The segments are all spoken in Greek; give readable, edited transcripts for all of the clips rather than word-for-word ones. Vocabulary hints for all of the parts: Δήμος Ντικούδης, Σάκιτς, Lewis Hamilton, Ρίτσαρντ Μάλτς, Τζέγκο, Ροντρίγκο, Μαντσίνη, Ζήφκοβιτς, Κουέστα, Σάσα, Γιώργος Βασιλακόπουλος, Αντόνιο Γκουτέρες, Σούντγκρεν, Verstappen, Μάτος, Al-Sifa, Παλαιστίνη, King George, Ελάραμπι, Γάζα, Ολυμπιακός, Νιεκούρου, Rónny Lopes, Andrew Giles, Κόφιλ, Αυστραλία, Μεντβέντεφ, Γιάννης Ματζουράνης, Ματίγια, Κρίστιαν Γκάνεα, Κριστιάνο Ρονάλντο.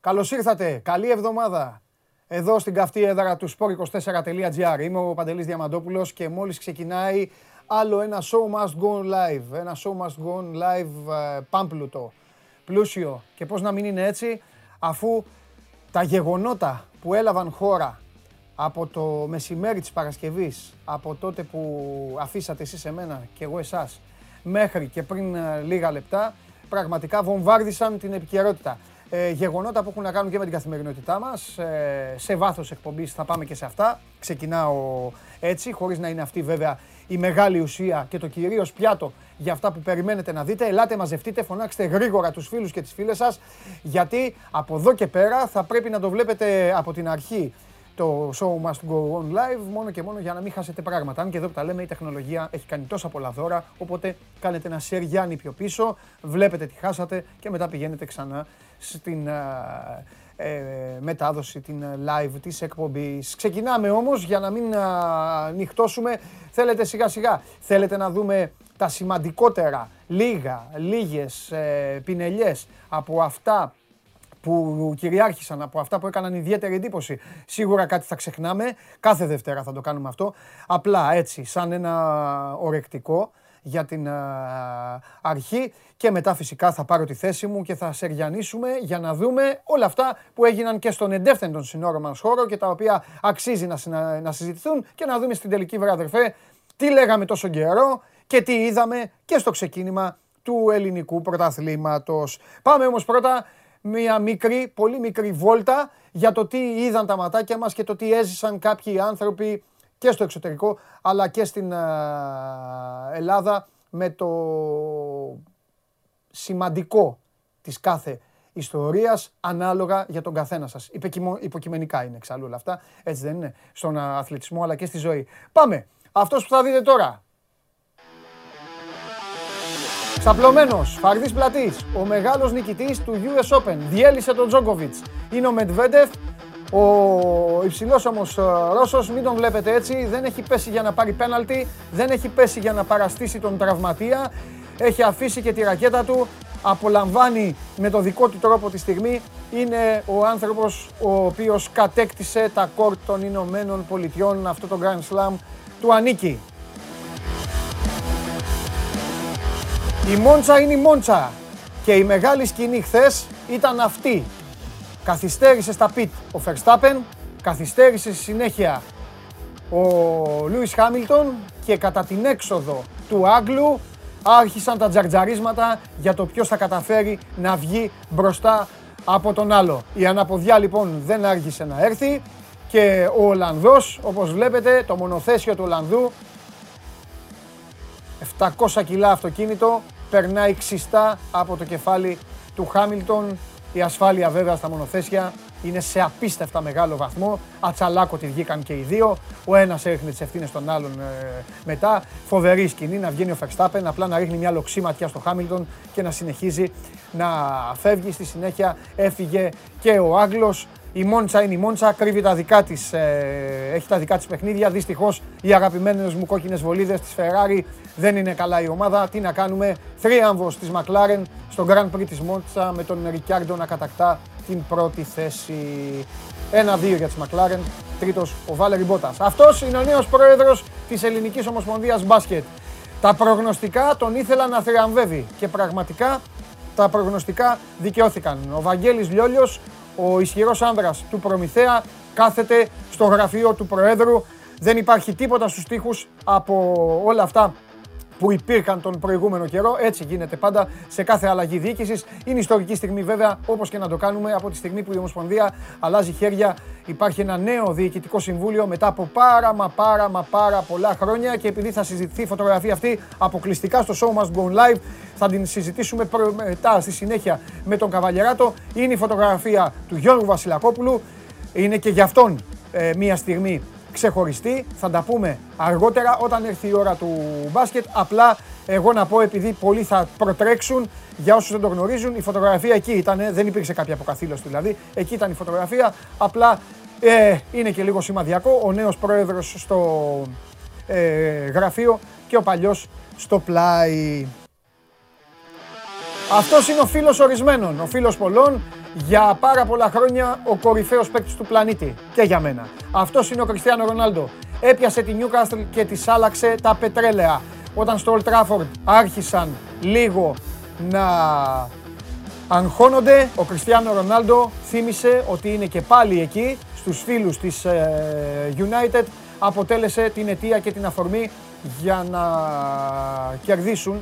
Καλώς ήρθατε, καλή εβδομάδα. Εδώ στην καυτή έδρα του sport24.gr. Είμαι ο Παντελής Διαμαντόπουλος και μόλις ξεκινάει άλλο ένα show must go live. Ένα show must go live πάμπλουτο, πλούσιο. Και πώς να μην είναι έτσι, αφού τα γεγονότα που έλαβαν χώρα από το μεσημέρι της Παρασκευής, από τότε που αφήσατε εσείς εμένα και εγώ εσάς, μέχρι και πριν λίγα λεπτά, πραγματικά βομβάρδισαν την επικαιρότητα. Γεγονότα που έχουν να κάνουν και με την καθημερινότητά μας, σε βάθος εκπομπής θα πάμε και σε αυτά. Ξεκινάω έτσι, χωρίς να είναι αυτή βέβαια η μεγάλη ουσία και το κυρίως πιάτο για αυτά που περιμένετε να δείτε. Ελάτε, μαζευτείτε, φωνάξτε γρήγορα τους φίλους και τις φίλες σας, γιατί από εδώ και πέρα θα πρέπει να το βλέπετε από την αρχή το show must go on live, μόνο και μόνο για να μην χάσετε πράγματα. Αν και εδώ που τα λέμε, η τεχνολογία έχει κάνει τόσα πολλά δώρα, οπότε κάνετε ένα share Γιάννη πιο πίσω, βλέπετε τι χάσατε και μετά πηγαίνετε ξανά στην μετάδοση, την live της εκπομπής. Ξεκινάμε όμως, για να μην νυχτώσουμε, θέλετε σιγά σιγά, θέλετε να δούμε τα σημαντικότερα, λίγες πινελιές από αυτά που κυριάρχησαν, από αυτά που έκαναν ιδιαίτερη εντύπωση. Σίγουρα κάτι θα ξεχνάμε, κάθε Δευτέρα θα το κάνουμε αυτό, απλά έτσι, σαν ένα ορεκτικό για την αρχή, και μετά φυσικά θα πάρω τη θέση μου και θα σεριανίσουμε για να δούμε όλα αυτά που έγιναν και στον εντεύθυντον συνόρο μας χώρο και τα οποία αξίζει να συζητηθούν και να δούμε στην τελική, βρε αδερφέ, τι λέγαμε τόσο καιρό και τι είδαμε και στο ξεκίνημα του ελληνικού πρωταθλήματος. Πάμε όμως πρώτα μια μικρή, πολύ μικρή βόλτα για το τι είδαν τα ματάκια μας και το τι έζησαν κάποιοι άνθρωποι και στο εξωτερικό αλλά και στην Ελλάδα με το σημαντικό της κάθε ιστορίας, ανάλογα για τον καθένα σας. Υποκειμενικά είναι εξάλλου όλα αυτά, έτσι δεν είναι, στον αθλητισμό αλλά και στη ζωή. Πάμε, αυτός που θα δείτε τώρα. Σταπλωμένος, φαρδής πλατής, ο μεγάλος νικητής του US Open, διέλυσε τον Τζόκοβιτς. Είναι ο Μεντβέντεφ, ο υψηλός όμως Ρώσος, μην τον βλέπετε έτσι, δεν έχει πέσει για να πάρει πέναλτι, δεν έχει πέσει για να παραστήσει τον τραυματία, έχει αφήσει και τη ρακέτα του, απολαμβάνει με το δικό του τρόπο τη στιγμή, είναι ο άνθρωπος ο οποίος κατέκτησε τα κόρτ των Ηνωμένων Πολιτειών, αυτό το Grand Slam του ανήκει. Η Μόντσα είναι η Μόντσα και η μεγάλη σκηνή χθες ήταν αυτή. Καθυστέρησε στα πιτ ο Verstappen, καθυστέρησε στη συνέχεια ο Lewis Hamilton και κατά την έξοδο του Άγγλου άρχισαν τα τζαρτζαρίσματα για το ποιος θα καταφέρει να βγει μπροστά από τον άλλο. Η αναποδιά λοιπόν δεν άργησε να έρθει και ο Ολλανδός, όπως βλέπετε, το μονοθέσιο του Ολλανδού, 700 κιλά αυτοκίνητο, περνάει ξιστά από το κεφάλι του Χάμιλτον. Η ασφάλεια βέβαια στα μονοθέσια είναι σε απίστευτα μεγάλο βαθμό. Ατσαλάκωτοι βγήκαν και οι δύο. Ο ένας έριχνε τις ευθύνες των άλλων μετά. Φοβερή σκηνή να βγαίνει ο Verstappen, απλά να ρίχνει μια λοξή ματιά στο Χάμιλτον και να συνεχίζει να φεύγει. Στη συνέχεια έφυγε και ο Άγγλος. Η Μόντσα είναι η Μόντσα, κρύβει τα δικά της, έχει τα δικά της παιχνίδια. Δυστυχώς οι αγαπημένες μου κόκκινες βολίδες της Ferrari, δεν είναι καλά η ομάδα. Τι να κάνουμε, θρίαμβος της McLaren στον Grand Prix της Μόντσα με τον Ρικιάρντο να κατακτά την πρώτη θέση. 1-2 για τις McLaren, τρίτος ο Βάλτερι Μπότας. Αυτός είναι ο νέος πρόεδρος της Ελληνικής Ομοσπονδίας Μπάσκετ. Τα προγνωστικά τον ήθελαν να θριαμβεύει και πραγματικά τα προγνωστικά δικαιώθηκαν. Ο Βαγγέλης Λιόλιος, ο ισχυρός άνδρας του Προμηθέα, κάθεται στο γραφείο του Προέδρου. Δεν υπάρχει τίποτα στους τοίχους από όλα αυτά που υπήρχαν τον προηγούμενο καιρό. Έτσι γίνεται πάντα σε κάθε αλλαγή διοίκησης. Είναι ιστορική στιγμή βέβαια, όπως και να το κάνουμε, από τη στιγμή που η Ομοσπονδία αλλάζει χέρια. Υπάρχει ένα νέο διοικητικό συμβούλιο μετά από πάρα πολλά χρόνια και επειδή θα συζητηθεί η φωτογραφία αυτή αποκλειστικά στο Show Must Go Live, θα την συζητήσουμε μετά στη συνέχεια με τον Καβαλιεράτο. Είναι η φωτογραφία του Γιώργου Βασιλακόπουλου. Είναι και γι' αυτόν μια στιγμή ξεχωριστή. Θα τα πούμε αργότερα όταν έρθει η ώρα του μπάσκετ. Απλά εγώ να πω, επειδή πολλοί θα προτρέξουν, για όσους δεν το γνωρίζουν, η φωτογραφία εκεί ήταν, δεν υπήρξε κάποια αποκαθήλωση δηλαδή, εκεί ήταν η φωτογραφία. Απλά είναι και λίγο σημαδιακό, ο νέος πρόεδρος στο γραφείο και ο παλιός στο πλάι. Αυτός είναι ο φίλος ορισμένων, ο φίλος πολλών. Για πάρα πολλά χρόνια ο κορυφαίος παίκτης του πλανήτη. Και για μένα. Αυτός είναι ο Κριστιάνο Ρονάλντο. Έπιασε τη Newcastle και της άλλαξε τα πετρέλαια. Όταν στο Old Trafford άρχισαν λίγο να αγχώνονται, ο Κριστιάνο Ρονάλντο θύμισε ότι είναι και πάλι εκεί, στους φίλους της United, αποτέλεσε την αιτία και την αφορμή για να κερδίσουν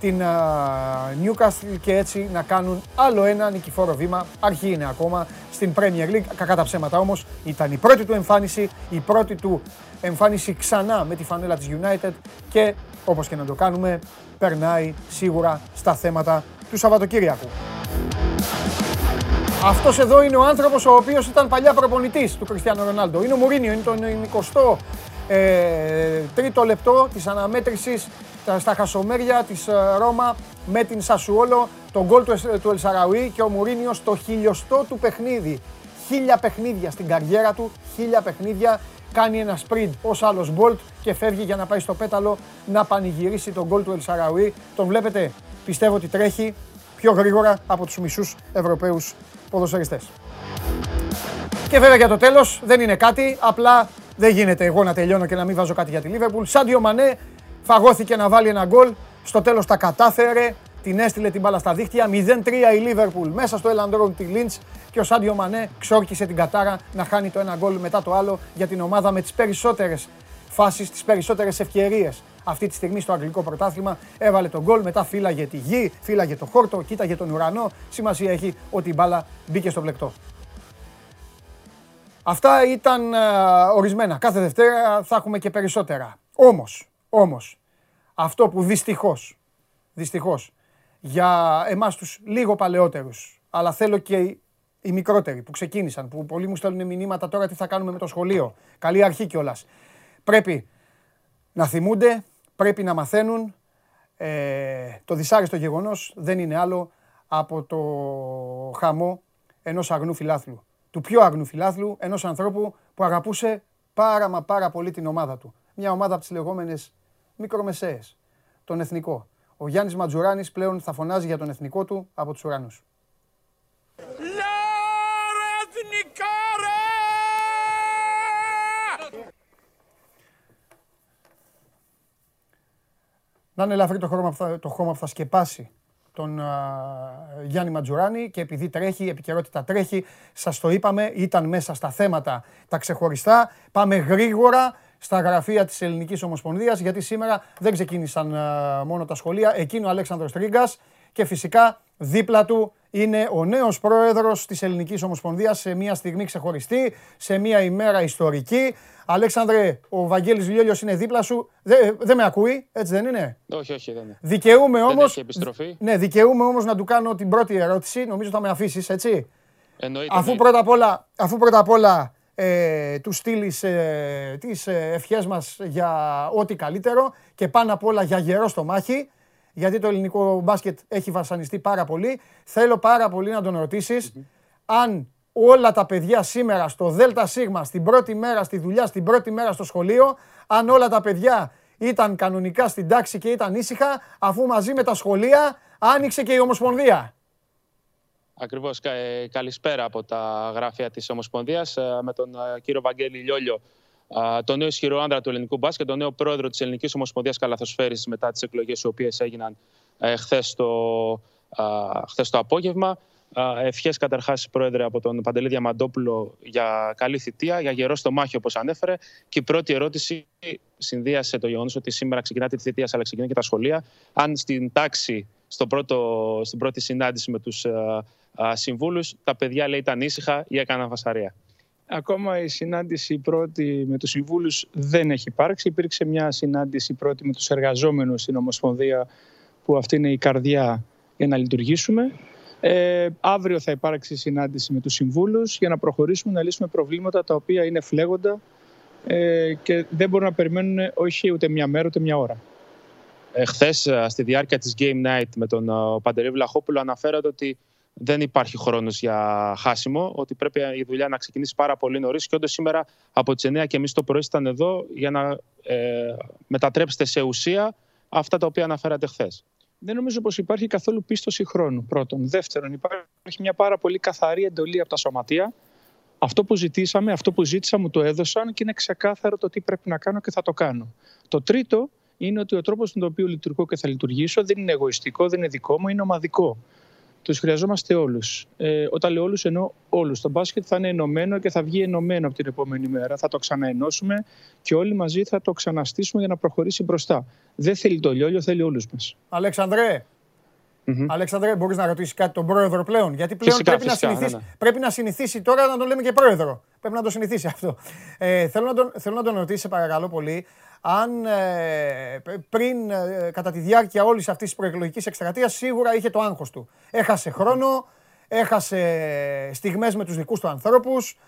την Newcastle και έτσι να κάνουν άλλο ένα νικηφόρο βήμα. Αρχή είναι ακόμα στην Premier League, κακά τα ψέματα όμως. Ήταν η πρώτη του εμφάνιση, ξανά με τη φανέλα της United και όπως και να το κάνουμε, περνάει σίγουρα στα θέματα του Σαββατοκύριακου. Αυτός εδώ είναι ο άνθρωπος ο οποίος ήταν παλιά προπονητής του Κριστιάνο Ρονάλντο. Είναι ο Μουρίνιο, είναι το 23ο λεπτό της αναμέτρησης στα χασομέρια της Ρώμα με την Σασουόλο, τον γκολ του Ελσαραουή και ο Μουρίνιο στο χιλιοστό του παιχνίδι. 1000 παιχνίδια στην καριέρα του, 1000 παιχνίδια. Κάνει ένα σπριντ ως άλλος Μπολτ και φεύγει για να πάει στο πέταλο να πανηγυρίσει τον γκολ του Ελσαραουή. Τον βλέπετε, πιστεύω ότι τρέχει πιο γρήγορα από τους μισούς Ευρωπαίους ποδοσφαιριστές. Και βέβαια για το τέλος δεν είναι κάτι, απλά δεν γίνεται εγώ να τελειώνω και να μην βάζω κάτι για τη Λίβερπουλ. Σάντιο Μανέ φαγώθηκε να βάλει ένα γκολ, στο τέλος τα κατάφερε, την έστειλε την μπάλα στα δίχτυα, 0-3 η Λίβερπουλ μέσα στο Elland Road τη Λίντς και ο Σάντιο Μανέ ξόρκησε την κατάρα να χάνει το ένα γκολ μετά το άλλο για την ομάδα με τις περισσότερες φάσεις, τις περισσότερες ευκαιρίες. Αυτή τη στιγμή στο αγγλικό πρωτάθλημα έβαλε τον γκολ, μετά φύλαγε τη γη, φύλαγε το χόρτο, κοίταγε τον ουρανό. Σημασία έχει ότι η μπάλα μπήκε στο πλεκτό. Αυτά ήταν ορισμένα. Κάθε Δευτέρα θα έχουμε και περισσότερα. Όμως, αυτό που δυστυχώς, για εμάς τους λίγο παλαιότερους, αλλά θέλω και οι μικρότεροι που ξεκίνησαν, που πολλοί μου στέλνουν μηνύματα τώρα τι θα κάνουμε με το σχολείο. Καλή αρχή κιόλας. Πρέπει να θυμούνται, πρέπει να μαθαίνουν. Το δυσάρεστο γεγονός δεν είναι άλλο από το χαμό ενός αγνού φιλάθλου. Του πιο αγνού φιλάθλου, ενός ανθρώπου που αγαπούσε πάρα πολύ την ομάδα του. Μια ομάδα από τις λεγόμενες μικρομεσαίες, τον εθνικό. Ο Γιάννης Ματζουράνης πλέον θα φωνάζει για τον εθνικό του από τους ουρανούς. Να είναι ελαφρύ το χρώμα που θα σκεπάσει τον Γιάννη Ματζουράνη και επειδή τρέχει, η επικαιρότητα τρέχει, σας το είπαμε, ήταν μέσα στα θέματα τα ξεχωριστά. Πάμε γρήγορα στα γραφεία της Ελληνικής Ομοσπονδίας γιατί σήμερα δεν ξεκίνησαν μόνο τα σχολεία. Εκείνο ο Αλέξανδρος Τρίγκας και φυσικά δίπλα του είναι ο νέος πρόεδρος της Ελληνικής Ομοσπονδίας σε μια στιγμή ξεχωριστή, σε μια ημέρα ιστορική. Αλέξανδρε, ο Βαγγέλης Λιόλιος είναι δίπλα σου. Δεν με ακούει, έτσι δεν είναι? Όχι, δεν είναι. Δικαιούμαι όμως, ναι, να του κάνω την πρώτη ερώτηση. Νομίζω θα με αφήσεις, έτσι? Εννοείται. Αφού πρώτα απ' όλα του στείλεις τις ευχές μας για ό,τι καλύτερο και πάνω απ' όλα για γερό στο μάχη. Γιατί το ελληνικό μπάσκετ έχει βασανιστεί πάρα πολύ. Θέλω πάρα πολύ να τον ρωτήσεις αν όλα τα παιδιά σήμερα στο ΔΣ, στην πρώτη μέρα στη δουλειά, στην πρώτη μέρα στο σχολείο, αν όλα τα παιδιά ήταν κανονικά στην τάξη και ήταν ήσυχα, αφού μαζί με τα σχολεία άνοιξε και η Ομοσπονδία. Ακριβώς. Καλησπέρα από τα γραφεία της Ομοσπονδίας με τον κύριο Βαγγέλη Λιόλιο, τον νέο ισχυρό άνδρα του ελληνικού μπάσκετ, τον νέο πρόεδρο της Ελληνικής Ομοσπονδίας Καλαθοσφαίρισης μετά τις εκλογές οι οποίες έγιναν χθες το απόγευμα. Ευχές καταρχάς, πρόεδρε, από τον Παντελή Διαμαντόπουλο για καλή θητεία, για γερό στο μάχη όπως ανέφερε. Και η πρώτη ερώτηση συνδύασε το γεγονός ότι σήμερα ξεκινάτε τη θητεία, αλλά ξεκινούν και τα σχολεία. Αν στην τάξη, στην πρώτη συνάντηση με τους συμβούλους, τα παιδιά λέει ήταν ήσυχα ή έκαναν φασαρία? Ακόμα η συνάντηση πρώτη με τους συμβούλους δεν έχει υπάρξει. Υπήρξε μια συνάντηση πρώτη με τους εργαζόμενους στην Ομοσπονδία, που αυτή είναι η καρδιά για να λειτουργήσουμε. Αύριο θα υπάρξει συνάντηση με τους συμβούλους για να προχωρήσουμε να λύσουμε προβλήματα τα οποία είναι φλέγοντα και δεν μπορούν να περιμένουν όχι ούτε μια μέρα ούτε μια ώρα. Χθες, στη διάρκεια της Game Night με τον Παντελή Βλαχόπουλο, αναφέρατε ότι δεν υπάρχει χρόνος για χάσιμο, ότι πρέπει η δουλειά να ξεκινήσει πάρα πολύ νωρίς. Και όντως σήμερα από τις 9:30 το πρωί ήταν εδώ για να μετατρέψετε σε ουσία αυτά τα οποία αναφέρατε χθες. δεν νομίζω πως υπάρχει καθόλου πίστοση χρόνου, πρώτον. Δεύτερον, υπάρχει μια πάρα πολύ καθαρή εντολή από τα σωματεία. Αυτό που ζητήσαμε, αυτό που ζήτησα μου το έδωσαν και είναι ξεκάθαρο το τι πρέπει να κάνω και θα το κάνω. Το τρίτο είναι ότι ο τρόπος με τον οποίο λειτουργώ και θα λειτουργήσω δεν είναι εγωιστικό, δεν είναι δικό μου, είναι ομαδικό. Τους χρειαζόμαστε όλους. Όταν λέω όλους, εννοώ όλους. Το μπάσκετ θα είναι ενωμένο και θα βγει ενωμένο από την επόμενη μέρα. Θα το ξαναενώσουμε και όλοι μαζί θα το ξαναστήσουμε για να προχωρήσει μπροστά. Δεν θέλει το Λιόλιο, θέλει όλους μας. Αλέξανδρε, μπορείς να ρωτήσεις κάτι τον πρόεδρο πλέον? Γιατί πλέον φυσικά, πρέπει να συνηθίσει τώρα να τον λέμε και πρόεδρο. Πρέπει να το συνηθίσει αυτό. Θέλω να τον ρωτήσεις, σε παρακαλώ πολύ, αν πριν, κατά τη διάρκεια όλης αυτής της προεκλογικής εκστρατείας, σίγουρα είχε το άγχος του. Έχασε χρόνο, έχασε στιγμές με τους δικούς του ανθρώπους.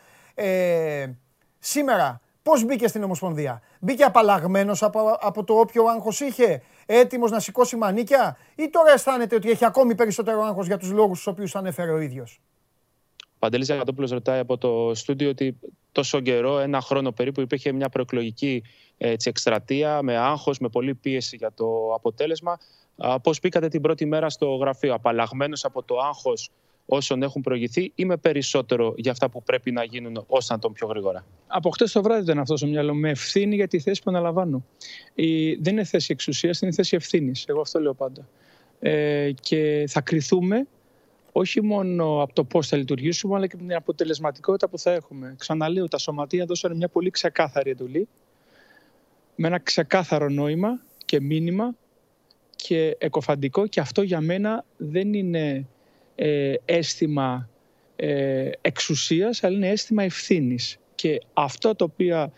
Σήμερα, πώς μπήκε στην Ομοσπονδία? Μπήκε απαλλαγμένος από το όποιο άγχος είχε, έτοιμος να σηκώσει μανίκια, ή τώρα αισθάνεται ότι έχει ακόμη περισσότερο άγχος για τους λόγους τους οποίους ανέφερε ο ίδιος? Παντελής Διαμαντόπουλος ρωτάει από το στούντιο ότι τόσο καιρό, ένα χρόνο περίπου, υπήρχε μια προεκλογική εκστρατεία με άγχος, με πολλή πίεση για το αποτέλεσμα. Πώς μπήκατε την πρώτη μέρα στο γραφείο? Απαλλαγμένος από το άγχος όσων έχουν προηγηθεί ή με περισσότερο για αυτά που πρέπει να γίνουν ώστε να τον πιο γρήγορα? Από χτες το βράδυ ήταν αυτό στο μυαλό μου. Ευθύνη για τη θέση που αναλαμβάνω. Δεν είναι θέση εξουσίας, είναι θέση ευθύνης. Εγώ αυτό λέω πάντα. Και θα κριθούμε όχι μόνο από το πώς θα λειτουργήσουμε, αλλά και από την αποτελεσματικότητα που θα έχουμε. Ξαναλέω, τα σωματεία δώσανε μια πολύ ξεκάθαρη εντολή, με ένα ξεκάθαρο νόημα και μήνυμα και εκοφαντικό, και αυτό για μένα δεν είναι αίσθημα εξουσίας, αλλά είναι αίσθημα ευθύνης. Και αυτό το οποίο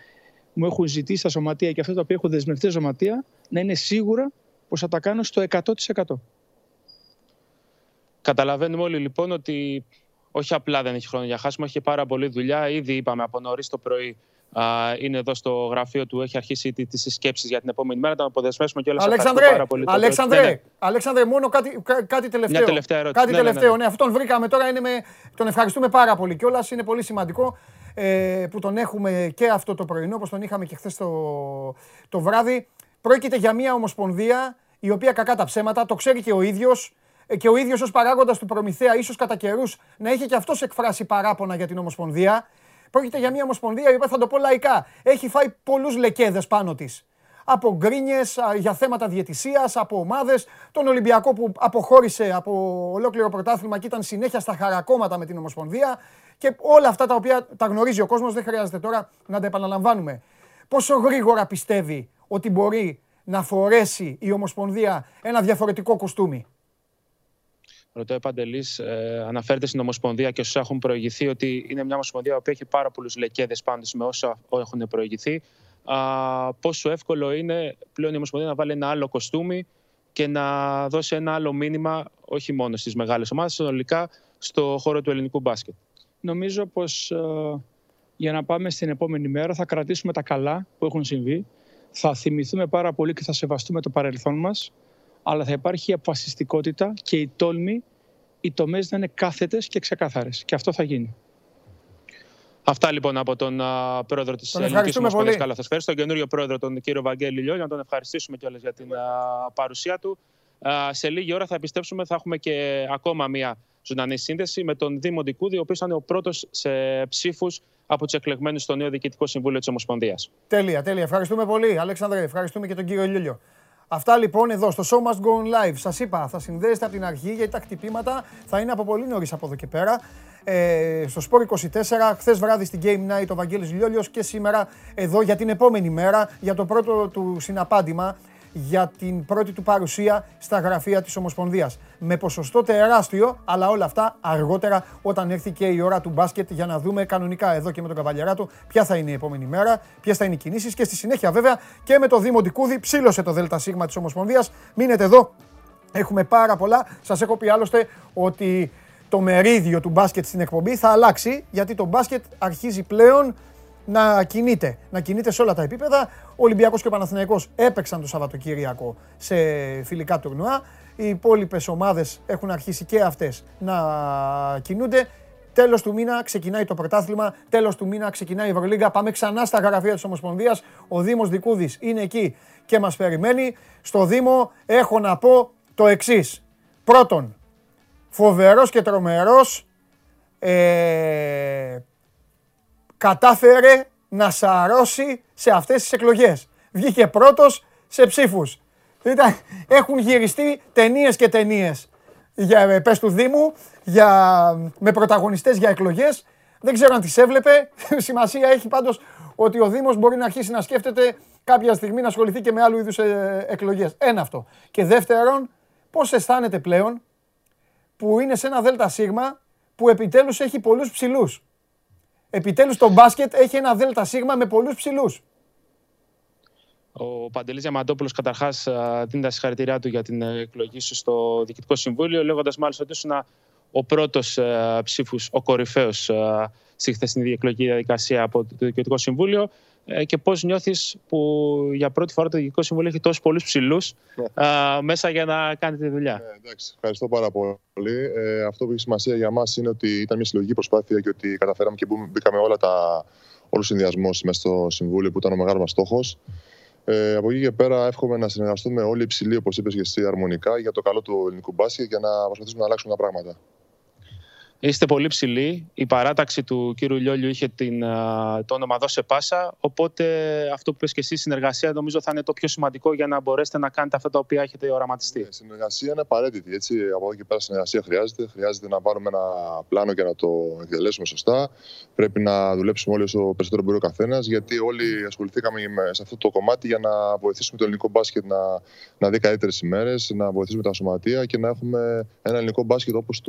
μου έχουν ζητήσει στα σωματεία και αυτό το οποίο έχουν δεσμευτεί στα σωματεία, να είναι σίγουρα πως θα τα κάνω στο 100%. Καταλαβαίνουμε όλοι λοιπόν ότι όχι απλά δεν έχει χρόνο για χάσιμο, έχει πάρα πολλή δουλειά. Ήδη είπαμε από νωρίς το πρωί είναι εδώ στο γραφείο του, έχει αρχίσει τις συσκέψεις για την επόμενη μέρα. Θα αποδεσμεύσουμε κιόλας. Αλέξανδρε, μόνο κάτι τελευταίο. Μια τελευταία ερώτηση. Κάτι τελευταίο, ναι. Αυτό τον βρήκαμε τώρα. Τον ευχαριστούμε πάρα πολύ κιόλας. Είναι πολύ σημαντικό που τον έχουμε και αυτό το πρωινό, όπως τον είχαμε και χθες το βράδυ. Πρόκειται για μια ομοσπονδία η οποία, κακά τα ψέματα, το ξέρει και ο ίδιος. Και ο ίδιος ως παράγοντας του Προμηθέα, ίσως κατά καιρούς να είχε και αυτός εκφράσει παράπονα για την Ομοσπονδία. Πρόκειται για μια Ομοσπονδία η οποία, θα το πω λαϊκά, έχει φάει πολλούς λεκέδες πάνω της. Από γκρίνιες για θέματα διαιτησίας, από ομάδες, τον Ολυμπιακό που αποχώρησε από ολόκληρο πρωτάθλημα και ήταν συνέχεια στα χαρακόμματα με την Ομοσπονδία. Και όλα αυτά τα οποία τα γνωρίζει ο κόσμος, δεν χρειάζεται τώρα να τα επαναλαμβάνουμε. Πόσο γρήγορα πιστεύει ότι μπορεί να φορέσει η Ομοσπονδία ένα διαφορετικό κοστούμι? Ρωτάει ο Παντελής, αναφέρεται στην Ομοσπονδία και όσους έχουν προηγηθεί, ότι είναι μια Ομοσπονδία που έχει πάρα πολλούς λεκέδες πάντως με όσα έχουν προηγηθεί. Πόσο εύκολο είναι πλέον η Ομοσπονδία να βάλει ένα άλλο κοστούμι και να δώσει ένα άλλο μήνυμα, όχι μόνο στις μεγάλες ομάδες, συνολικά στο χώρο του ελληνικού μπάσκετ? Νομίζω πως για να πάμε στην επόμενη μέρα θα κρατήσουμε τα καλά που έχουν συμβεί. Θα θυμηθούμε πάρα πολύ και θα σεβαστούμε το παρελθόν μας. Αλλά θα υπάρχει η αποφασιστικότητα και η τόλμη, οι τομές να είναι κάθετες και ξεκάθαρες. Και αυτό θα γίνει. Αυτά λοιπόν από τον πρόεδρο της Ελληνικής Ομοσπονδίας Καλαθοσφαίρης. Τον καινούριο πρόεδρο, τον κύριο Βαγγέλη Λιόλιο, να τον ευχαριστήσουμε κιόλας για την παρουσία του. Σε λίγη ώρα θα επιστρέψουμε, θα έχουμε και ακόμα μία ζωντανή σύνδεση με τον Δήμο Ντικούδη, ο οποίος ήταν ο πρώτος σε ψήφους από τους εκλεγμένους στο νέο Διοικητικό Συμβούλιο της Ομοσπονδίας. Τέλεια. Ευχαριστούμε πολύ, Αλέξανδρε. Ευχαριστούμε και τον κύριο Λιόλιο. Αυτά λοιπόν εδώ στο Show Must Go On Live. Σας είπα, θα συνδέεστε από την αρχή, γιατί τα χτυπήματα θα είναι από πολύ νωρίς από εδώ και πέρα. Στο Σπορ 24, χθες βράδυ στην Game Night ο Βαγγέλης Λιόλιος και σήμερα εδώ για την επόμενη μέρα, για το πρώτο του συναπάντημα, για την πρώτη του παρουσία στα γραφεία της Ομοσπονδίας. Με ποσοστό τεράστιο, αλλά όλα αυτά αργότερα, όταν έρθει και η ώρα του μπάσκετ, για να δούμε κανονικά εδώ και με τον Καβαλιεράτο ποια θα είναι η επόμενη μέρα, ποιες θα είναι οι κινήσεις και στη συνέχεια βέβαια και με το Δήμο Ντικούδη. Ψήλωσε το ΔΣ της Ομοσπονδίας. Μείνετε εδώ, έχουμε πάρα πολλά. Σας έχω πει άλλωστε ότι το μερίδιο του μπάσκετ στην εκπομπή θα αλλάξει, γιατί το μπάσκετ αρχίζει πλέον να κινείται σε όλα τα επίπεδα. Ο Ολυμπιακός και ο Παναθηναϊκός έπαιξαν το Σαββατοκύριακο σε φιλικά τουρνουά. Οι υπόλοιπες ομάδες έχουν αρχίσει και αυτές να κινούνται. Τέλος του μήνα ξεκινάει το πρωτάθλημα, τέλος του μήνα ξεκινάει η Ευρωλίγκα. Πάμε ξανά στα γραφεία της Ομοσπονδίας. Ο Δήμος Ντικούδης είναι εκεί και μας περιμένει. Στο Δήμο έχω να πω το εξής. Πρώτον, φοβερός και τρομερός, κατάφερε να σαρώσει σε αυτές τις εκλογές. Βγήκε πρώτος σε ψήφους. Έχουν γυριστεί ταινίες και ταινίες για πες του Δήμου, με πρωταγωνιστές για εκλογές. Δεν ξέρω αν τις έβλεπε. Σημασία έχει πάντως ότι ο Δήμος μπορεί να αρχίσει να σκέφτεται κάποια στιγμή να ασχοληθεί και με άλλου είδους εκλογές. Ένα αυτό. Και δεύτερον, πώς αισθάνεται πλέον που είναι σε ένα δέλτα σίγμα που επιτέλους έχει πολλούς ψηλούς. Επιτέλους το μπάσκετ έχει ένα δέλτα σίγμα με πολλούς ψηλούς. Ο Παντελής Διαμαντόπουλος καταρχάς δίνει τα συγχαρητήριά του για την εκλογή σου στο Διοικητικό Συμβούλιο, λέγοντας μάλιστα ότι ήσουν ο πρώτος ψήφος, ο κορυφαίος στη χθεσινή εκλογική διαδικασία από το Διοικητικό Συμβούλιο. Και πώς νιώθεις που για πρώτη φορά το Διοικητικό Συμβούλιο έχει τόσους πολλούς ψηλούς μέσα για να κάνετε τη δουλειά? Εντάξει, ευχαριστώ πάρα πολύ. Αυτό που έχει σημασία για μας είναι ότι ήταν μια συλλογική προσπάθεια και ότι καταφέραμε και μπήκαμε όλους συνδυασμούς μέσα στο Συμβούλιο, που ήταν ο μεγάλος μας στόχος. Από εκεί και πέρα, εύχομαι να συνεργαστούμε όλοι υψηλοί, όπως είπες και εσύ, αρμονικά για το καλό του ελληνικού μπάσκετ και να προσπαθήσουμε να αλλάξουμε τα πράγματα. Είστε πολύ ψηλοί. Η παράταξη του κύριου Λιόλιου είχε το όνομα «Δώσε πάσα». Οπότε αυτό που πες και εσύ, συνεργασία, νομίζω θα είναι το πιο σημαντικό για να μπορέσετε να κάνετε αυτά τα οποία έχετε οραματιστεί. Ναι, συνεργασία είναι απαραίτητη. Έτσι. Από εδώ και πέρα, συνεργασία χρειάζεται. Χρειάζεται να πάρουμε ένα πλάνο και να το εκτελέσουμε σωστά. Πρέπει να δουλέψουμε όλοι όσο περισσότερο μπορεί ο καθένας, γιατί όλοι ασχοληθήκαμε σε αυτό το κομμάτι για να βοηθήσουμε το ελληνικό μπάσκετ να δει καλύτερες ημέρες, να βοηθήσουμε τα σωματεία και να έχουμε ένα ελληνικό μπάσκετ όπως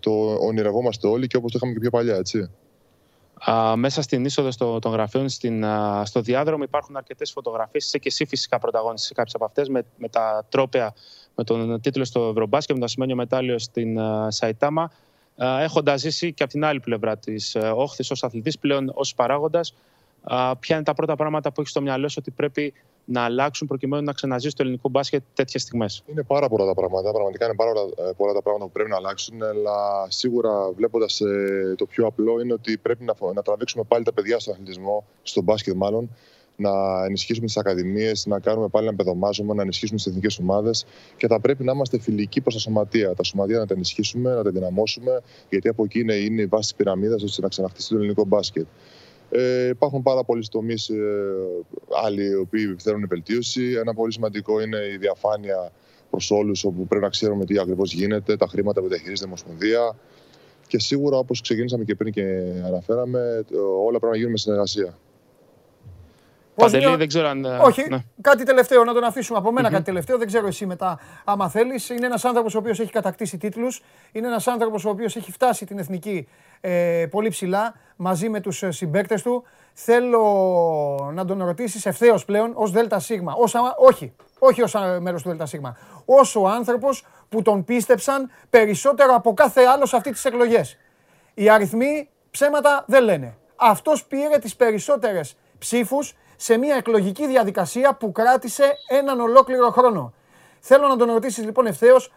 το ονειρευόμαστε όλοι και όπως το είχαμε και πιο παλιά, έτσι. Μέσα στην είσοδο των γραφείων, στο διάδρομο, υπάρχουν αρκετές φωτογραφίες. Είσαι και εσύ φυσικά πρωταγωνιστής σε κάποιες από αυτές, με τα τρόπαια, με τον τίτλο στο Ευρωμπάσκετ, με το ασημένιο μετάλλιο στην Σαϊτάμα. Έχοντας ζήσει και από την άλλη πλευρά της όχθης ως αθλητής, πλέον ως παράγοντας, ποια είναι τα πρώτα πράγματα που έχεις στο μυαλό σου ότι πρέπει να αλλάξουν προκειμένου να ξαναζήσει το ελληνικό μπάσκετ τέτοιες στιγμές? Είναι πάρα πολλά τα πράγματα. Πραγματικά είναι πάρα πολλά τα πράγματα που πρέπει να αλλάξουν. Αλλά σίγουρα, βλέποντας το πιο απλό, είναι ότι πρέπει να τραβήξουμε πάλι τα παιδιά στον αθλητισμό, στον μπάσκετ μάλλον. Να ενισχύσουμε τις ακαδημίες, να κάνουμε πάλι ένα παιδομάζωμα, να ενισχύσουμε τις εθνικές ομάδες και θα πρέπει να είμαστε φιλικοί προς τα σωματεία. Τα σωματεία να τα ενισχύσουμε, να τα δυναμώσουμε, γιατί από εκεί είναι η βάση της πυραμίδας ώστε να ξαναχτίσει το ελληνικό μπάσκετ. Υπάρχουν πάρα πολλοί τομείς άλλοι οι οποίοι θέλουν βελτίωση. Ένα πολύ σημαντικό είναι η διαφάνεια προς όλους, όπου πρέπει να ξέρουμε τι ακριβώς γίνεται, τα χρήματα που διαχειρίζεται η Ομοσπονδία. Και σίγουρα, όπως ξεκίνησαμε και πριν και αναφέραμε, όλα πρέπει να γίνουν με συνεργασία. Παντελή, δεν ξέρω αν... Όχι, ναι. Κάτι τελευταίο, να τον αφήσουμε από μένα. Κάτι τελευταίο, δεν ξέρω εσύ μετά, άμα θέλεις. Είναι ένας άνθρωπος ο οποίος έχει κατακτήσει τίτλους. Είναι ένας άνθρωπος ο οποίος έχει φτάσει την εθνική πολύ ψηλά μαζί με τους συμπαίκτες του. Θέλω να τον ρωτήσεις ευθέως πλέον ως ΔΣ. Όχι ως μέλος του ΔΣ. Ως ο άνθρωπος που τον πίστεψαν περισσότερο από κάθε άλλο σε αυτές τις εκλογές. Οι αριθμοί ψέματα δεν λένε. Αυτός πήρε τις περισσότερες ψήφους σε μια εκλογική διαδικασία που κράτησε έναν ολόκληρο χρόνο. Θέλω να τον ρωτήσεις λοιπόν ευθέως,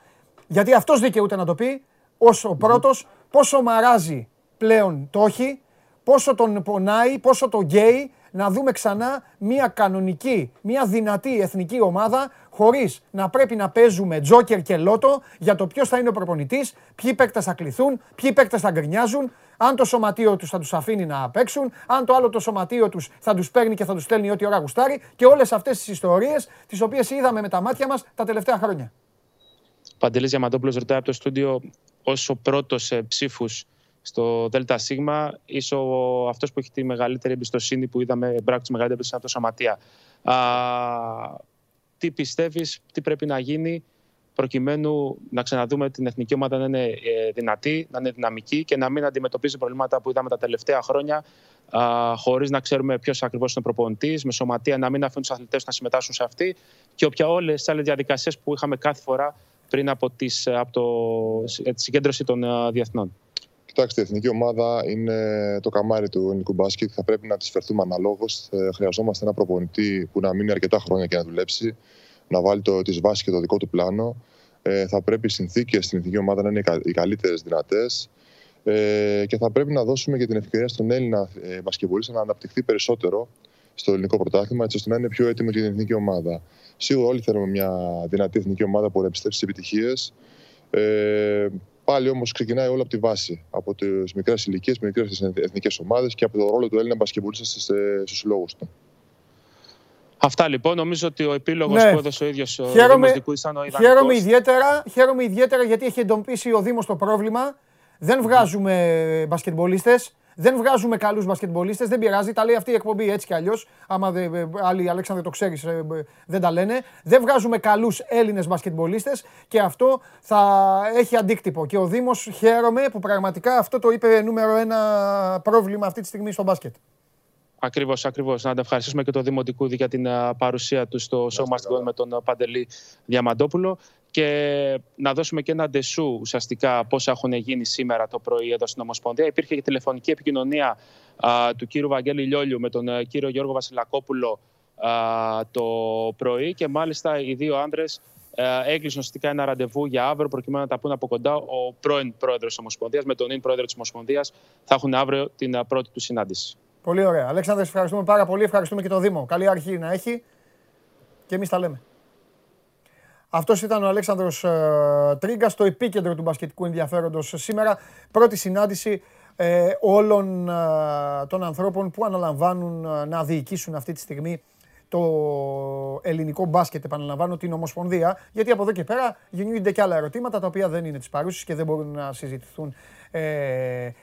γιατί αυτός δικαιούται να το πει, ως ο πρώτος, πόσο μαράζει πλέον το όχι, πόσο τον πονάει, πόσο τον γκέι, να δούμε ξανά μια κανονική, μια δυνατή εθνική ομάδα, χωρίς να πρέπει να παίζουμε τζόκερ και λότο για το ποιος θα είναι ο προπονητής, ποιοι παίκτες θα κληθούν, ποιοι παίκτες θα γκρινιάζουν, αν το σωματείο τους θα τους αφήνει να παίξουν, αν το άλλο το σωματείο τους θα τους παίρνει και θα τους στέλνει ό,τι ώρα γουστάρει, και όλες αυτές τις ιστορίες τις οποίες είδαμε με τα μάτια μας τα τελευταία χρόνια. Παντελής Διαμαντόπουλος ρωτάει από το στούντιο, ως ο πρώτος σε ψήφους στο ΔΣ, είσαι αυτός που έχει τη μεγαλύτερη εμπιστοσύνη που είδαμε, μπράκτη μεγαλύτερη εμπιστοσύνη από το σωματεία. Τι πιστεύεις, τι πρέπει να γίνει προκειμένου να ξαναδούμε την εθνική ομάδα να είναι δυνατή, να είναι δυναμική και να μην αντιμετωπίζει προβλήματα που είδαμε τα τελευταία χρόνια, χωρίς να ξέρουμε ποιος ακριβώς είναι ο προπονητής, με σωματεία να μην αφήνουν τους αθλητές να συμμετάσχουν σε αυτή και όποια όλες τις άλλες διαδικασίες που είχαμε κάθε φορά πριν από τη συγκέντρωση των διεθνών. Κοιτάξτε, η εθνική ομάδα είναι το καμάρι του ελληνικού μπάσκετ. Θα πρέπει να τη φερθούμε αναλόγως. Χρειαζόμαστε ένα προπονητή που να μείνει αρκετά χρόνια και να δουλέψει, να βάλει τις βάσεις και το δικό του πλάνο. Θα πρέπει οι συνθήκες στην εθνική ομάδα να είναι οι καλύτερες δυνατές. Και θα πρέπει να δώσουμε και την ευκαιρία στον Έλληνα μπασκετμπολίστα να αναπτυχθεί περισσότερο στο ελληνικό πρωτάθλημα, έτσι ώστε να είναι πιο έτοιμη για την εθνική ομάδα. Σίγουρα όλοι θέλουμε μια δυνατή εθνική ομάδα που να επιστρέψει στις επιτυχίες. Πάλι όμως ξεκινάει όλο από τη βάση, από τις μικρές ηλικίες, μικρές εθνικές ομάδες και από το ρόλο του Έλληνα μπασκετμπολίστα στους συλλόγους του. Αυτά λοιπόν. Νομίζω ότι ο επίλογος που έδωσε ο ίδιος ο Δήμος Ντικούδης ήταν ο ιδανικός. Χαίρομαι ιδιαίτερα γιατί έχει εντοπίσει ο Δήμος το πρόβλημα. Δεν βγάζουμε μπασκετμπολίστες. Δεν βγάζουμε καλούς μπασκετμπολίστες, δεν πειράζει, τα λέει αυτή η εκπομπή έτσι κι αλλιώς. Άμα άλλοι, Αλέξανδρε, το ξέρεις, δεν τα λένε. Δεν βγάζουμε καλούς Έλληνες μπασκετμπολίστες και αυτό θα έχει αντίκτυπο. Και ο Δήμος, χαίρομαι που πραγματικά αυτό το είπε νούμερο ένα πρόβλημα αυτή τη στιγμή στο μπάσκετ. Ακριβώς, ακριβώς. Να ευχαριστήσουμε και τον Δήμο Ντικούδη για την παρουσία του στο Show Must Go με τον Παντελή Διαμαντόπουλο. Και να δώσουμε και ένα ντεσού ουσιαστικά πόσα έχουν γίνει σήμερα το πρωί εδώ στην Ομοσπονδία. Υπήρχε και τηλεφωνική επικοινωνία του κύριου Βαγγέλη Λιόλιου με τον κύριο Γιώργο Βασιλακόπουλο το πρωί. Και μάλιστα οι δύο άνδρες έκλεισαν ουσιαστικά ένα ραντεβού για αύριο προκειμένου να τα πούν από κοντά. Ο πρώην πρόεδρος της Ομοσπονδίας με τον νυν πρόεδρο της Ομοσπονδίας θα έχουν αύριο την πρώτη του συνάντηση. Πολύ ωραία. Αλέξανδρε, ευχαριστούμε πάρα πολύ. Ευχαριστούμε και τον Δήμο. Καλή αρχή να έχει. Και εμείς τα λέμε. Αυτός ήταν ο Αλέξανδρος Τρίγκας, στο επίκεντρο του μπασκετικού ενδιαφέροντος σήμερα. Πρώτη συνάντηση όλων των ανθρώπων που αναλαμβάνουν να διοικήσουν αυτή τη στιγμή το ελληνικό μπάσκετ, επαναλαμβάνω, την Ομοσπονδία. Γιατί από εδώ και πέρα γεννιούνται και άλλα ερωτήματα τα οποία δεν είναι της παρούσης και δεν μπορούν να συζητηθούν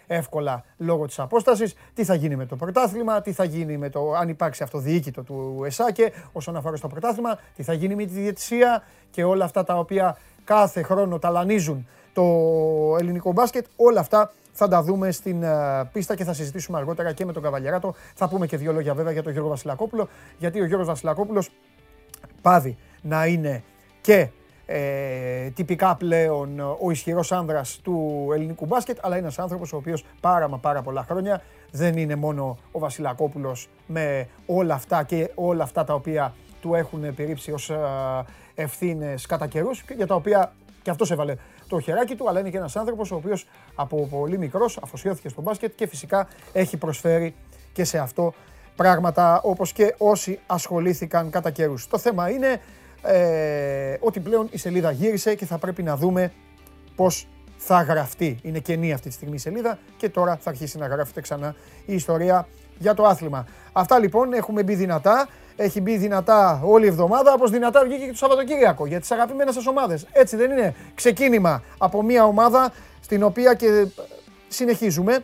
εύκολα λόγω της απόστασης. Τι θα γίνει με το πρωτάθλημα, τι θα γίνει με το αν υπάρξει αυτοδιοίκητο του ΕΣΑΚΕ όσον αφορά στο πρωτάθλημα, τι θα γίνει με τη διαιτησία και όλα αυτά τα οποία κάθε χρόνο ταλανίζουν το ελληνικό μπάσκετ. Όλα αυτά θα τα δούμε στην πίστα και θα συζητήσουμε αργότερα και με τον Καβαλιεράτο. Θα πούμε και δύο λόγια βέβαια για τον Γιώργο Βασιλακόπουλο, γιατί ο Γιώργος Βασιλακόπουλος πάβει να είναι και τυπικά πλέον ο ισχυρός άνδρας του ελληνικού μπάσκετ, αλλά ένας άνθρωπος ο οποίος πάρα πολλά χρόνια δεν είναι μόνο ο Βασιλακόπουλος με όλα αυτά και όλα αυτά τα οποία του έχουν περίψει ως ευθύνες κατά καιρούς, για τα οποία και αυτός έβαλε το χεράκι του, αλλά είναι και ένας άνθρωπος ο οποίος από πολύ μικρός αφοσιώθηκε στο μπάσκετ και φυσικά έχει προσφέρει και σε αυτό πράγματα όπως και όσοι ασχολήθηκαν κατά καιρούς. Το θέμα είναι ότι πλέον η σελίδα γύρισε και θα πρέπει να δούμε πώς θα γραφτεί. Είναι κενή αυτή τη στιγμή η σελίδα και τώρα θα αρχίσει να γράφεται ξανά η ιστορία για το άθλημα. Αυτά λοιπόν, έχουμε μπει δυνατά. Έχει μπει δυνατά όλη η εβδομάδα, όπως δυνατά βγήκε και το Σαββατοκύριακο για τις αγαπημένες σας ομάδες. Έτσι δεν είναι? Ξεκίνημα από μια ομάδα στην οποία και συνεχίζουμε,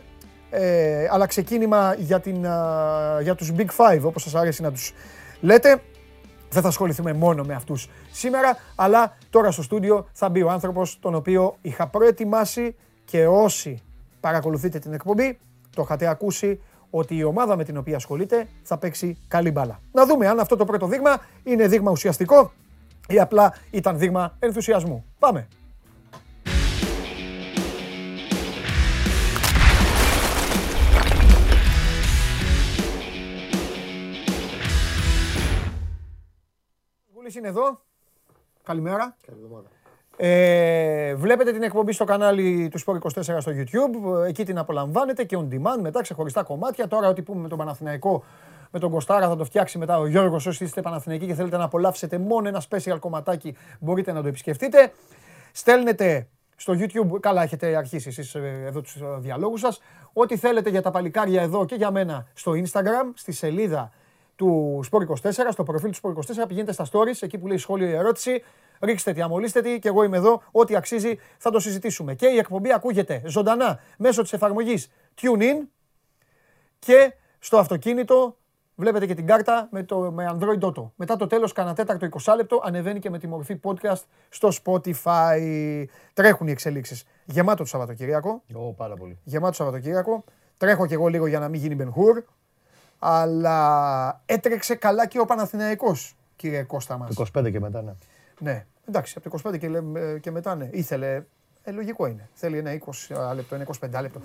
αλλά ξεκίνημα για τους Big Five, όπως σας αρέσει να τους λέτε. Δεν θα ασχοληθούμε μόνο με αυτούς σήμερα, αλλά τώρα στο στούντιο θα μπει ο άνθρωπος τον οποίο είχα προετοιμάσει και όσοι παρακολουθείτε την εκπομπή το είχατε ακούσει ότι η ομάδα με την οποία ασχολείται θα παίξει καλή μπάλα. Να δούμε αν αυτό το πρώτο δείγμα είναι δείγμα ουσιαστικό ή απλά ήταν δείγμα ενθουσιασμού. Πάμε! Είναι εδώ. Καλημέρα. Καλημέρα. Βλέπετε την εκπομπή στο κανάλι του Sport 24 στο YouTube. Εκεί την απολαμβάνετε και on demand μετά ξεχωριστά κομμάτια. Τώρα ό,τι πούμε με τον Παναθηναϊκό, με τον Κωστάρα θα το φτιάξει μετά ο Γιώργος. Όσοι είστε Παναθηναϊκοί και θέλετε να απολαύσετε μόνο ένα special κομματάκι, μπορείτε να το επισκεφτείτε. Στέλνετε στο YouTube, καλά έχετε αρχίσει εσείς εδώ τους διαλόγους σας, ό,τι θέλετε για τα παλικάρια εδώ και για μένα στο Instagram, στη σελίδα του Sport 24, στο προφίλ του Sport 24, πηγαίνετε στα stories, εκεί που λέει σχόλιο ή ερώτηση, ρίξτε τη, αμολύστε τη και εγώ είμαι εδώ, ό,τι αξίζει θα το συζητήσουμε. Και η εκπομπή ακούγεται ζωντανά μέσω της εφαρμογής TuneIn και στο αυτοκίνητο βλέπετε και την κάρτα με Android Auto. Μετά το τέλος κανένα τέταρτο 20 λεπτό ανεβαίνει και με τη μορφή podcast στο Spotify. Τρέχουν οι εξελίξεις. Γεμάτο το Σαββατοκύριακο. Πάρα πολύ. Γεμάτο το Σαββατοκύριακο. Τρέχω κι εγώ λίγο για να μην γίνει μπενχούρ. Αλλά έτρεξε καλά και ο Παναθηναϊκός, κύριε Κώστα μας. Το 25 και μετά, ναι. Ναι, εντάξει, από το 25 και μετά, ναι. Ήθελε, λογικό είναι. Θέλει ένα 20 λεπτό, ένα 25 λεπτό.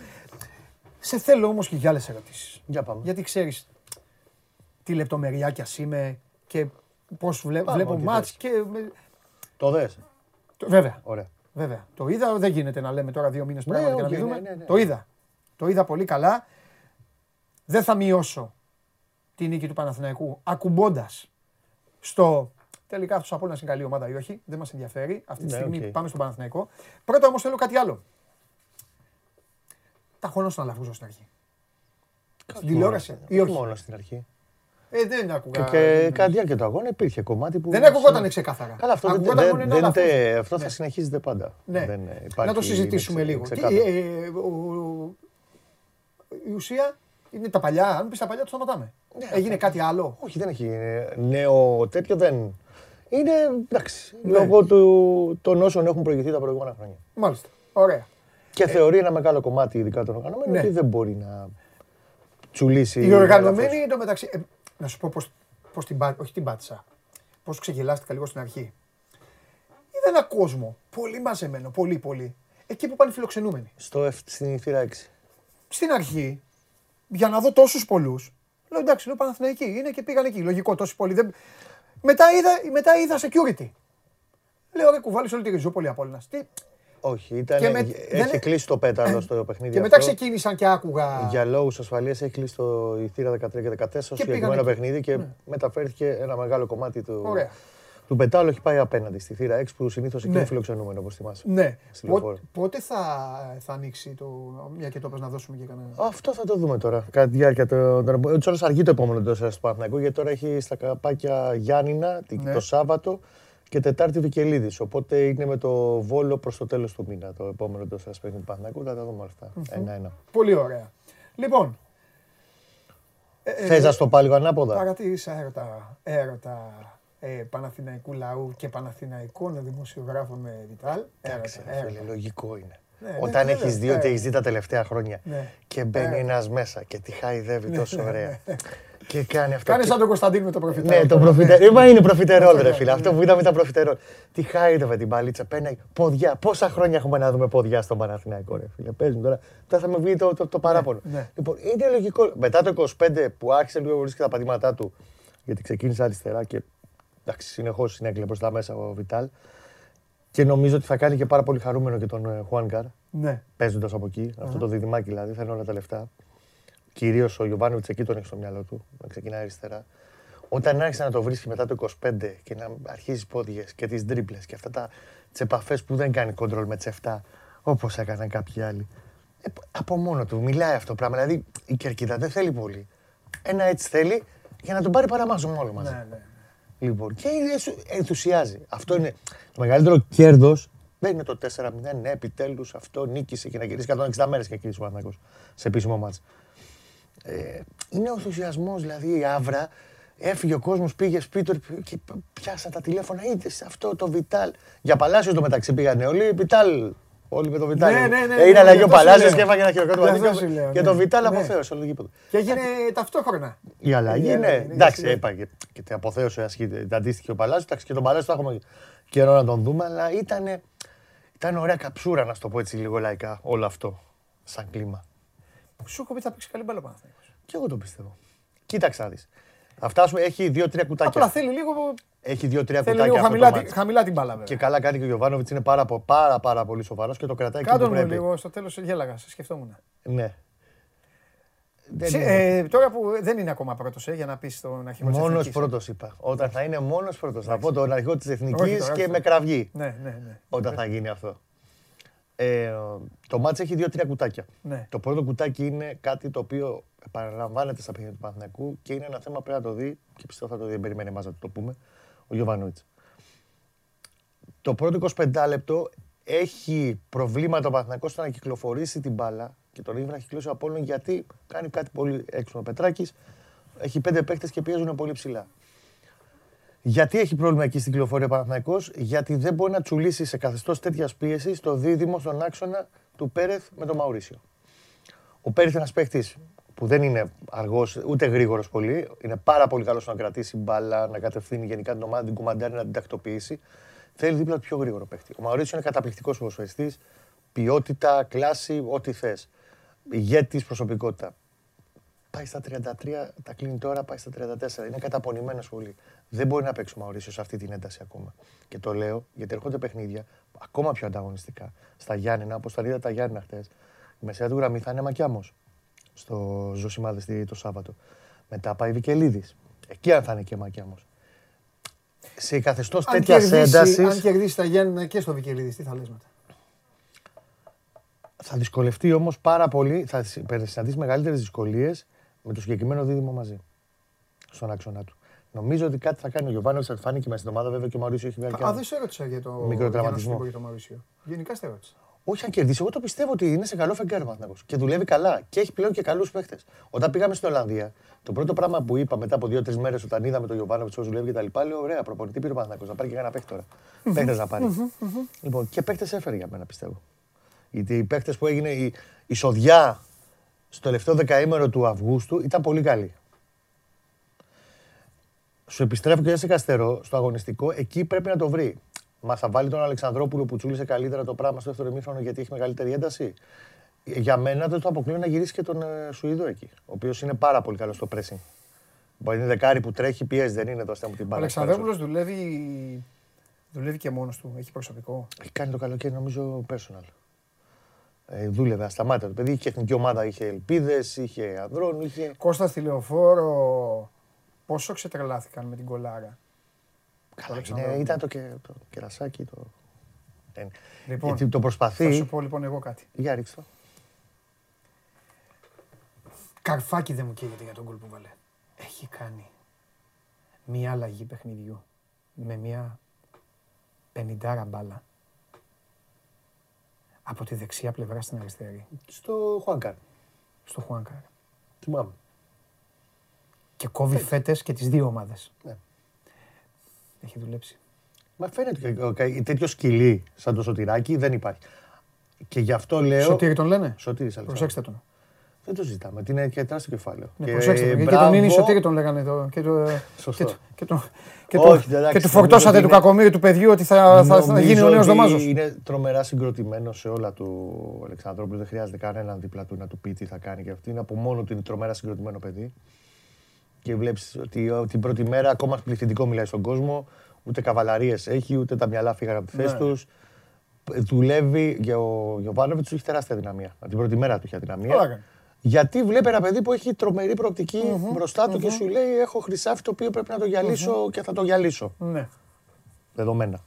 Σε θέλω όμως και για άλλες ερωτήσεις. Για πάμε. Γιατί ξέρεις τι λεπτομεριάκιας είμαι και πώς βλέπω μάτς και... Το δες. Βέβαια. Ωραία. Βέβαια. Το είδα, δεν γίνεται να λέμε τώρα δύο μήνες πράγματα και να μην δούμε. Το είδα. Το είδα πολύ καλά. Δεν θα μειώσω την νίκη του Παναθηναϊκού, ακουμπώντας στο τελικά αυτός από όλους είναι καλή ομάδα ή όχι, δεν μας ενδιαφέρει. Αυτή τη στιγμή πάμε στον Παναθηναϊκό. Πρώτα όμως θέλω κάτι άλλο. Τα χωνόσαν να λαφούζω στην αρχή. Στην τηλεόραση ή όχι. Μόνο στην αρχή. Δεν άκουγα. Και κατά τη διάρκεια του αγώνα υπήρχε κομμάτι που. Δεν ακουγόταν ξεκάθαρα. Καλά, αυτό θα συνεχίζεται πάντα. Να το συζητήσουμε λίγο. Η ουσία είναι τα παλιά. Αν πεις τα παλιά, το σταματάμε. Έγινε κάτι άλλο. Όχι, δεν έχει νέο τέτοιο. Δεν. Είναι εντάξει. Λόγω των όσων έχουν προηγηθεί τα προηγούμενα χρόνια. Μάλιστα. Ωραία. Και θεωρεί ένα μεγάλο κομμάτι, ειδικά των οργανωμένων, ότι δεν μπορεί να τσουλήσει. Οι οργανωμένοι εντωμεταξύ. Να σου πω πώς την πάτησα. Όχι την πάτησα. Πώς ξεγελάστηκα λίγο στην αρχή. Είδα ένα κόσμο. Πολύ μαζεμένο. Πολύ, πολύ. Εκεί που πάνε φιλοξενούμενοι. Στην θύρα 6. Στην αρχή, για να δω τόσους πολλούς, λέω εντάξει, λέω Παναθηναϊκοί είναι και πήγαν εκεί. Λογικό, τόσοι πολλοί. Δεν... Μετά είδα security. Λέω ρε κουβάλεις όλη τη Ριζούπολη από Απόλλωνας. Τι... Όχι, ήταν. Με... Έχει δεν... κλείσει το πέταλο στο παιχνίδι. Και μετά αυτό. Ξεκίνησαν και άκουγα. Για λόγους ασφαλείας έχει κλείσει η θύρα 13 και 14 στο συγκεκριμένο παιχνίδι και μεταφέρθηκε ένα μεγάλο κομμάτι του. Του πετάλου έχει πάει απέναντι στη θύρα 6 που συνήθως εκεί είναι φιλοξενούμενο, όπως θυμάσαι. Ναι. Πότε θα ανοίξει το. Μια και το πες να δώσουμε και κανένα. Αυτό θα το δούμε τώρα. Κατά τη διάρκεια του. Έτσι όλος αργεί το επόμενο τέσσερα του Παναθηναϊκού, γιατί τώρα έχει στα καπάκια Γιάννηνα το Σάββατο. Και Τετάρτη Βικελίδης. Οπότε είναι με το Βόλο προς το τέλος του μήνα το επόμενο τόσα παιχνίδι του Παναθηναϊκού. Θα τα δούμε αυτά. Ένα-ένα. Πολύ ωραία. Λοιπόν. Θες να στο πάλι ανάποδα. Παρατήρησα έρωτα Παναθηναϊκού λαού και Παναθηναϊκών δημοσιογράφων με Βιτάλ. Εντάξει, λογικό είναι. Όταν έχεις δει ότι έχεις δει τα τελευταία χρόνια και μπαίνει ένας μέσα και τη χαϊδεύει τόσο ωραία. Και κάνει αυτό. Κάνει σαν τον Κωνσταντίνο με το προφιτερόλ. Ναι, το προφιτερόλ. Μα είναι προφιτερόλ, ρε φίλε. Αυτό που είδαμε ήταν προφιτερόλ. Τι χάιδευε την μπαλίτσα, πένα πόδια. Πόσα χρόνια έχουμε να δούμε πόδια στον Παναθηναϊκό, ρε φίλε. Πες μου τώρα. Τώρα θα με βγει το παράπονο. Λοιπόν, είναι λογικό. Μετά το 25 που άρχισε λίγο βρίσκεται τα πατήματά του, γιατί ξεκίνησε αριστερά και εντάξει, συνεχώς συνέκλεινε προς τα μέσα ο Βιτάλ. Και νομίζω ότι θα κάνει και πάρα πολύ χαρούμενο και τον Χουάνκαρ. Παίζοντας από εκεί. Αυτό το διδυμάκι δηλαδή, θα είναι όλα τα λεφτά. Κυρίως ο Γιοβάνοβιτς εκεί τον έχει στο μυαλό του, να ξεκινάει αριστερά. Όταν άρχισε να το βρίσκει μετά το 25 και να αρχίζει πόδιες και τις ντρίπλες και αυτά τις επαφές που δεν κάνει κοντρόλ με τσεφτά, όπως έκαναν κάποιοι άλλοι. Από μόνο του μιλάει αυτό το πράγμα. Δηλαδή η κερκίδα δεν θέλει πολύ. Ένα έτσι θέλει για να τον πάρει παραμάζουμε όλοι μαζί. Λοιπόν, και ενθουσιάζει. Αυτό είναι το μεγαλύτερο κέρδος. Δεν είναι το 4-0. Ναι, επιτέλους αυτό νίκησε και να γυρίσει 160 μέρες και να κερδίσει ο Παναθηναϊκός σε επίσημο μάτς. Είναι ο ενθουσιασμός, δηλαδή η άβρα. Έφυγε ο κόσμος, πήγε σπίτι και πιάσαν τα τηλέφωνα. Είδε αυτό το Βιτάλ. Για Παλάσιο το μεταξύ πήγανε όλοι. Βιτάλ. Όλοι με το Βιτάλ. Είναι αλλαγή ο Παλάσιο και έφαγε ένα χειροκρότημα. Και το Βιτάλ αποθέωσε όλο το γήπεδο. Και έγινε ταυτόχρονα. Η αλλαγή, ναι. Εντάξει, έπαγε. Και την αποθέωσε την αντίστοιχη ο Παλάσιο. Και τον Παλάσιο θα έχουμε καιρό να τον δούμε. Αλλά ήταν ωραία καψούρα, να το πω έτσι λίγο λαϊκά, όλο αυτό σαν κλίμα. Σου έχω πει θα παίξει καλή μπάλα ο Παναθηναϊκός. Και εγώ το πιστεύω. Κοίταξε να δεις. Θα φτάσουμε, έχει 2-3 κουτάκια. Απλά θέλει λίγο. Έχει 2-3 κουτάκια. Χαμηλά την μπάλα βέβαια. Και καλά κάνει και ο Γιοβάνοβιτς, είναι πάρα πολύ σοβαρός και το κρατάει εκεί που πρέπει. Κάτω λίγο, στο τέλος γέλαγα, σε σκεφτόμουν. Ναι. Τώρα που δεν είναι ακόμα πρώτος, για να πεις τον αρχηγό της Εθνικής. Μόνος πρώτος είπα. Όταν θα είναι μόνος πρώτος. Θα πω τον αρχηγό της Εθνικής και με κραυγή. Όταν θα γίνει αυτό. Το μάτς έχει 2-3 κουτάκια. Ναι. Το πρώτο κουτάκι είναι κάτι το οποίο επαναλαμβάνεται στα παιχνίδια του Παναθηναϊκού και είναι ένα θέμα που πρέπει να το δει και πιστεύω θα το δει, δεν περιμένει εμάς να το πούμε, ο Γιοβάνοβιτς. Το πρώτο 25 λεπτό έχει προβλήματα ο Παναθηναϊκός στο να κυκλοφορήσει την μπάλα και τον έχει να κυκλώσει από όλων γιατί κάνει κάτι πολύ έξω ο Πετράκης. Έχει 5 παίκτες και πιέζουν πολύ ψηλά. Γιατί έχει πρόβλημα εκεί στην κυκλοφορία ο Παναθηναϊκός, γιατί δεν μπορεί να τσουλήσει σε καθεστώς τέτοιας πίεσης το δίδυμο στον άξονα του Πέρεθ με τον Μαουρίσιο. Ο Πέρεθ είναι ένας παίκτης που δεν είναι αργός ούτε γρήγορος πολύ, είναι πάρα πολύ καλός να κρατήσει μπάλα, να κατευθύνει γενικά την ομάδα, την κουμαντάρει, να την τακτοποιήσει. Θέλει δίπλα του πιο γρήγορο παίκτη. Ο Μαουρίσιο είναι καταπληκτικός ποδοσφαιριστής, ποιότητα, κλάση, ό,τι θες. Ηγέτης, προσωπικότητα. Πάει στα 33, τα κλείνει τώρα, πάει στα 34. Είναι καταπονημένος πολύ. Δεν μπορεί να παίξει ο Μαουρίσιο σε αυτή την ένταση ακόμα. Και το λέω γιατί έρχονται παιχνίδια ακόμα πιο ανταγωνιστικά. Στα Γιάννηνα, όπως τα είδα τα Γιάννηνα χτες, η μεσαία του γραμμή θα είναι μακιάμος στο Ζωσιμάδες το Σάββατο. Μετά πάει Βικελίδης. Εκεί αν θα είναι και μακιά όμως. Σε καθεστώς τέτοιας έντασης. Αν κερδίσει τα Γιάννενα και στο Βικελίδης, τι θα λες μετά? Θα δυσκολευτεί όμως πάρα πολύ, θα συναντήσει μεγαλύτερες δυσκολίες με το συγκεκριμένο δίδυμο μαζί. Στον άξονα του. Νομίζω ότι κάτι θα κάνει ο Γιωβάνος, θα φάνηκε μέσα στην ομάδα, βέβαια και ο Μαουρίσιο έχει βγάλει κάτι. Α, δεν σε ερώτησα για το μικροτραυματισμό. Γενικά σε ερώτησα. Όχι αν κερδίσει, εγώ το πιστεύω ότι είναι σε καλό φεγγάρι ο Παναθηναϊκός και δουλεύει καλά και έχει πλέον και καλούς παίχτες. Όταν πήγαμε στην Ολλανδία, το πρώτο πράγμα που είπα μετά από 2-3 μέρες όταν είδαμε τον Γιωβάνοβιτς πώς δουλεύει και τα λοιπά, λέω: ωραία, προπονητή πήρε ο Παναθηναϊκός, να πάρει και κανένα παίχτη τώρα. Παίχτες να πάρει. Λοιπόν, και παίχτες έφερε για μένα, πιστεύω. Γιατί οι παίχτες που έγινε η σοδιά στο τελευταίο δεκαήμερο του Αυγούστου ήταν πολύ καλή. Σου επιστρέφω και σε Καστερό, στο αγωνιστικό, εκεί πρέπει να το βρει. Μα θα βάλει τον Αλεξανδρόπουλο που τσούλησε καλύτερα το πράγμα στο δεύτερο ημίχρονο γιατί έχει μεγαλύτερη ένταση. Για μένα το αποκλείω να γυρίσει και τον Σουηδό εκεί, ο οποίος είναι πάρα πολύ καλός στο pressing. Μπορεί να είναι δεκάρι που τρέχει, πιέζει, δεν είναι το αστείο που την πάρει. Ο Αλεξανδρόπουλος δουλεύει και μόνος του, έχει προσωπικό. Έχει κάνει το καλοκαίρι, νομίζω, personal. Δούλευε ασταμάτητα το παιδί, είχε εθνική ομάδα, είχε ελπίδες, είχε ανδρών, είχε. Κώστα στη Λεωφόρο. Πόσο ξετρελάθηκαν με την κολάρα. Καλά, ναι, ήταν το κερασάκι. Λοιπόν, γιατί το προσπαθεί. Θα σου πω λοιπόν εγώ κάτι. Για ρίξω. Καρφάκι δεν μου καίγεται για τον γκολ που βάλε. Έχει κάνει μία αλλαγή παιχνιδιού με μία 50 μπάλα. Από τη δεξιά πλευρά στην αριστερή. Στο Χουάνκαρ. Στο Χουάνκαρ. Θυμάμαι. Και κόβει φέτες και τις δύο ομάδες. Ναι. Έχει δουλέψει. Μα φαίνεται ότι τέτοιο σκυλί σαν το Σωτηράκι δεν υπάρχει. Και γι' αυτό λέω. Σωτήρι τον λένε. Σωτήρι, αλλά. Προσέξτε τον. Δεν το συζητάμε. Είναι και τεράστιο κεφάλαιο. Ναι, προσέξτε τον. Και τον είναι Σωτήρι τον λέγανε εδώ. Και του φορτώσατε του κακομοίρη του παιδιού ότι θα γίνει ο νέος Δωμάζος. Είναι τρομερά συγκροτημένο σε όλα του Αλεξανδρόπουλου. Δεν χρειάζεται κανέναν δίπλα του να του πει τι θα κάνει και αυτή. Είναι από μόνο του τρομερά συγκροτημένο παιδί. Και βλέπεις ότι την πρώτη μέρα ακόμα πληθυντικό μιλάει στον κόσμο, ούτε καβαλαρίες έχει, ούτε τα μυαλά φύγαν από τη θέση τους. Δουλεύει και ο Γιωβάνοβιτς, έχει τεράστια δυναμία. Από την πρώτη μέρα του είχε αδυναμία. Γιατί βλέπει ένα παιδί που έχει τρομερή προοπτική μπροστά του και σου λέει: έχω χρυσάφι το οποίο πρέπει να το γυαλίσω και θα το γυαλίσω. Δεδομένα.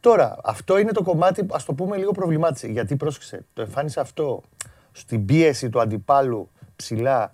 Τώρα, αυτό είναι το κομμάτι, ας το πούμε, λίγο προβλημάτισε. Γιατί πρόσεξε, το εμφάνισε αυτό στην πίεση του αντιπάλου ψηλά.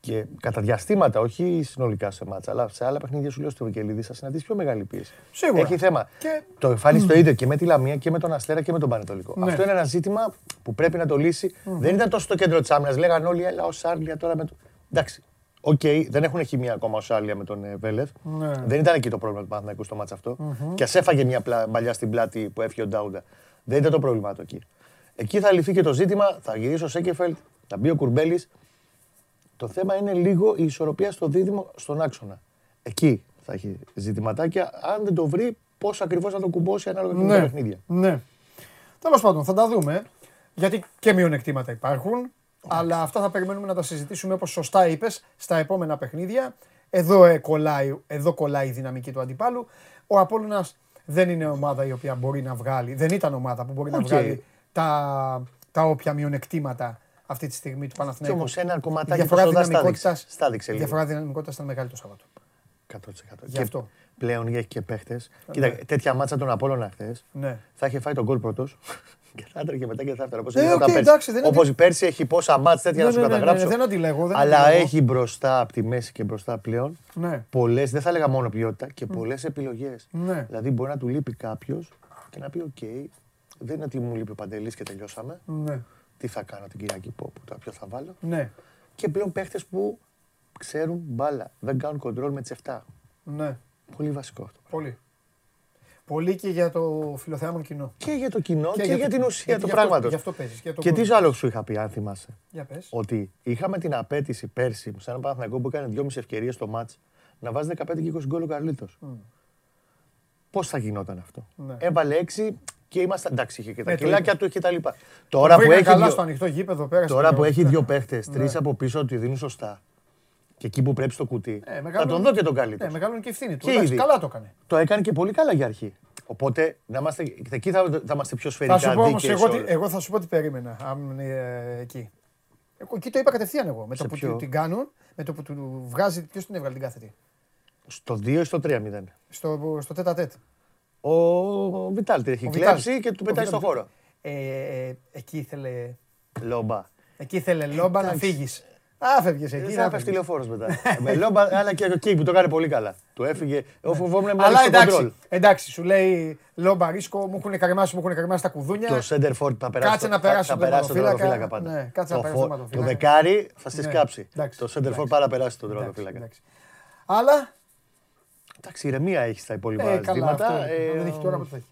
Και κατά διαστήματα, όχι συνολικά σε μάτσα, αλλά σε άλλα παιχνίδια σου λέω στο Βικελίδη, θα συναντήσει πιο μεγάλη πίεση. Σίγουρα. Έχει θέμα. Και το εμφάνισε το ίδιο και με τη Λαμία και με τον Αστέρα και με τον Πανετολικό. Ναι. Αυτό είναι ένα ζήτημα που πρέπει να το λύσει. Δεν ήταν τόσο στο κέντρο της άμυνας. Λέγαν όλοι, έλα ο Σάρλια τώρα με τον. Εντάξει. Οκ, δεν έχουν χημία ακόμα ο Σάρλια με τον Βέλεθ. Ναι. Δεν ήταν εκεί το πρόβλημα του Παναθηναϊκού στο μάτσα αυτό. Και ας έφαγε μια μπαλιά στην πλάτη που έφυγε ο Ντάουντα. Δεν ήταν το πρόβλημα το εκεί. Εκεί θα λυθεί και το ζήτημα, θα γυρίσει ο Σέκεφελτ, θα μπει ο Κουρμπέλης. Το θέμα είναι λίγο η ισορροπία στο δίδυμο, στον άξονα. Εκεί θα έχει ζητηματάκια. Αν δεν το βρει, πώς ακριβώς θα το κουμπώσει ανάλογα με τα παιχνίδια. Ναι. Τέλος πάντων, θα τα δούμε. Γιατί και μειονεκτήματα υπάρχουν. Αλλά αυτά θα περιμένουμε να τα συζητήσουμε, όπως σωστά είπες, στα επόμενα παιχνίδια. Εδώ κολλάει η δυναμική του αντιπάλου. Ο Απόλλωνας δεν είναι ομάδα η οποία μπορεί να βγάλει. Δεν ήταν ομάδα που μπορεί να βγάλει τα όποια μειονεκτήματα. Αυτή τη στιγμή του Παναθηναϊκού. Όμως ένα κομματάκι στάδειξε. Η διαφορά δυναμικότητας ήταν μεγάλη το Σάββατο. 100%. Γι' αυτό. Πλέον έχει και παίχτες. Κοίτα, τέτοια μάτσα των Απόλλωνα χθες. Θα είχε φάει τον γκολ πρώτος και θα έτρεχε μετά και θα έφτανε. Όπως πέρσι έχει πόσα μάτσα τέτοια να σου καταγράψω. Δεν αντιλέγω. Αλλά έχει μπροστά από τη μέση και μπροστά πλέον πολλές, δεν θα έλεγα μόνο ποιότητα, και πολλές επιλογές. Δηλαδή μπορεί να του λείπει κάποιος και να πει: οκ, δεν είναι ότι μου λείπει ο Παντελής και τελειώσαμε. Τι θα κάνω την Κυριακή Πόπου, τώρα ποιο θα βάλω. Ναι. Και πλέον παίχτες που ξέρουν μπάλα, δεν κάνουν κοντρόλ με τις 7. Ναι. Πολύ βασικό αυτό. Πολύ. Πολύ και για το φιλοθεάμον κοινό. Και για το κοινό και για την ουσία του πράγματος. Γι' αυτό παίζεις. Και τι άλλο σου είχα πει, αν θυμάσαι. Για πες. Ότι είχαμε την απέτηση πέρσι, σαν έναν Παναθηναϊκό που έκανε 2,5 ευκαιρίες στο μάτς, να βάζει 15 και 20 γκολ ο Καρλίτος. Πώς θα γινόταν αυτό. Έβαλε 6. Και είμαστε εντάξει, είχε και τα κιλάκια του και τα λοιπά. Τώρα που έχει καλά στο ανοιχτό γήπεδο πέρα. Τώρα που έχει δύο παίχτες, τρεις από πίσω του δίνουν σωστά. Και εκεί που πρέπει στο κουτί. Θα τον δω και τον καλύτερο. Ναι, μεγάλο και ευθύνη του. Καλά το έκανε. Το έκανε και πολύ καλά για αρχή. Οπότε να είμαστε εκεί, θα είμαστε πιο σφαιρικά δίκαιοι. Εγώ θα σου πω τι περίμενα εκεί. Εκεί το είπα κατευθείαν εγώ. Με το που την κάνουν, με το που του βγάζει, ποιος την έβγαλε την κάθετη. Στο 2 ή στο 3-0. Στο τέτα-τέτ. Ο Βιτάλτη έχει κλέψει και του πετάει στο χώρο. Εκεί ήθελε. Λόμπα. Εκεί ήθελε Λόμπα να φύγει. Α, φεύγε εκεί. Θα πέφτει λεωφόρο μετά. Με Λόμπα, αλλά και ο Κίγκ που το κάνει πολύ καλά. Του έφυγε. Εγώ φοβόμουν να μην κάνει. Εντάξει, σου λέει Λόμπα, ρίσκο, μου έχουν καρμάσει, τα κουδούνια. Το center forward θα περάσει. Κάτσε να περάσει τον τερματοφύλακα πάντα. Το δεκάρι θα στη σκάψει. Το center forward πάρα περάσει τον τερματοφύλακα. Αλλά. Εντάξει, ηρεμία έχει στα υπόλοιπα ζητήματα. Δεν έχει τώρα που θα έχει.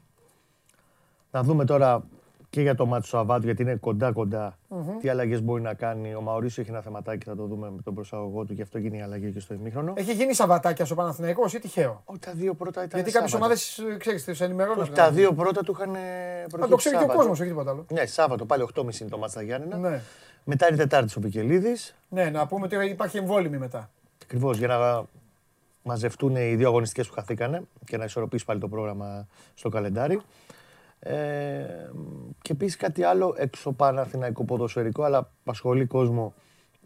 Να δούμε τώρα και για το μάτσο Σαββάτου, γιατί είναι κοντά-κοντά. Τι αλλαγές μπορεί να κάνει. Ο Μαουρίσιο έχει ένα θεματάκι, θα το δούμε με τον προσαγωγό του και αυτό γίνει η αλλαγή και στο ημίχρονο. Έχει γίνει Σαββατάκια στο Παναθηναϊκός ή τυχαίο? Τα δύο πρώτα ήταν. Γιατί κάποιες ομάδες, ξέρεις, τις ενημερώνουν. Τα δύο πρώτα του είχαν προκύψει. Α, το ξέρει και ο κόσμος, όχι τίποτα άλλο. Ναι, Σάββατο πάλι 8.30 είναι το μάτσο Γιάννενα. Μετά είναι Τετάρτη ο Πικελίδης. Ναι, να πούμε ότι υπάρχει εμβόλυμη μετά. Ακριβώς, για να μαζευτούν οι δύο αγωνιστικές που χαθήκανε και να ισορροπήσει πάλι το πρόγραμμα στο καλεντάρι. Και επίσης κάτι άλλο εξωπαναθηναϊκό ποδοσφαιρικό, αλλά απασχολεί κόσμο,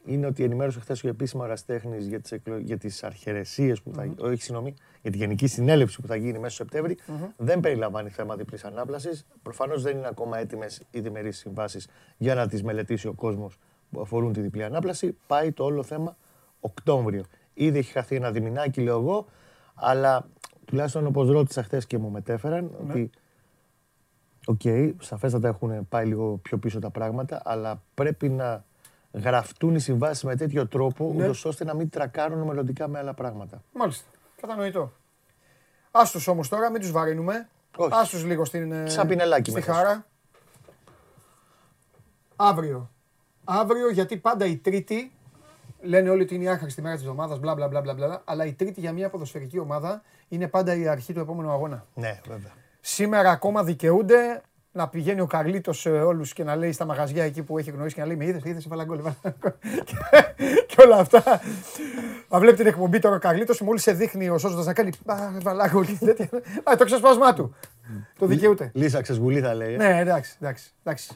είναι ότι ενημέρωσε χθες ο επίσημος τέχνης για τις αρχαιρεσίες που θα, όχι συγγνώμη, για τη γενική συνέλευση που θα γίνει μέσα στο Σεπτέμβρη. Δεν περιλαμβάνει θέμα διπλής ανάπλασης. Προφανώς δεν είναι ακόμα έτοιμες οι διμερείς συμβάσεις για να τις μελετήσει ο κόσμος που αφορούν τη διπλή ανάπλαση. Πάει το όλο θέμα Οκτώβριο. Ήδη έχει χαθεί ένα διμηνάκι, λέω εγώ, αλλά τουλάχιστον όπως ρώτησα χθες και μου μετέφεραν ότι. Οκ, σαφέστατα έχουν πάει λίγο πιο πίσω τα πράγματα, αλλά πρέπει να γραφτούν οι συμβάσεις με τέτοιο τρόπο, ούτως ώστε να μην τρακάρουν μελλοντικά με άλλα πράγματα. Μάλιστα. Κατανοητό. Ας τους όμως τώρα, μην τους βαρύνουμε. Ας τους λίγο στη χαρά. Αύριο. Αύριο, γιατί πάντα η Τρίτη, λένε όλοι ότι είναι η άχαριστη μέρα της εβδομάδας, μπλα μπλα μπλα μπλα, αλλά η Τρίτη για μια ποδοσφαιρική ομάδα είναι πάντα η αρχή του επόμενου αγώνα. Ναι, βέβαια. Σήμερα ακόμα δικαιούνται να πηγαίνει ο Καρλίτος σε όλους και να λέει στα μαγαζιά εκεί που έχει γνωρίσει και να λέει: «Με είδες, έβαλα γκολ». Και όλα αυτά. Να βλέπει την εκπομπή τώρα ο Καρλίτος, μόλις σε δείχνει ο σώζοντας να κάνει «Έβαλα γκολ». Το ξεσπάσμα του. Το δικαιούται. Λύσα ξεσγουλή θα λέει. Ναι, εντάξει.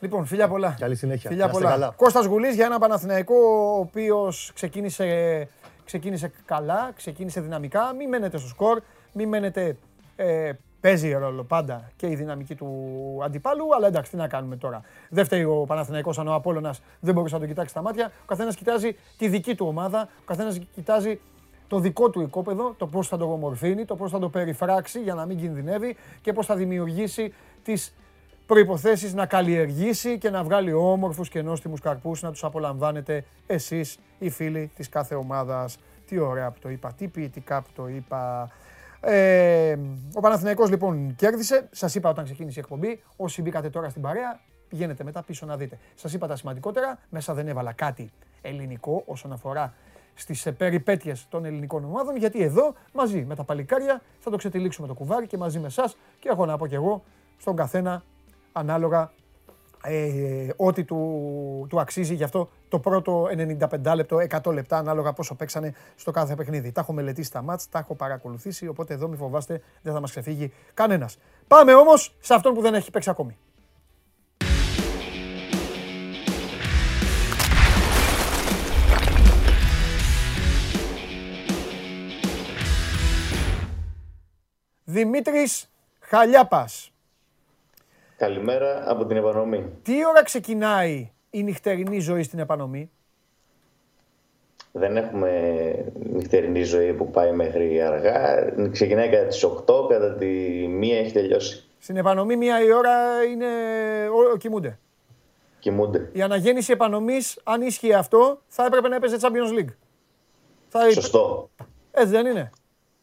Λοιπόν, φιλιά πολλά. Καλή συνέχεια. Κώστας Γουλής για ένα Παναθηναϊκό ο οποίος ξεκίνησε καλά, ξεκίνησε δυναμικά. Μην μένετε στο σκορ, μην μένετε. Παίζει ρόλο πάντα και η δυναμική του αντιπάλου, αλλά εντάξει, τι να κάνουμε τώρα. Δεν φταίει ο Παναθηναϊκός αν ο Απόλλωνας δεν μπορούσε να τον κοιτάξει στα μάτια. Ο καθένας κοιτάζει τη δική του ομάδα, ο καθένας κοιτάζει το δικό του οικόπεδο, το πώς θα το ομορφύνει, το πώς θα το περιφράξει για να μην κινδυνεύει και πώς θα δημιουργήσει τις προϋποθέσεις να καλλιεργήσει και να βγάλει όμορφους και νόστιμους καρπούς να τους απολαμβάνετε εσείς οι φίλοι της κάθε ομάδας. Τι ωραία που το είπα, τι ποιητικά που το είπα. Ο Παναθηναϊκός λοιπόν κέρδισε. Σας είπα όταν ξεκίνησε η εκπομπή, όσοι μπήκατε τώρα στην παρέα, πηγαίνετε μετά πίσω να δείτε. Σας είπα τα σημαντικότερα. Μέσα δεν έβαλα κάτι ελληνικό όσον αφορά στις περιπέτειες των ελληνικών ομάδων, γιατί εδώ μαζί με τα παλικάρια θα το ξετυλίξουμε το κουβάρι και μαζί με εσάς. Και έχω να πω κι εγώ στον καθένα ανάλογα ό,τι του αξίζει. Γι' αυτό το πρώτο 95 λεπτό, 100 λεπτά, ανάλογα πόσο παίξανε στο κάθε παιχνίδι. Τα έχω μελετήσει τα μάτς, τα έχω παρακολουθήσει, οπότε εδώ μη φοβάστε, δεν θα μας ξεφύγει κανένας. Πάμε όμως σε αυτόν που δεν έχει παίξει ακόμη. Δημήτρης Χαλιάπας. Καλημέρα από την Επανομή. Τι ώρα ξεκινάει η νυχτερινή ζωή στην Επανομή? Δεν έχουμε νυχτερινή ζωή που πάει μέχρι αργά. Ξεκινάει κατά τις 8, κατά τη 1 έχει τελειώσει. Στην Επανομή μία η ώρα είναι... κοιμούνται. Κοιμούνται. Η αναγέννηση Επανομής, αν ίσχυε αυτό, θα έπρεπε να έπαιζε Champions League. Σωστό. Έτσι δεν είναι?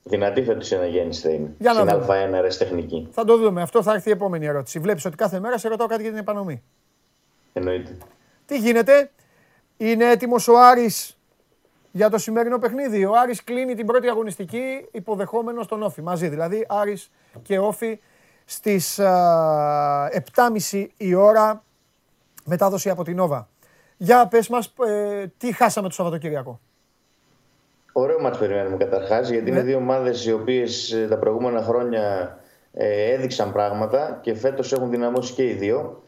Δυνατή φέτος η αναγέννηση θα είναι. Για να δούμε. Στην Α1 αεραστεχνική. Θα το δούμε. Αυτό θα έρθει η επόμενη ερώτηση. Βλέπεις ότι κάθε μέρα σε ρωτάω κάτι για την Επανομή. Εννοείται. Τι γίνεται? Είναι έτοιμος ο Άρης για το σημερινό παιχνίδι? Ο Άρης κλείνει την πρώτη αγωνιστική υποδεχόμενος τον Όφη. Μαζί δηλαδή Άρης και Όφη στις 7.30 η ώρα μετάδοση από την Nova. Για πες μας τι χάσαμε το Σαββατοκύριακο. Ωραίο μάτς περιμένουμε καταρχάς, γιατί είναι δύο ομάδες οι οποίες τα προηγούμενα χρόνια έδειξαν πράγματα και φέτος έχουν δυναμώσει και οι δύο.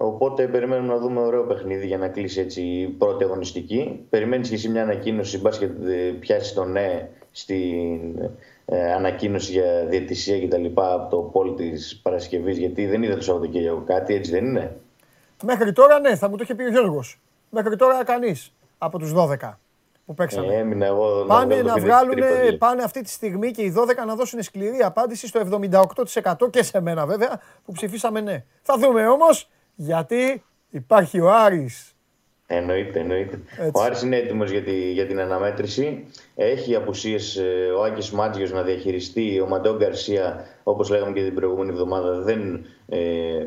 Οπότε περιμένουμε να δούμε ωραίο παιχνίδι για να κλείσει έτσι η πρώτη αγωνιστική. Περιμένεις και εσύ μια ανακοίνωση, μπάσκετ πιάσει το ναι στην ανακοίνωση για διαιτησία και τα λοιπά από το πόλ της Παρασκευής, γιατί δεν είδα το Σαββατοκύριακο κάτι, έτσι δεν είναι? Μέχρι τώρα ναι, θα μου το είχε πει ο Γιώργος. Μέχρι τώρα κανείς από τους 12 που παίξανε. Έμεινα εγώ να πάνε να βγάλουν, πάνε αυτή τη στιγμή και οι 12 να δώσουν σκληρή απάντηση στο 78% και σε μένα βέβαια που ψηφίσαμε ναι. Θα δούμε όμως. Γιατί υπάρχει ο Άρης. Εννοείται. Έτσι. Ο Άρης είναι έτοιμος για την αναμέτρηση. Έχει απουσίες ο Άκης Μάτζιος να διαχειριστεί. Ο Μαντό Γκαρσία, όπως λέγαμε και την προηγούμενη εβδομάδα, δεν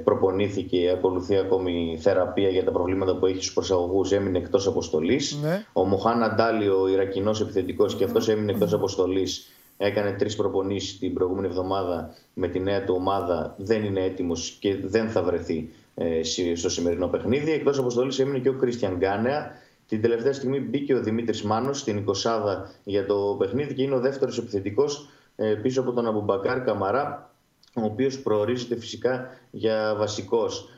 προπονήθηκε. Ακολουθεί ακόμη θεραπεία για τα προβλήματα που έχει στους προσαγωγούς. Έμεινε εκτός αποστολής. Ναι. Ο Μοχάνα Ντάλι, ο Ιρακινός επιθετικός, και αυτός έμεινε εκτός αποστολής. Έκανε 3 προπονήσεις την προηγούμενη εβδομάδα με τη νέα του ομάδα. Δεν είναι έτοιμος και δεν θα βρεθεί στο σημερινό παιχνίδι. Εκτός αποστολής έμεινε και ο Κρίστιαν Γκάνεα. Την τελευταία στιγμή μπήκε ο Δημήτρης Μάνος στην εικοσάδα για το παιχνίδι και είναι ο δεύτερος επιθετικός πίσω από τον Αμπουμπακάρ Καμαρά, ο οποίος προορίζεται φυσικά για βασικός.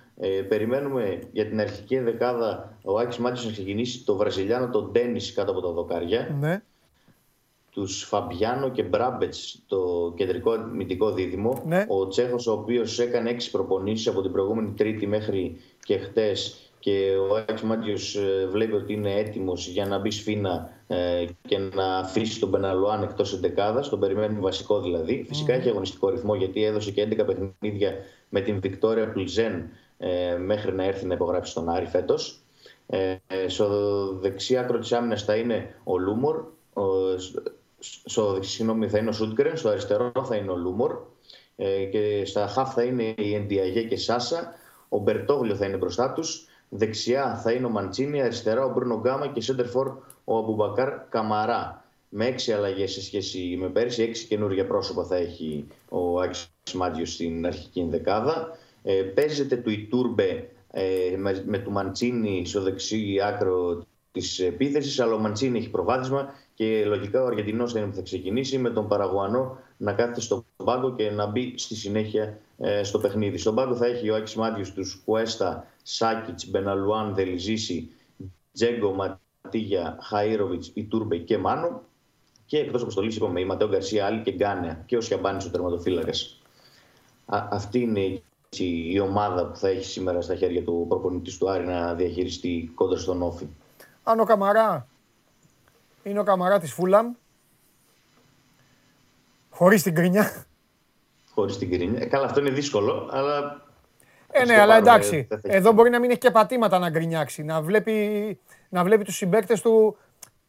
Περιμένουμε για την αρχική δεκάδα ο Άκης Μάτζιος να ξεκινήσει το Βραζιλιάνο, τον Ντένις κάτω από τα δοκάρια. Ναι. Τους Φαμπιάνο και Μπράμπετς, το κεντρικό αμυντικό δίδυμο. Ναι. Ο Τσέχος, ο οποίος έκανε 6 προπονήσεις από την προηγούμενη Τρίτη μέχρι και χτες, και ο Άκης Μάτζιος βλέπει ότι είναι έτοιμος για να μπει σφήνα και να αφήσει τον Πεναλουάν εκτός εντεκάδας. Τον περιμένουμε βασικό δηλαδή. Φυσικά έχει αγωνιστικό ρυθμό, γιατί έδωσε και 11 παιχνίδια με την Βικτόρια Πλιζέν μέχρι να έρθει να υπογράψει στον Άρη φέτος. Στο δεξί άκρο της άμυνας θα είναι ο Λούμορ. Θα είναι ο Σούντγκρεν, στο αριστερό θα είναι ο Λούμορ και στα χαφ θα είναι η Εντιαγέ και Σάσα. Ο Μπερτόγλιο θα είναι μπροστά τους. Δεξιά θα είναι ο Μαντσίνη, αριστερά ο Μπρούνο Γκάμα και σέντερφορ ο Αμπουμπακάρ Καμαρά. Με 6 αλλαγές σε σχέση με πέρσι, 6 καινούργια πρόσωπα θα έχει ο Άκης Μάτζιος στην αρχική ενδεκάδα. Παίζεται του Ιτούρμπε με του Μαντσίνη στο δεξί άκρο της επίθεσης, αλλά ο Μαντσίνη έχει προβάδισμα και λογικά ο Αργεντινός θα είναι που θα ξεκινήσει, με τον Παραγουανό να κάθεται στον πάγκο και να μπει στη συνέχεια στο παιχνίδι. Στον πάγκο θα έχει ο Άκης Μάτζιος τους Κουέστα, Σάκιτς, Μπεναλουάν, Δελιζίση, Τζέγκο, Ματίγια, Χαΐροβιτς, Ιτούρμπε και Μάνο. Και εκτός αποστολής είπαμε η Ματέο Γκαρσία, Άλλη και Γκάνεα και ο Σιαμπάνης ο τερματοφύλακας. Αυτή είναι η ομάδα που θα έχει σήμερα στα χέρια του προπονητής του Άρη να διαχειριστεί κόντρα στον Όφη. Αν ο Καμαρά είναι ο Καμαρά της Φούλαμ, χωρίς την κρίνια. Χωρίς την κρίνια. Καλά, αυτό είναι δύσκολο, αλλά... ναι, αλλά εντάξει. Εδώ μπορεί να μην έχει και πατήματα να γκρινιάξει. Να βλέπει τους συμπαίκτες του,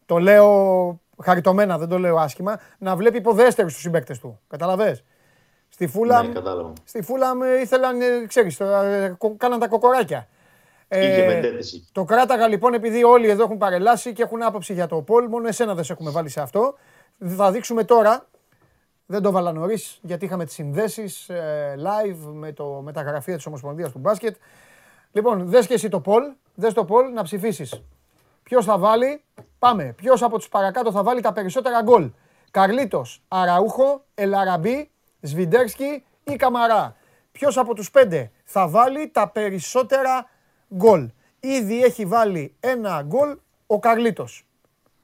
το λέω χαριτωμένα, δεν το λέω άσχημα, να βλέπει υποδέστερους τους συμπαίκτες του. Καταλαβες. Στη Φούλαμ, ήθελαν, ξέρεις, κάναν τα κοκοράκια. Το κράταγα λοιπόν, επειδή όλοι εδώ έχουν παρελάσει και έχουν άποψη για το πόλ, μόνο εσένα δεν σε έχουμε βάλει σε αυτό. Θα δείξουμε τώρα, δεν το βάλα νωρίς, γιατί είχαμε τις συνδέσεις live με τα γραφεία της Ομοσπονδίας του Μπάσκετ. Λοιπόν, δες και εσύ το πόλ, να ψηφίσεις. Ποιος θα βάλει, πάμε, ποιος από τους παρακάτω θα βάλει τα περισσότερα γκολ? Καρλίτος, Αραούχο, Ελαραμπί, Σβιντέρσκι ή Καμαρά? Ποιος από τους 5 θα βάλει τα περισσότερα γκολ? Ήδη έχει βάλει ένα γκολ ο Καρλίτος.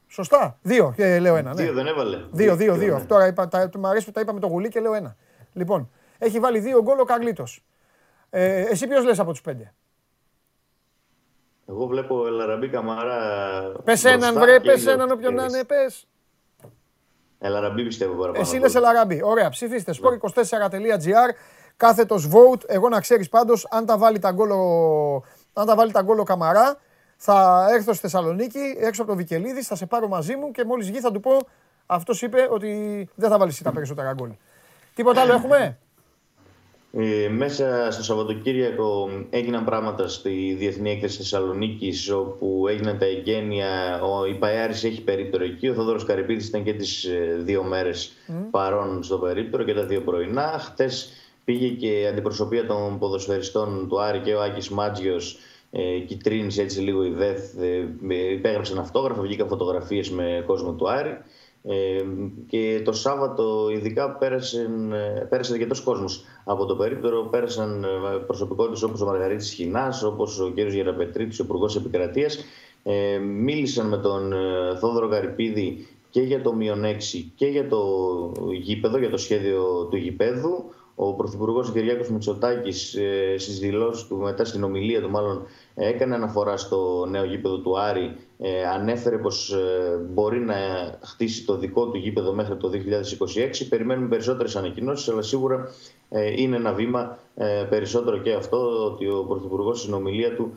Σωστά. 2, λέω 1. Ναι. 2 δεν έβαλε. 2. Τώρα μου αρέσει που τα είπα με το γουλί και λέω 1. Λοιπόν, έχει βάλει 2 γκολ ο Καρλίτος. Εσύ ποιος λες από τους 5? Εγώ βλέπω Ελαραμπί, Καμαρά. Πες έναν, βρε, πες έναν, όποιον να είναι, πες. Ελαραμπί πιστεύω παραπάνω. Εσύ λες Ελαραμπί. Ωραία, ψηφίστε sport24.gr /vote. Εγώ να ξέρεις πάντως, αν τα βάλει τα γκολ ο Καμαρά, θα έρθω στη Θεσσαλονίκη, έξω από το Βικελίδης, θα σε πάρω μαζί μου και μόλις βγει θα του πω, αυτός είπε ότι δεν θα βάλει εσύ τα περισσότερα γκολ. Τίποτα άλλο έχουμε? Μέσα στο Σαββατοκύριακο έγιναν πράγματα στη Διεθνή Έκθεση Θεσσαλονίκης, όπου έγιναν τα εγγένεια. Η Παϊάρης έχει περίπτερο εκεί. Ο Θοδωρός Καρυπίδης ήταν και τις 2 μέρες παρών στο περίπτερο και τα 2 πρωινά. Χτες πήγε και αντιπροσωπεία των ποδοσφαιριστών του Άρη και ο Άκης Μάτζιος. Κιτρίνησε έτσι λίγο η ΔΕΘ, υπέγραψαν αυτόγραφα, βγήκαν φωτογραφίες με κόσμο του Άρη. Και το Σάββατο ειδικά πέρασε αρκετός κόσμος από το περίπτερο. Πέρασαν προσωπικότητες όπως ο Μαργαρίτης Χινάς, όπως ο κ. Γεραπετρίτης, ο Υπουργός Επικρατείας. Μίλησαν με τον Θόδωρο Καρυπίδη και για το μειονέξι και για το γήπεδο, για το σχέδιο του γηπέδου. Ο Πρωθυπουργός Κυριάκος Μητσοτάκης στις δηλώσεις του, μετά στην ομιλία του μάλλον, έκανε αναφορά στο νέο γήπεδο του Άρη. Ανέφερε πως μπορεί να χτίσει το δικό του γήπεδο μέχρι το 2026. Περιμένουμε περισσότερες ανακοινώσεις, αλλά σίγουρα είναι ένα βήμα περισσότερο και αυτό, ότι ο Πρωθυπουργός στην ομιλία του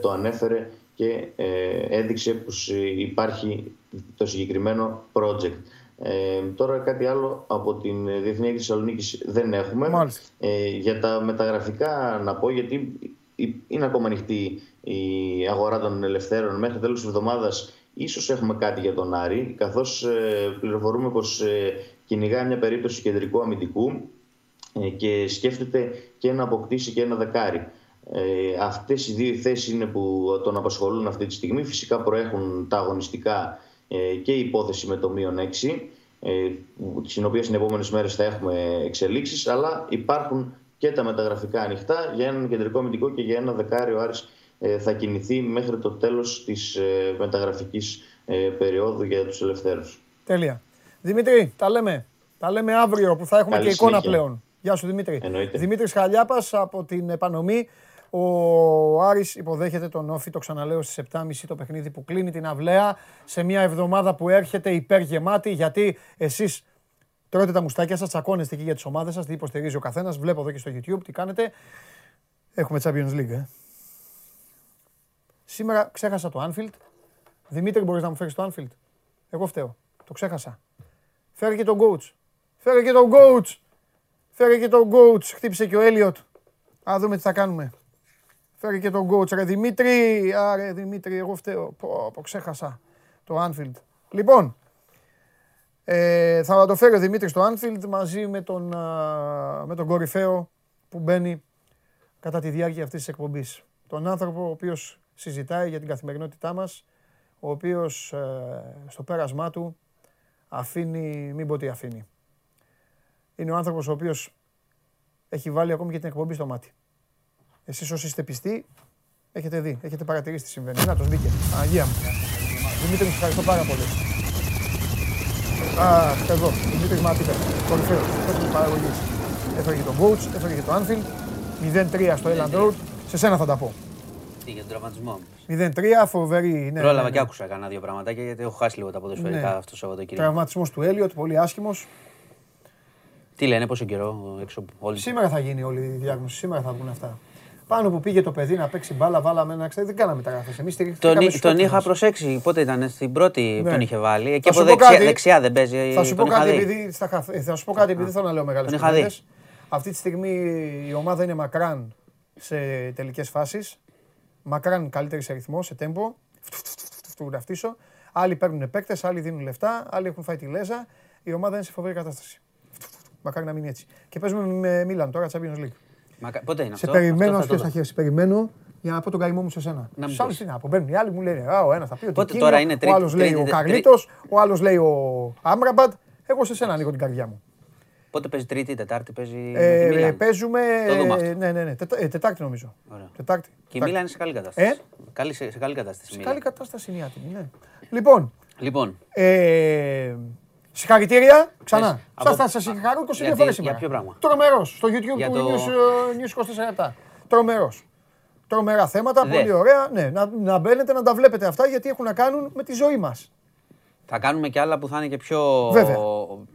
το ανέφερε και έδειξε πως υπάρχει το συγκεκριμένο project. Τώρα κάτι άλλο από την Διεθνή Έκθεση Θεσσαλονίκης δεν έχουμε. Για τα μεταγραφικά να πω, γιατί είναι ακόμα ανοιχτή η αγορά των ελευθέρων μέχρι τέλος της εβδομάδας. Ίσως έχουμε κάτι για τον Άρη, καθώς πληροφορούμε πως κυνηγά μια περίπτωση κεντρικού αμυντικού και σκέφτεται και να αποκτήσει και ένα δεκάρι. Αυτές οι δύο θέσεις είναι που τον απασχολούν αυτή τη στιγμή. Φυσικά προέχουν τα αγωνιστικά και η υπόθεση με το μείον 6, στην οποία στις επόμενες μέρες θα έχουμε εξελίξεις, αλλά υπάρχουν και τα μεταγραφικά ανοιχτά για έναν κεντρικό αμυντικό και για ένα δεκάριο. Άρης θα κινηθεί μέχρι το τέλος της μεταγραφικής περίοδου για τους ελευθέρους. Τέλεια. Δημήτρη, τα λέμε αύριο που θα έχουμε καλή και εικόνα συνέχεια πλέον. Γεια σου Δημήτρη. Εννοείται. Δημήτρης Χαλιάπας από την Επανομή. Ο Άρης υποδέχεται τον Όφη, το ξαναλέω, στις 7.30 το παιχνίδι που κλείνει την αυλαία, σε μια εβδομάδα που έρχεται υπεργεμάτη, γιατί εσείς τρώτε τα μουστάκια σας, τσακώνεστε και για τις ομάδες σας, τι υποστηρίζει ο καθένας, βλέπω εδώ και στο YouTube τι κάνετε. Έχουμε Champions League, Σήμερα ξέχασα το Anfield. Δημήτρη, μπορείς να μου φέρεις το Anfield? Εγώ φταίω, το ξέχασα. Φέρε και τον coach. Χτύπησε και ο Elliot. Α, δούμε τι θα κάνουμε. Φέρε και τον coach, ρε Δημήτρη, εγώ φταίω. Ξέχασα το Anfield. Λοιπόν, θα το φέρει ο Δημήτρης στο Anfield μαζί με τον κορυφαίο που μπαίνει κατά τη διάρκεια αυτής της εκπομπής. Τον άνθρωπο ο οποίος συζητάει για την καθημερινότητά μας, ο οποίος στο πέρασμά του αφήνει, μην πω τι αφήνει. Είναι ο άνθρωπος ο οποίος έχει βάλει ακόμη και την εκπομπή στο μάτι. Εσείς όσοι είστε πιστοί, έχετε δει, έχετε παρατηρήσει τι συμβαίνει. Να, το μπήκε. Αγία μου. Δημήτρη, σας ευχαριστώ πάρα πολύ. Εδώ. Δημήτρης Ματζουράνης. Κορυφαίο. Κορυφαίο παραγωγής. Έφερε και τον coach, έφερε και το Anfield. 0-3 στο Elland Road. Σε σένα θα τα πω. Τι, για τον τραυματισμό μου. 0-3, φοβερή. Ναι, πρόλαβα και άκουσα κανένα δύο πραγματάκια, γιατί έχω χάσει λίγο τα ποδοσφαιρικά αυτό το Σαββατοκύριακο. Τραυματισμός του Elliot, πολύ άσχημος. Τι λένε, πόσο καιρό έξω όλοι? Σήμερα θα γίνει όλη η διάγνωση, σήμερα θα βγουν αυτά. Πάνω που πήγε το παιδί να παίξει μπάλα, βάλαμε ένα ξένο. Δεν κάναμε τα γράφες. Εμείς τον είχα προσέξει. Πότε ήταν στην πρώτη που τον είχε βάλει. Εκεί από δεξιά δεν παίζει. Θα σου πω κάτι, επειδή θέλω να λέω μεγάλες κουβέντες. Αυτή τη στιγμή η ομάδα είναι μακράν σε τελικές φάσεις. Μακράν καλύτερη σε ρυθμό, σε τέμπο. Του γραφτήσω. Άλλοι παίρνουν παίκτες, άλλοι δίνουν λεφτά, άλλοι έχουν φάει τη λέζα. Η ομάδα είναι σε φοβερή κατάσταση. Μακάρι να μείνει έτσι. Και παίζουμε με Μίλαν τώρα, Champions League. Πότε είναι αυτό? Σε περιμένω, σε περιμένω για να πω τον καημό μου σε σένα. Στους άλλους τι να πω? Μπαίνουν οι άλλοι, μου λένε ο ένας θα πει ότι Κίνο, ο άλλος λέει ο Καρλίτος, ο άλλος λέει ο Άμραμπατ. Εγώ σε σένα ανοίγω την καρδιά μου. Πότε παίζει? Τρίτη, Τετάρτη παίζει? Παίζουμε. Ναι, Τετάρτη νομίζω. Τετάρτη. Και η Μίλαν είναι σε καλή κατάσταση. Σε καλή κατάσταση. Σε καλή κατάσταση είναι άτιμη, ναι. Λοιπόν. Συγχαρητήρια, ξανά. Θα σας συγχαρώ 22 φορές σήμερα. Τρομερός, στο YouTube του News 24/7. Τρομερός. Τρομερά θέματα, πολύ ωραία. Ναι, να μπαίνετε να τα βλέπετε αυτά, γιατί έχουν να κάνουν με τη ζωή μας. Θα κάνουμε και άλλα που θα είναι και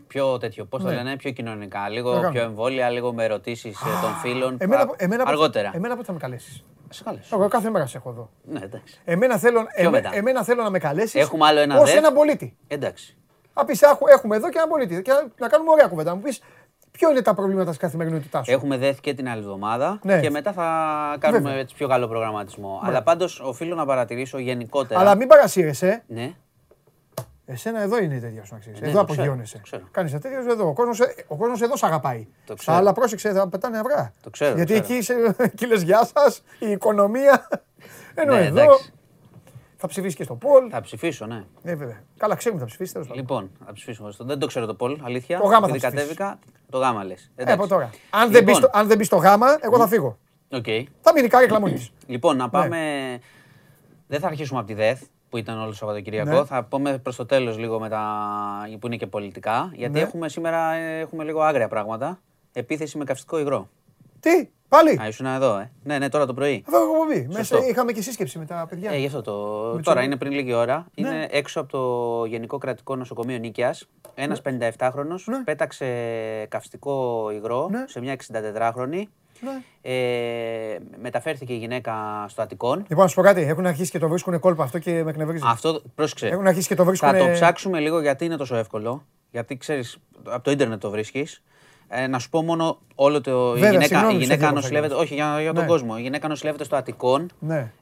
πιο τέτοιο, πώς θα λένε, πιο κοινωνικά. Λίγο πιο εμβόλια, λίγο με ερωτήσεις των φίλων. Αργότερα. Εμένα πότε θα με καλέσεις? Εγώ κάθε μέρα σε έχω εδώ. Εμένα θέλω να με καλέσεις ως έναν πολίτη. Εντάξει. Α, πεις, έχουμε εδώ και έναν πολίτη και να κάνουμε ωραία κουβέντα. Μου πεις, ποιο είναι τα προβλήματα της καθημερινότητάς σου. Έχουμε δέθει και την άλλη εβδομάδα και μετά θα κάνουμε έτσι πιο καλό προγραμματισμό. Αλλά πάντως οφείλω να παρατηρήσω γενικότερα. Αλλά μην παρασύρεσαι. Ναι. Εσένα εδώ είναι η τέτοια σου να ξέρεις. Εδώ απογειώνεσαι. Κάνεις τα τέτοια σου εδώ. Ο κόσμος εδώ σ' αγαπάει. Αλλά πρόσεξε, θα πετάνε αυγά. Το ξέρω. Γιατί εκεί λες γεια σας, η οικονομία. Ενώ εδώ. Θα ψηφίσει και στο Πολ. Θα ψηφίσω, ναι. Βέβαια. Καλά, ξέρουμε, θα ψηφίσει. Λοιπόν, θα ψηφίσουμε. Δεν το ξέρω το Πολ, αλήθεια. Το γάμα θα κατέβηκα. Το γάμα λες. Από τώρα. Αν λοιπόν, δεν μπει στο γάμα, εγώ θα φύγω. Okay. Θα μείνει κάτι κλαμονή. Λοιπόν, να πάμε. Ναι. Δεν θα αρχίσουμε από τη ΔΕΘ που ήταν όλο το Σαββατοκυριακό. Ναι. Θα πάμε προς το τέλος λίγο μετά που είναι και πολιτικά. Γιατί ναι. σήμερα έχουμε λίγο άγρια πράγματα. Επίθεση με καυστικό υγρό. Τι, πάλι. Α, ήσουν εδώ, ε. Ναι, ναι, τώρα το πρωί. Αυτό έχω πει. Μέσα είχαμε και σύσκεψη με τα παιδιά. Γι' αυτό το. Τώρα είναι πριν λίγη ώρα. Ναι. Είναι έξω από το Γενικό Κρατικό Νοσοκομείο Νίκαιας. Ένας 57χρονος πέταξε καυστικό υγρό σε μια 64χρονη. Ναι. Μεταφέρθηκε η γυναίκα στο Αττικόν. Λοιπόν, να σου πω κάτι. Έχουν αρχίσει και το βρίσκουν κόλπα αυτό και με εκνευρίζει. Αυτό, πρόσεξε. Έχουν αρχίσει και το βρίσκουν. Θα το ψάξουμε λίγο γιατί είναι τόσο εύκολο. Γιατί ξέρεις, από το ίντερνετ το βρίσκεις. Να σου πω μόνο όλο το. Βέβαια, η γυναίκα νοσηλεύεται. Όχι, για τον κόσμο. Η γυναίκα νοσηλεύεται στο Αττικόν με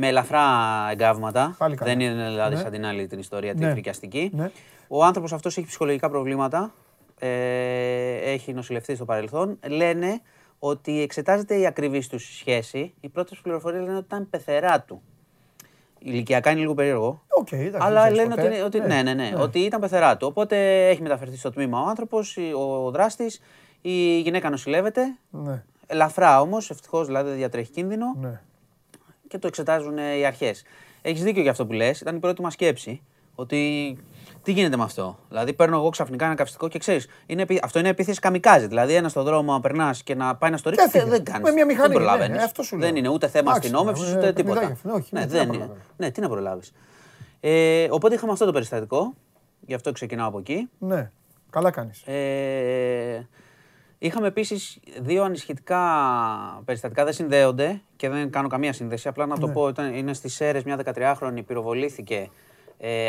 ελαφρά εγκάβματα. Δεν είναι δηλαδή σαν την άλλη την ιστορία, την φρικιαστική. Ο άνθρωπος αυτός έχει ψυχολογικά προβλήματα. Έχει νοσηλευτεί στο παρελθόν. Λένε ότι εξετάζεται η ακριβής του σχέση. Οι πρώτες πληροφορίες λένε ότι ήταν πεθερά του. Ηλικιακά είναι λίγο περίεργο. Okay, αλλά λένε ότι, ναι, ότι ήταν πεθερά του. Οπότε έχει μεταφερθεί στο τμήμα ο άνθρωπος, ο δράστης. Η γυναίκα νοσηλεύεται. Ναι. Ελαφρά όμως, ευτυχώς δηλαδή δεν διατρέχει κίνδυνο. Ναι. Και το εξετάζουν οι αρχές. Έχεις δίκιο για αυτό που λες. Ήταν η πρώτη μας σκέψη. Ότι τι γίνεται με αυτό. Δηλαδή, παίρνω εγώ ξαφνικά ένα καυστικό και ξέρεις, αυτό είναι επίθεση καμικάζι. Δηλαδή, ένα στον δρόμο να περνά και να πάει να στο ρίξει, δεν κάνει. Με μια μηχανή. Δεν προλαβαίνει. Δεν είναι ούτε θέμα αστυνόμευσης ούτε τίποτα. Ναι, δεν είναι. Ναι, τι να προλάβει. Οπότε είχαμε αυτό το περιστατικό. Γι' αυτό ξεκινάω από εκεί. Ναι, καλά κάνεις. Είχαμε επίσης δύο ανησυχητικά περιστατικά. Δεν συνδέονται και δεν κάνω καμία σύνδεση. Απλά να το πω, είναι στις Σέρρες μια 13χρονη πυροβολήθηκε.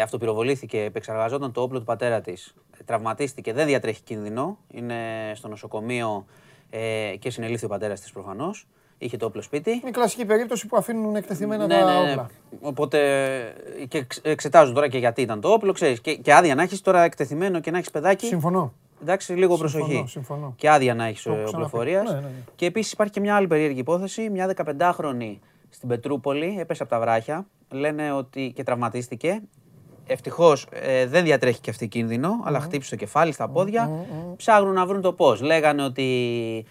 Αυτοπυροβολήθηκε, επεξεργαζόταν το όπλο του πατέρα της, τραυματίστηκε, δεν διατρέχει κίνδυνο, είναι στο νοσοκομείο και συνελήφθη ο πατέρας της προφανώς. Είχε το όπλο σπίτι. Είναι η κλασική περίπτωση που αφήνουν εκτεθειμένα τα όπλα. Οπότε και εξετάζουν τώρα και γιατί ήταν το όπλο, ξέρεις. Και άδεια να έχεις τώρα εκτεθειμένο και να έχεις παιδάκι. Συμφωνώ. Εντάξει, λίγο προσοχή. Συμφωνώ. Και άδεια να έχεις οπλοφορίας. Ναι. Και επίσης υπάρχει και μια άλλη περίεργη υπόθεση. Μια 15χρονη στην Πετρούπολη έπεσε από τα βράχια. Λένε ότι και τραυματίστηκε. Ευτυχώς δεν διατρέχει και αυτή κίνδυνο, αλλά χτύπησε το κεφάλι στα πόδια. Ψάχνουν να βρουν το πώς. Λέγανε ότι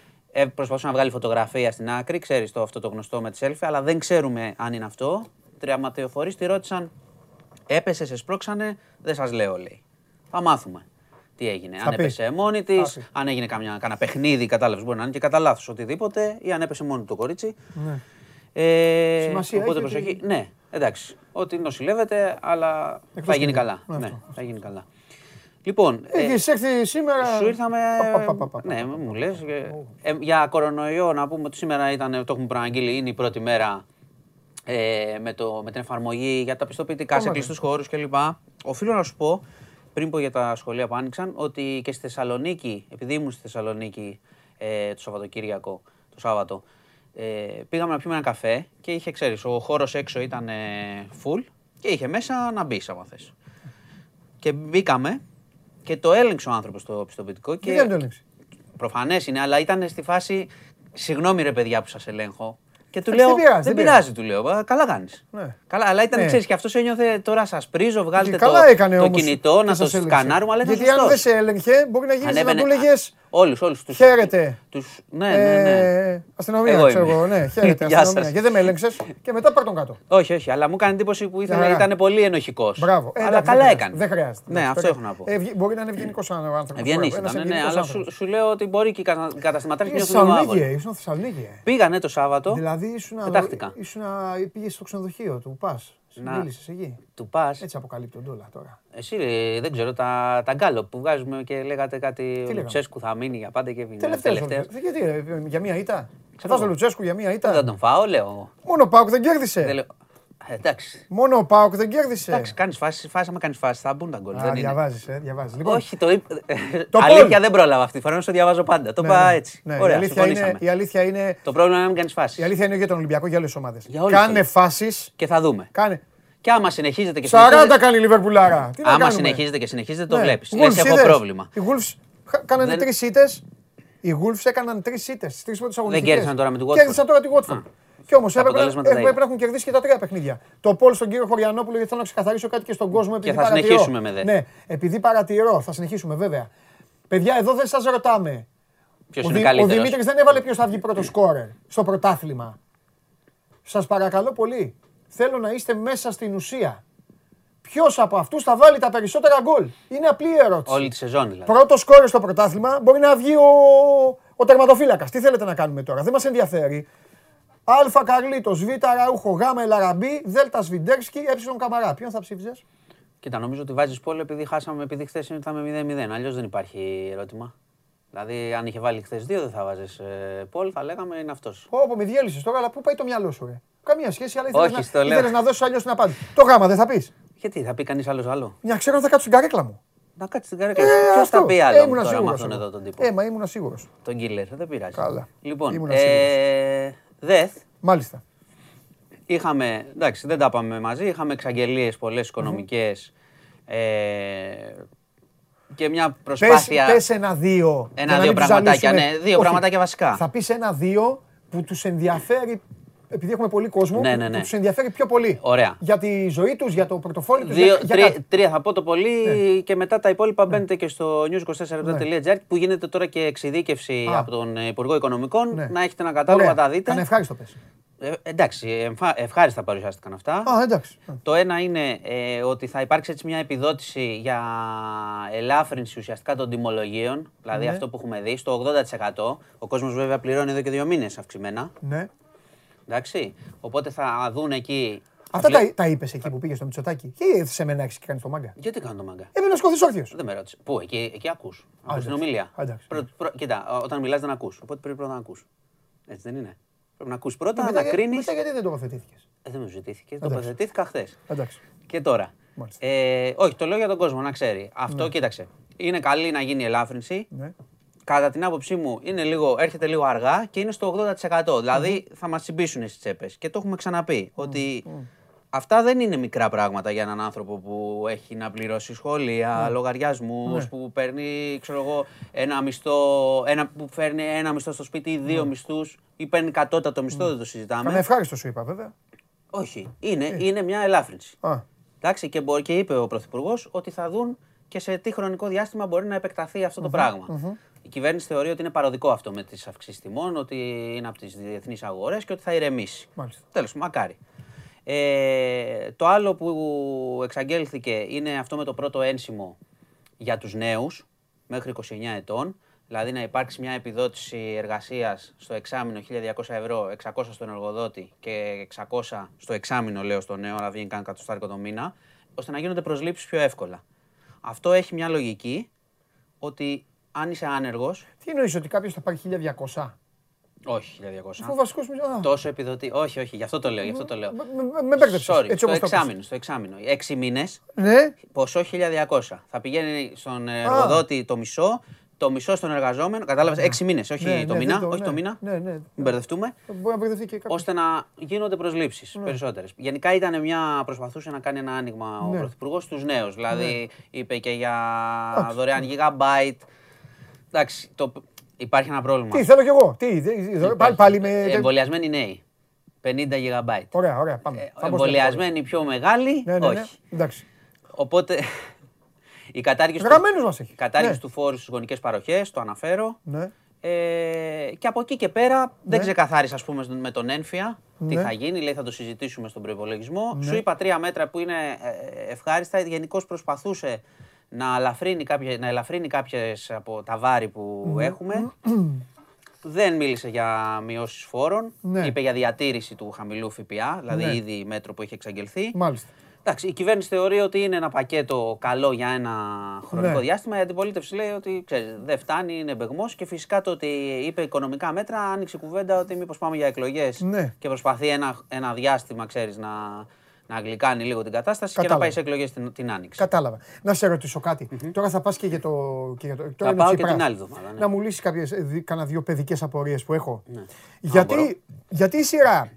προσπαθούσε να βγάλει φωτογραφία στην άκρη, ξέρεις αυτό το γνωστό με τη selfie, αλλά δεν ξέρουμε αν είναι αυτό. Τραυματιοφορείς τη ρώτησαν, έπεσε, σε σπρώξανε, δεν σας λέω, λέει. Θα μάθουμε τι έγινε. Αν έπεσε μόνη της, αν έγινε κανένα παιχνίδι, κατάλαβες, μπορεί να είναι και κατά λάθος οτιδήποτε, ή αν έπεσε μόνη του το κορίτσι. Οπότε προσοχή. Ναι, εντάξει. Ότι νοσηλεύεται, αλλά θα γίνει καλά. Ναι, θα γίνει καλά. Λοιπόν. Έχεις έρθει σήμερα. Σου ήρθαμε. Ναι, μου λες. Για κορονοϊό, να πούμε ότι σήμερα ήταν, το έχουμε προαναγγείλει, είναι η πρώτη μέρα με την εφαρμογή για τα πιστοποιητικά σε κλειστούς χώρους κλπ. Οφείλω να σου πω, πριν πω για τα σχολεία που άνοιξαν, ότι και στη Θεσσαλονίκη, επειδή ήμουν στη Θεσσαλονίκη το Σαββατοκύριακο, το Σάββατο. Πήγαμε να πιούμε ένα καφέ και είχε, ξέρεις, ο χώρος έξω ήταν full και είχε μέσα να μπεις άμα θες. Και μπήκαμε και το έλεγξε ο άνθρωπος το πιστοποιητικό. Και δεν το έλεγξε. Προφανές είναι, αλλά ήταν στη φάση, συγγνώμη ρε παιδιά που σας ελέγχω. Και του λέω, δεν πειράζει, του λέω, καλά κάνεις. Καλά, αλλά ήταν, ξέρεις, και αυτός ένιωθε, τώρα σας πρίζω, βγάλτε το κινητό, να το σκανάρουμε, αλλά γιατί αν δεν σε έλεγχε, μπορεί να γίνει να του λέγες. Όλους τους. Χαίρετε. Ναι. Αστυνομία, ξέρω εγώ. Ναι, χαίρετε. Αστυνομία. Γιατί δεν με έλεγξες και μετά πάρ' τον κάτω. Όχι, αλλά μου κάνει εντύπωση που ήταν πολύ ενοχικός. Μπράβο. Αλλά καλά έκανε. Δεν χρειάζεται. Ναι, αυτό έχω να πω. Μπορεί να είναι ευγενικός άνθρωπος. Ευγενής ήταν, ναι, αλλά σου λέω ότι μπορεί και οι καταστηματάρχοι να του βγάλουν. Ήσουν Θεσσαλονίκη. Πήγανε το Σάββατο. Δηλαδή πήγες στο ξενοδοχείο του Πας. Μίλησες εκεί. Του Πας. Έτσι αποκαλύπτονται όλα τώρα. Εσύ δεν ξέρω τα γκάλο που βγάζουμε και λέγατε κάτι. Ο Λουτσέσκου θα μείνει για πάντα και βγαίνει. Τελευταία. Γιατί, για μία ήττα. Ξαφνικά ο Λουτσέσκου για μία ήττα. Δεν τον φάω, λέω. Μόνο ο ΠΑΟΚ δεν κέρδισε. Εντάξει. Μόνο ο ΠΑΟΚ δεν κέρδισε. Εντάξει, κάνεις φάση. Άμα κάνεις φάση, θα μπουν τα γκολ. Διαβάζεις. Όχι, το είπα. Αλήθεια δεν πρόλαβα αυτή τη φορά, το διαβάζω πάντα. Το είπα έτσι. Η αλήθεια είναι. Το πρόβλημα είναι να μην κάνεις φάση. Η αλήθεια είναι για τον Ολυμπιακό και άλλες ομάδες. Κάνε φάσεις και θα δούμε. Και άμα συνεχίζετε και συνεχίζετε. 40 κάνει η Λιβερπουλάρα. Άμα συνεχίζετε και συνεχίζετε, το βλέπεις. Λες, έχω πρόβλημα. Οι Wolves κάνανε 3 ήττες. Οι Wolves έκαναν 3 ήττες στις 3 πρώτες αγωνιστικές. Δεν κέρδισαν τώρα με τη Watford. Κι όμως έπρεπε να έχουν κερδίσει και τα τρία παιχνίδια. Το πόλ στον κύριο Χωριανόπουλο, γιατί θέλω να ξεκαθαρίσω κάτι και στον κόσμο. Επειδή θα συνεχίσουμε με δε. Ναι, επειδή παρατηρώ, θα συνεχίσουμε βέβαια. Παιδιά, εδώ δεν σας ρωτάμε. Ο Δημήτρης δεν έβαλε ποιος θα βγει πρώτο σκόρερ στο πρωτάθλημα. Σας παρακαλώ πολύ. Θέλω να είστε μέσα στην ουσία. Ποιος από αυτούς θα βάλει τα περισσότερα γκολ. Είναι απλή ερώτηση. Όλη τη σεζόν δηλαδή. Πρώτο σκόρερ στο πρωτάθλημα μπορεί να βγει ο τερματοφύλακας. Τι θέλετε να κάνουμε τώρα. Δεν μας ενδιαφέρει. Α Καρλίτος, Β Ραούχο, Γ Ελαραμπί, Δ Σβιντέρσκι, Ε Καμαρά. Ποιον θα ψήφιζες? Κοίτα, νομίζω ότι βάζεις πόλο επειδή χάσαμε, επειδή χθες ήρθαμε 0-0. Αλλιώς δεν υπάρχει ερώτημα. Δηλαδή, αν είχε βάλει χθες 2, δεν θα βάζεις πόλ, θα λέγαμε είναι αυτός. Όπω με διέλυσες τώρα, αλλά πού πάει το μυαλό σου, ρε. Καμία σχέση, αλλά ήθελες να δώσεις αλλιώς την απάντηση. Το γ δεν θα πεις. Γιατί θα πει κανείς άλλος άλλο. Μια ξέρω αν θα κάτσεις στην καρέκλα μου. Να κάτσεις στην καρέκλα μου. Ποιος θα πει άλλο τώρα με αυτόν εδώ τον τύπο. Μα ήμουν σίγουρος. Τον killer, δεν πειράζει. Καλά. Λοιπόν, ΔΕΘ. Μάλιστα. Είχαμε, εντάξει, δεν τα πάμε μαζί. Είχαμε εξαγγελίες πολλές οικονομικές. Και μια προσπάθεια. Πες ένα-δύο. Ένα-δύο πραγματάκια. Ναι, δύο πραγματάκια βασικά. Θα πεις ένα-δύο που τους ενδιαφέρει. Επειδή έχουμε πολύ κόσμο, που τους ενδιαφέρει πιο πολύ. Ωραία. Για τη ζωή τους, για το πορτοφόλι τους. Τρία θα πω το πολύ και μετά τα υπόλοιπα μπαίνετε και στο news24.gr που γίνεται τώρα και εξειδίκευση από τον Υπουργό Οικονομικών. Να έχετε ένα κατάλογο, να τα δείτε. Ανευχάριστο πες. Εντάξει, ευχάριστα παρουσιάστηκαν αυτά. Το ένα είναι ότι θα υπάρξει έτσι μια επιδότηση για ελάφρυνση ουσιαστικά των τιμολογίων. Δηλαδή αυτό που έχουμε δει, στο 80%. Ο κόσμος βέβαια πληρώνει εδώ και 2 μήνες αυξημένα. Εντάξει. Οπότε θα δουν εκεί. Αυτά τα είπες εκεί που πήγες στο Μητσοτάκη. Και σε μένα έχεις και κάνει το μάγκα. Γιατί κάνω το μάγκα. Έπρεπε να σκοθείς όρθιος. Δεν με ρώτησε. Πού, εκεί ακούς. Ακούς την ομιλία. Κοίτα, όταν μιλάς δεν ακούς. Οπότε πρέπει πρώτα να ακούς. Έτσι δεν είναι. Πρέπει να ακούς πρώτα, να τα κρίνεις. Μετά γιατί δεν τοποθετήθηκες. Δεν με ζητήθηκε. Τοποθετήθηκα χθες. Και τώρα. Όχι, το λέω για τον κόσμο να ξέρει. Αυτό κοίταξε. Είναι καλή να γίνει ελάφρυνση. Κατά την άποψή μου, έρχεται λίγο αργά και είναι στο 80%. Δηλαδή θα μας συμπίσουν στις τσέπες. Και το έχουμε ξαναπεί ότι αυτά δεν είναι μικρά πράγματα για έναν άνθρωπο που έχει να πληρώσει σχόλια, λογαριασμούς, που παίρνει, ξέρω εγώ, ένα μισθό, που φέρνει ένα μισθό στο σπίτι ή 2 μισθούς ή παίρνει κατώτατο μισθό, δεν το συζητάμε. Με ευχάριστο σου είπα, βέβαια. Όχι. Είναι μια ελάφρυνση. Εντάξει, και είπε ο Πρωθυπουργός ότι θα δουν και σε τι χρονικό διάστημα μπορεί να επεκταθεί αυτό το πράγμα. Η κυβέρνηση θεωρεί ότι είναι παροδικό αυτό με τις αυξήσεις τιμών, ότι είναι από τις διεθνείς αγορές και ότι θα ηρεμήσει. Τέλος, μακάρι. Το άλλο που εξαγγέλθηκε είναι αυτό με το πρώτο ένσημο για τους νέους μέχρι 29 ετών. Δηλαδή να υπάρξει μια επιδότηση εργασίας στο εξάμηνο 1.200 ευρώ, 600 στον εργοδότη και 600 στο εξάμηνο, λέω, στο νέο, αλλά βγαίνει καν κατοστάρικο το μήνα, ώστε να γίνονται προσλήψεις πιο εύκολα. Αυτό έχει μια λογική ότι αν είσαι άνεργος. Τι εννοείς ότι κάποιος θα πάρει 1.200? Όχι, 1.200. Τόσο επιδοτή. Όχι, γι' αυτό το λέω. Με μπέρδεψες. Sorry, στο εξάμηνο. 6 μήνες, ποσό 1.200. Θα πηγαίνει στον εργοδότη το μισό στον εργαζόμενο. Κατάλαβες, 6 μήνες, όχι το μήνα. Όχι το μήνα. Μην μπερδευτούμε. Ώστε να γίνονται προσλήψεις περισσότερες. Γενικά προσπαθούσε να κάνει ένα άνοιγμα ο Πρωθυπουργός στους νέους. Δηλαδή είπε και για δωρεάν γιγαμπάιτ. Εντάξει, υπάρχει ένα πρόβλημα. Τι θέλω κι εγώ. Πάλι με. Εμβολιασμένοι νέοι. 50 GB. Ωραία, πάμε. Εμβολιασμένοι πιο μεγάλοι. Όχι. Εντάξει. Οπότε η κατάργηση του φόρου στις γονικές παροχές, το αναφέρω. Και από εκεί και πέρα δεν ξεκαθάρισα, ας πούμε, με τον Ένφια τι θα γίνει. Λέει θα το συζητήσουμε στον προϋπολογισμό. Σου είπα 3 μέτρα που είναι ευχάριστα. Γενικώς προσπαθούσε να ελαφρύνει κάποιες από τα βάρη που έχουμε. Δεν μίλησε για μειώσεις φόρων. Είπε για διατήρηση του χαμηλού ΦΠΑ, δηλαδή ήδη μέτρο που είχε εξαγγελθεί. Μάλιστα. Εντάξει, η κυβέρνηση θεωρεί ότι είναι ένα πακέτο καλό για ένα χρονικό διάστημα. Η αντιπολίτευση λέει ότι δεν φτάνει, είναι μπεγμός. Και φυσικά το ότι είπε οικονομικά μέτρα άνοιξε κουβέντα ότι μήπως πάμε για εκλογές και προσπαθεί ένα διάστημα, ξέρεις, να αγλικάνει λίγο την κατάσταση. Κατάλαβα. Και να πάει σε εκλογές την Άνοιξη. Κατάλαβα. Να σε ρωτήσω κάτι. Τώρα θα πας και για το. Θα πάω και την άλλη εβδομάδα. Να μου λύσεις κάνα 2 παιδικές απορίες που έχω. Ναι. Γιατί η σειρά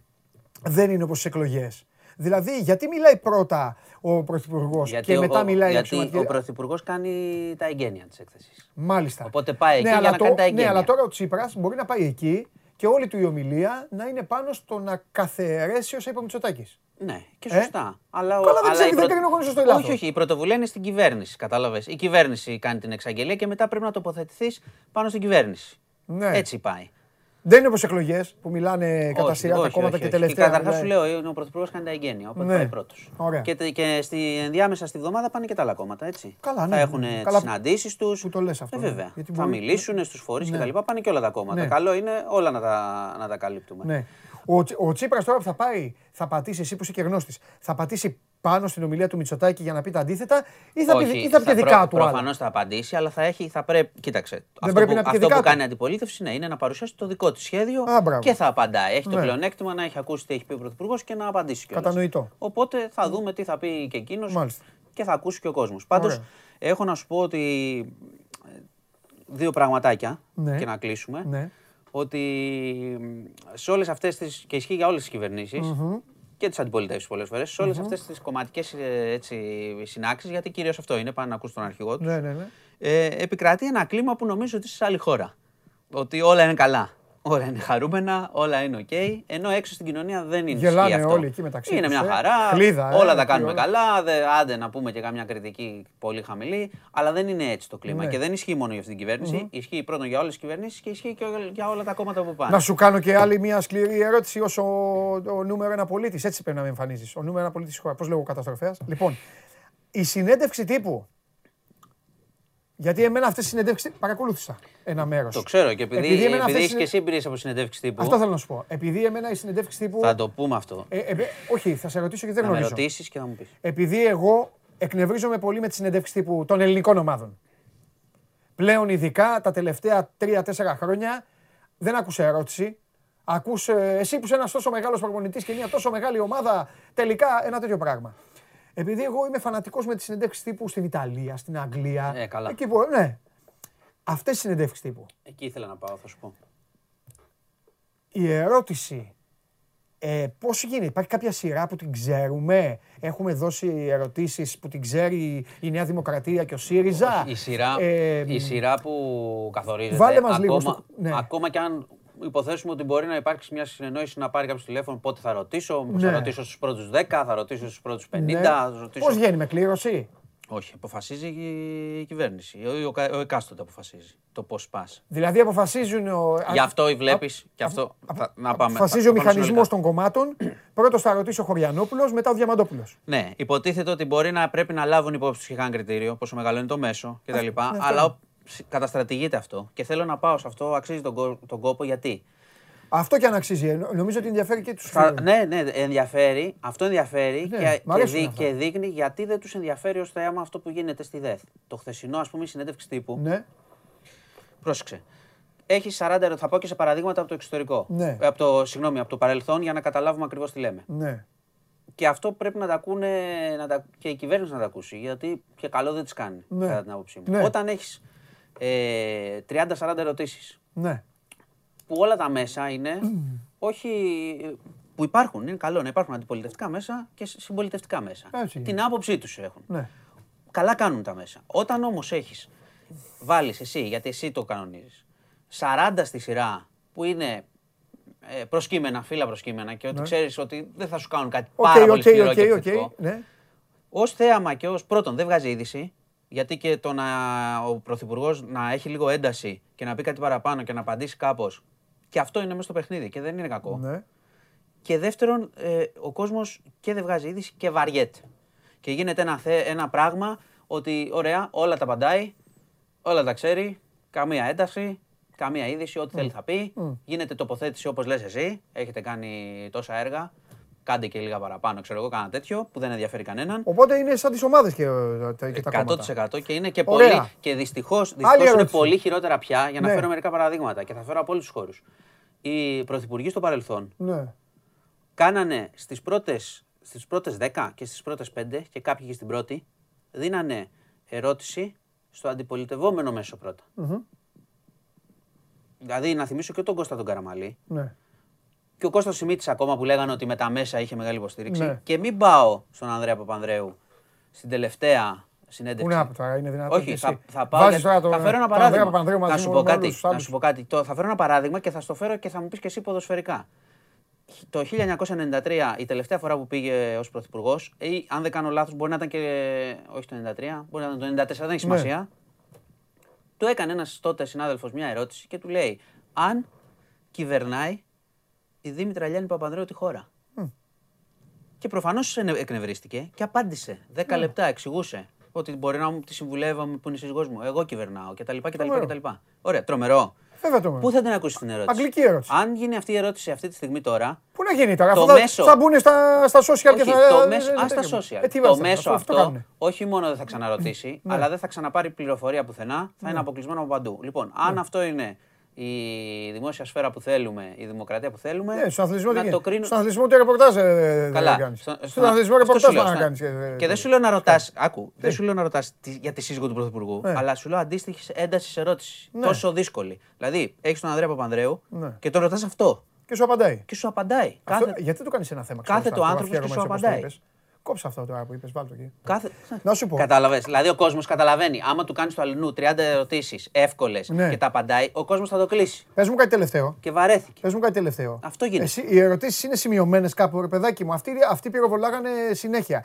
δεν είναι όπως τις εκλογές. Δηλαδή, γιατί μιλάει πρώτα ο Πρωθυπουργός και μετά μιλάει για την Άνοιξη. Γιατί ο Πρωθυπουργός κάνει τα εγγένεια της έκθεσης. Μάλιστα. Οπότε πάει εκεί για να κάνει τα εγγένεια. Ναι, αλλά τώρα ο Τσίπρας μπορεί να πάει εκεί. και όλη του η ομιλία να είναι πάνω στο να καθαιρέσει όσα είπε ο Μητσοτάκης. Ναι, και σωστά. Αλλά ο Μητσοτάκης. Όχι, η πρωτοβουλία είναι στην κυβέρνηση. Κατάλαβες. Η κυβέρνηση κάνει την εξαγγελία και μετά πρέπει να τοποθετηθείς πάνω στην κυβέρνηση. Ναι. Έτσι πάει. Δεν είναι όπως εκλογές που μιλάνε κατά σειρά τα κόμματα και τελευταία. Καταρχάς σου λέω, ο Πρωθυπουργός κάνει τα εγγένεια, οπότε πάει πρώτος. Και ενδιάμεσα στη βδομάδα πάνε και τα άλλα κόμματα, έτσι. Καλά, ναι. Θα έχουν τις συναντήσεις τους. Που το λες αυτό. Βέβαια. Θα μιλήσουν στους φορείς και τα λοιπά, πάνε και όλα τα κόμματα. Καλό είναι όλα να τα καλύπτουμε. Ο Τσίπρας τώρα που θα πάει, θα πατήσει, εσύ που είσαι και γνώστης, θα πατήσει πάνω στην ομιλία του Μητσοτάκη για να πει τα αντίθετα ή θα πει δικά του άλλα? Προφανώς θα απαντήσει, αλλά θα πρέπει. Κοίταξε. Αυτό που κάνει η αντιπολίτευση είναι να παρουσιάσει το δικό της σχέδιο και θα απαντάει. Έχει το πλεονέκτημα να έχει ακούσει τι έχει πει ο Πρωθυπουργός και να απαντήσει κιόλας. Κατανοητό. Οπότε θα δούμε τι θα πει και εκείνος και θα ακούσει και ο κόσμος. Πάντως, έχω να σου πω ότι δύο πραγματάκια και να κλείσουμε. Ότι σε όλες αυτές τις, και ισχύει για όλες τις κυβερνήσεις και τις αντιπολιτεύσεις πολλές φορές, σε όλες αυτές τις κομματικές συνάξεις, γιατί κυρίως αυτό είναι, πάνε να ακούς τον αρχηγό τους, επικρατεί ένα κλίμα που νομίζω ότι είσαι σε άλλη χώρα. Ότι όλα είναι καλά, όλα είναι χαρούμενα, όλα είναι οκ, ενώ έξω στην κοινωνία δεν είναι ισχύ αυτό. Γελάνε όλοι εκεί μεταξύ τους. Είναι μια χαρά, χλίδα, όλα τα κάνουμε καλά, άντε να πούμε και κάμια κριτική πολύ χαμηλή, αλλά δεν είναι έτσι το κλίμα και δεν ισχύει μόνο για αυτήν την κυβέρνηση, ισχύει πρώτον για όλες τις κυβερνήσεις και ισχύει και για όλα τα κόμματα που πάνε. Να σου κάνω και άλλη μια σκληρή ερώτηση ως ο νούμερο ένα πολίτης, έτσι πρέπει να με εμφανίζεις, ο νούμερο ένα πολίτης χώρα, πώς λέγω καταστροφέας. Λοιπόν, η συνέντευξη τύπου. Γιατί εμένα αυτές οι συνεντεύξεις παρακολούθησα ένα μέρος. Το ξέρω και επειδή έχεις και εσύ εμπειρίες από συνεντεύξεις τύπου. Αυτό θέλω να σου πω. Επειδή εμένα οι συνεντεύξεις τύπου. Θα το πούμε αυτό. Όχι, θα σε ρωτήσω γιατί δεν γνωρίζω. Θα με ρωτήσεις και θα μου πεις. Επειδή εγώ εκνευρίζομαι πολύ με τις συνεντεύξεις τύπου των ελληνικών ομάδων. Πλέον ειδικά τα τελευταία 3-4 χρόνια δεν άκουσα ερώτηση. Ακούσε εσύ που είσαι ένας τόσο μεγάλος προπονητής και μια τόσο μεγάλη ομάδα, τελικά ένα τέτοιο πράγμα. Επειδή εγώ είμαι φανατικός με τις συνεντεύξεις τύπου στην Ιταλία, στην Αγγλία. Καλά. Εκεί που, ναι. Αυτές οι συνεντεύξεις τύπου. Εκεί ήθελα να πάω, θα σου πω. Η ερώτηση, πώς γίνεται, υπάρχει κάποια σειρά που την ξέρουμε? Έχουμε δώσει ερωτήσεις που την ξέρει η Νέα Δημοκρατία και ο ΣΥΡΙΖΑ. Η σειρά που καθορίζεται. Βάλε μας ακόμα, λίγο στο, ναι. Ακόμα κι αν υποθέσουμε ότι μπορεί να υπάρξει μια συνεννόηση να πάρει κάποιο τηλέφωνο, πότε θα ρωτήσω, θα ρωτήσω στους πρώτους 10, θα ρωτήσω στους πρώτους 50, θα ρωτήσω. Πώς βγαίνει, με κλήρωση? Όχι, αποφασίζει η κυβέρνηση. Ο εκάστοτε αποφασίζει το πώς πας. Δηλαδή αποφασίζουν. Γι' αυτό βλέπεις. Αποφασίζει ο μηχανισμός των κομμάτων. Πρώτος θα ρωτήσει ο Χωριανόπουλος, μετά ο Διαμαντόπουλος. Ναι, υποτίθεται ότι μπορεί να πρέπει να λάβουν υπόψη και ένα κριτήριο, πόσο μεγάλο είναι το μέσο κτλ. Αλλά καταστρατηγείται αυτό και θέλω να πάω σε αυτό, αξίζει τον κόπο γιατί. Αυτό και αν αξίζει, νομίζω ότι ενδιαφέρει και τους φίλους. Ναι, ενδιαφέρει, αυτό ενδιαφέρει και δείχνει γιατί δεν τους ενδιαφέρει ως θέμα αυτό που γίνεται στη ΔΕΘ. Το χθεσινό, ας πούμε, η συνέντευξη τύπου. Ναι. Πρόσεξε. Έχει 40, θα πω και σε παραδείγματα από το εξωτερικό. Ναι. Από το παρελθόν για να καταλάβουμε ακριβώς τι λέμε. Ναι. Και αυτό πρέπει να τα ακούνε και η κυβέρνηση να τα ακούσει, γιατί και καλό δεν τις κάνει, κατά την άποψή μου. Ναι. Όταν έχεις 30-40 ερωτήσεις. Ναι. Που όλα τα μέσα είναι, όχι που υπάρχουν, είναι καλό να υπάρχουν αντιπολιτευτικά μέσα και συμπολιτευτικά μέσα. Έτσι. Την άποψή τους έχουν. Ναι. Καλά κάνουν τα μέσα. Όταν όμως έχεις, βάλεις εσύ, γιατί εσύ το κανονίζεις, 40 στη σειρά που είναι προσκύμενα, φύλλα προσκύμενα και ότι ξέρεις ότι δεν θα σου κάνουν κάτι πάρα πολύ σκληρό και επιθετικό. Ναι. Ως θέαμα και ως πρώτον δεν βγάζει είδηση. Γιατί και ο Πρωθυπουργός να έχει λίγο ένταση και να πει κάτι παραπάνω και να απαντήσει κάπως. Και αυτό είναι μέσα στο παιχνίδι και δεν είναι κακό. Ναι. Και δεύτερον, ο κόσμος και δεν βγάζει είδηση και βαριέται. Και γίνεται ένα πράγμα ότι ωραία, όλα τα απαντάει, όλα τα ξέρει, καμία ένταση, καμία είδηση, ό,τι θέλει θα πει. Γίνεται τοποθέτηση όπως λες εσύ, έχετε κάνει τόσα έργα. Κάντε και λίγα παραπάνω, ξέρω εγώ, κάνα τέτοιο που δεν ενδιαφέρει κανέναν. Οπότε είναι σαν τις ομάδες και τα κόμματα. 100% και είναι και πολύ. Και δυστυχώς είναι πολύ χειρότερα πια, για να φέρω μερικά παραδείγματα και θα φέρω από όλους τους χώρους. Οι πρωθυπουργοί στο παρελθόν κάνανε στις πρώτες 10 και στις πρώτες 5 και κάποιοι και στην πρώτη, δίνανε ερώτηση στο αντιπολιτευόμενο μέσο πρώτα. Δηλαδή να θυμίσω και τον Κώστα τον Καραμαλή. Και ο Κώστας Σιμίτης ακόμα που λέγανε ότι με τα μέσα είχε μεγάλη υποστήριξη. Και μην πάω στον Ανδρέα Παπανδρέου στην τελευταία συνέντευξη. Πού να είναι δυνατόν. Όχι, θα πάω. Θα φέρω ένα παράδειγμα. Θα σου πω κάτι. Θα φέρω ένα παράδειγμα και θα στο φέρω και θα μου πεις και εσύ ποδοσφαιρικά. Το 1993, η τελευταία φορά που πήγε ως πρωθυπουργός, ή αν δεν κάνω λάθος, μπορεί να ήταν και. Όχι το 1993, μπορεί να ήταν το 1994, δεν έχει σημασία. Του έκανε ένας τότε συνάδελφος μια ερώτηση και του λέει: αν κυβερνάει η Δήμητρα Λιάννη Παπανδρέου τη χώρα. Και προφανώς εκνευρίστηκε και απάντησε. 10 λεπτά εξηγούσε ότι μπορεί να μου τη συμβουλεύαμε που είναι σύζυγός μου. Εγώ κυβερνάω κτλ. Ωραία, τρομερό. Πού θα την ακούσεις την ερώτηση? Αγγλική ερώτηση. Αν γίνει αυτή η ερώτηση αυτή τη στιγμή τώρα. Πού να γίνει τώρα? Θα μπουν στα social και θα. Α, στα social. Το μέσο αυτό όχι μόνο δεν θα ξαναρωτήσει, αλλά δεν θα ξαναπάρει πληροφορία πουθενά, θα είναι αποκλεισμένο από παντού. Λοιπόν, αν αυτό είναι η δημόσια σφαίρα που θέλουμε, η δημοκρατία που θέλουμε. Στον αθλητισμό τι ρεπορτάζ κάνεις. Στον αθλητισμό ρεπορτάζ να κάνεις. Και δεν σου λέω να ρωτάς, άκου, δεν σου λέω να ρωτάς για τη σύζυγο του πρωθυπουργού, αλλά σου λέω αντίστοιχη ένταση ερώτηση. Τόσο δύσκολη. Δηλαδή, έχεις τον Ανδρέα Παπανδρέου και τον ρωτάς αυτό. Και σου απαντάει. Γιατί το κάνεις ένα θέμα? Κάθε το άνθρωπος και σου απαντάει. Κόψε αυτό τώρα που είπες, βάλ' το εκεί. Να σου πω. Καταλαβαίνεις. Δηλαδή ο κόσμος καταλαβαίνει. Άμα του κάνεις του αλλού 30 ερωτήσεις εύκολες και τα απαντάει, ο κόσμος θα το κλείσει. Πες μου κάτι τελευταίο. Και βαρέθηκε. Πες μου κάτι τελευταίο. Αυτό γίνεται. Οι ερωτήσεις είναι σημειωμένες κάπου, ρε παιδάκι μου. Αυτοί πυροβολάγανε συνέχεια.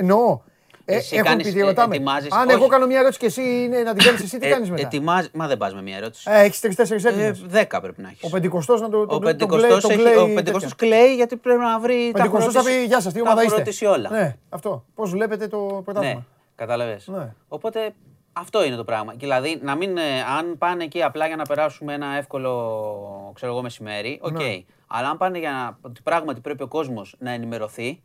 Εννοώ. Έχουν πει, ρωτάμε. Αν εγώ κάνω μια ερώτηση και εσύ να την κάνεις εσύ, τι κάνεις μετά? Μα δεν πας με μια ερώτηση. Έχεις 3-4 έτοιμες. 10 πρέπει να έχεις. Ο πεντηκοστός να το κλαίει. Ο πεντηκοστός κλαίει γιατί πρέπει να βρει τα χωροτήσει όλα. Ναι, αυτό. Πώς βλέπετε το πρωτάθλημα. Ναι, καταλαβες. Οπότε αυτό είναι το πράγμα. Δηλαδή, να μην, αν πάνε εκεί απλά για να περάσουμε ένα εύκολο, ξέρω εγώ, μεσημέρι, οκ. Αλλά αν πάνε για ότι πράγματι πρέπει ο κόσμος να ενημερωθεί,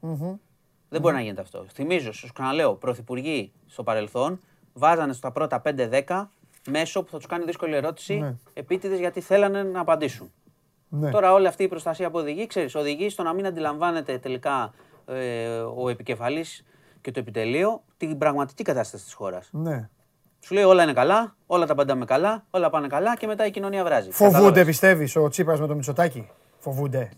δεν μπορεί να γίνεται αυτό. Θυμίζω, σας ξαναλέω, πρωθυπουργοί στο παρελθόν βάζανε στα πρώτα 5-10 μέσο που θα τους κάνει δύσκολη ερώτηση επίτηδες γιατί θέλανε να απαντήσουν. Τώρα όλη αυτή η προστασία που οδηγεί, ξέρεις, οδηγεί στο να μην αντιλαμβάνεται τελικά ο επικεφαλής και το επιτελείο την πραγματική κατάσταση της χώρας. Σου λέει όλα είναι καλά, όλα τα παντάμε καλά, όλα πάνε καλά και μετά η κοινωνία βράζει. Φοβούνται, πιστεύεις, ο Τσίπρας με τον Μητσοτάκη? Φοβούνται.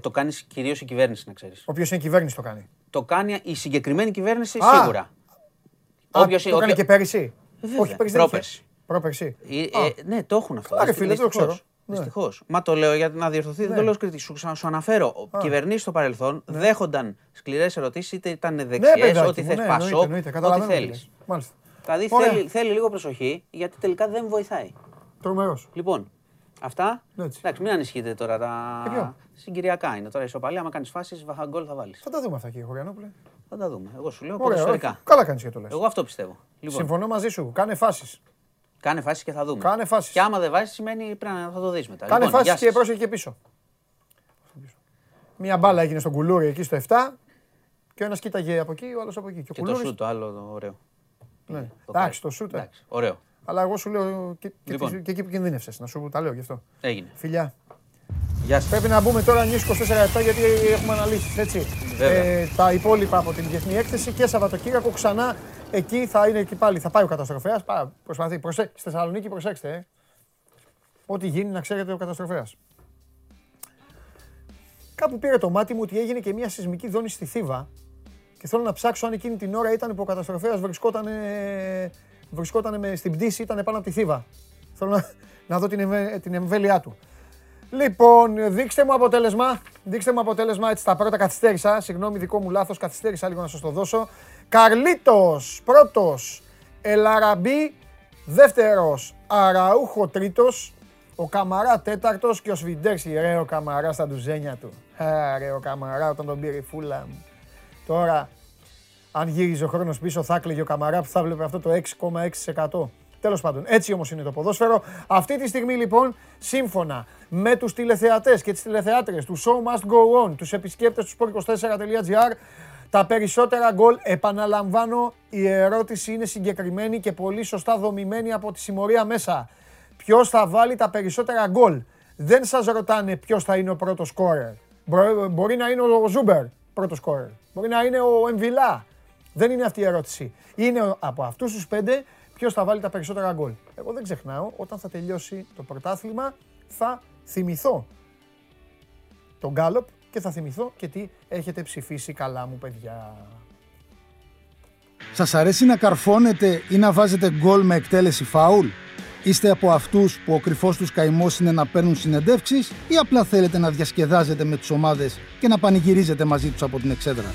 Το κάνει κυρίως η κυβέρνηση, να ξέρεις. Όποιος είναι κυβέρνηση το κάνει. Το κάνει η συγκεκριμένη κυβέρνηση σίγουρα. Το κάνει και πέρυσι. Όχι πέρυσι. Πρόπερσι. Ναι, το έχουν αυτό. Άρα φίλε, το ξέρω. Δυστυχώς. Μα το λέω για να διορθωθεί, δεν το λέω ως κριτική. Σου αναφέρω, κυβερνήσεις στο παρελθόν δέχονταν σκληρές ερωτήσεις, είτε ήταν δεξιές, ό,τι θες, πασό, ό,τι θέλεις. Δηλαδή θέλει λίγο προσοχή, γιατί τελικά δεν βοηθάει. Τρομερός. Λοιπόν. Αυτά. Εντάξει, μην ανησυχείτε τώρα τα συγκυριακά είναι. Τώρα ισοπαλία, άμα κάνεις φάσεις, γκολ θα βάλεις. Θα τα δούμε αυτά, κύριε Χωριανόπουλε. Θα τα δούμε. Εγώ σου λέω ποδοσφαιρικά. Καλά κάνεις και το λες. Εγώ αυτό πιστεύω. Συμφωνώ μαζί σου. Κάνε φάσεις. Κάνε φάσεις και θα δούμε. Κάνε φάσεις. Και άμα δεν βάζεις, σημαίνει πρέπει να το δεις μετά. Κάνε φάσεις και πρόσεχε και πίσω. Μια μπάλα έγινε στον κουλούρι εκεί στο 7 και ο ένας κοίταγε από εκεί, ο άλλος από εκεί. Και το σούτ, το άλλο ωραίο. Εντάξει, το σούτ. Ωραίο. Αλλά εγώ σου λέω και εκεί που κινδύνευσες, να σου τα λέω γι' αυτό. Έγινε. Φιλιά. Γεια σας. Πρέπει να μπούμε τώρα νύχτα 24/7 γιατί έχουμε αναλύσεις, έτσι. Τα υπόλοιπα από την διεθνή έκθεση και Σαββατοκύριακο ξανά εκεί θα είναι και πάλι. Θα πάει ο καταστροφέας. Προσπαθεί. Στη Θεσσαλονίκη προσέξτε. Ό,τι γίνει να ξέρετε ο καταστροφέας. Κάπου πήρε το μάτι μου ότι έγινε και μια σεισμική δόνηση στη Θήβα και θέλω να ψάξω αν εκείνη την ώρα ήταν που ο καταστροφέας βρισκόταν στην πτήση, ήταν πάνω από τη Θήβα. Θέλω να δω την εμβέλειά του. Λοιπόν, δείξτε μου αποτέλεσμα, έτσι τα πρώτα καθυστέρησα. Συγγνώμη, δικό μου λάθος, καθυστέρησα λίγο να σας το δώσω. Καρλίτος πρώτος, Ελαραμπί δεύτερος, Αραούχο τρίτος, ο Καμαρά τέταρτος και ο Σβιντέρση. Ρε ο Καμαρά στα ντουζένια του. Ρε ο Καμαρά όταν τον πήρε η φούλα μου. Τώρα... Αν γύριζε ο χρόνος πίσω, θα κλαίγε ο Καμαρά που θα βλέπε αυτό το 6,6%. Τέλος πάντων, έτσι όμως είναι το ποδόσφαιρο. Αυτή τη στιγμή λοιπόν, σύμφωνα με τους τηλεθεατές και τις τηλεθεάτρες του Show Must Go On, τους επισκέπτες του sport24.gr, τα περισσότερα γκολ, επαναλαμβάνω, η ερώτηση είναι συγκεκριμένη και πολύ σωστά δομημένη από τη συμμορία μέσα. Ποιος θα βάλει τα περισσότερα γκολ? Δεν σας ρωτάνε ποιος θα είναι ο πρώτος σκόρερ. Μπορεί να είναι ο Ζούμπερ πρώτος σκόρερ. Μπορεί να είναι ο Εμβιλά. Δεν είναι αυτή η ερώτηση. Είναι από αυτούς τους 5 ποιος θα βάλει τα περισσότερα γκολ. Εγώ δεν ξεχνάω, όταν θα τελειώσει το πρωτάθλημα θα θυμηθώ τον γκάλοπ και θα θυμηθώ και τι έχετε ψηφίσει, καλά μου παιδιά. Σας αρέσει να καρφώνετε ή να βάζετε γκολ με εκτέλεση φάουλ? Είστε από αυτούς που ο κρυφός τους καημός είναι να παίρνουν συνεντεύξεις ή απλά θέλετε να διασκεδάζετε με τις ομάδες και να πανηγυρίζετε μαζί τους από την εξέδρα?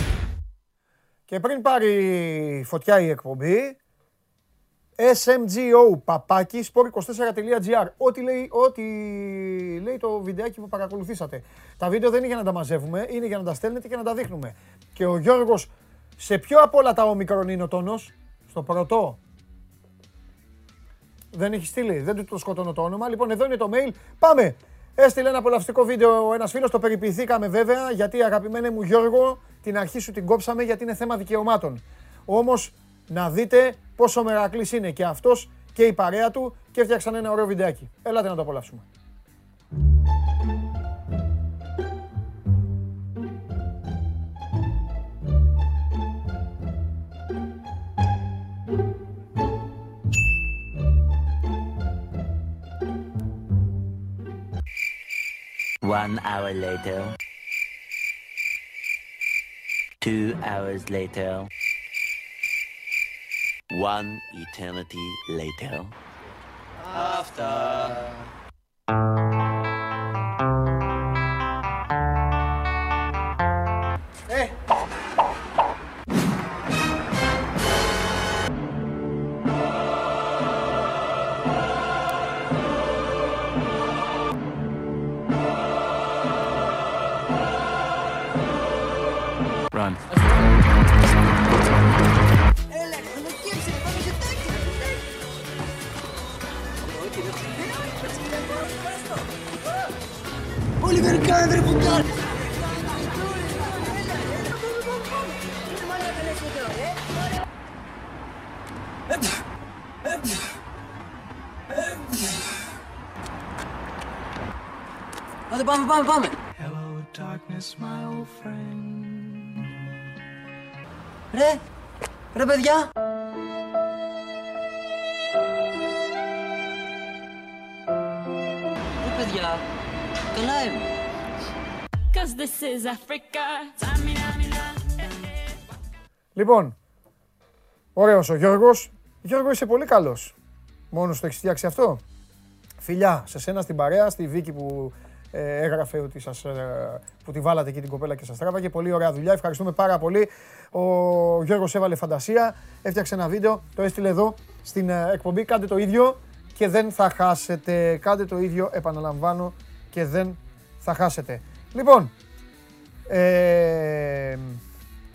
Και πριν πάρει φωτιά η εκπομπή, smgo@sport24.gr, ό,τι λέει το βιντεάκι που παρακολουθήσατε. Τα βίντεο δεν είναι για να τα μαζεύουμε, είναι για να τα στέλνετε και να τα δείχνουμε. Και ο Γιώργος, σε ποιο από όλα τα όμικρον είναι ο τόνος? Στο πρώτο. Δεν έχει στείλει, δεν του το σκοτώνω το όνομα. Λοιπόν, εδώ είναι το mail. Πάμε! Έστειλε ένα απολαυστικό βίντεο ένας φίλος, το περιποιηθήκαμε βέβαια, γιατί αγαπημένε μου Γιώργο, την αρχή σου την κόψαμε γιατί είναι θέμα δικαιωμάτων. Όμως, να δείτε πόσο μερακλής είναι και αυτός και η παρέα του και έφτιαξαν ένα ωραίο βιντεάκι. Ελάτε να το απολαύσουμε. One hour later, 2 hours later, one eternity later, after. Πάμε. Hello, darkness, my old friend. Ρε παιδιά. Καλά είμαι. 'Cause this is Africa. Λοιπόν, ωραίος ο Γιώργος. Γιώργο, είσαι πολύ καλός. Μόνος το έχεις φτιάξει αυτό. Φιλιά, σε σένα, στην παρέα, στη Βίκη που έγραφε ότι που τη βάλατε εκεί την κοπέλα και σας τράβαγε. Πολύ ωραία δουλειά, ευχαριστούμε πάρα πολύ. Ο Γιώργος έβαλε φαντασία, έφτιαξε ένα βίντεο, το έστειλε εδώ στην εκπομπή. Κάντε το ίδιο και δεν θα χάσετε. Κάντε το ίδιο, επαναλαμβάνω, και δεν θα χάσετε. Λοιπόν,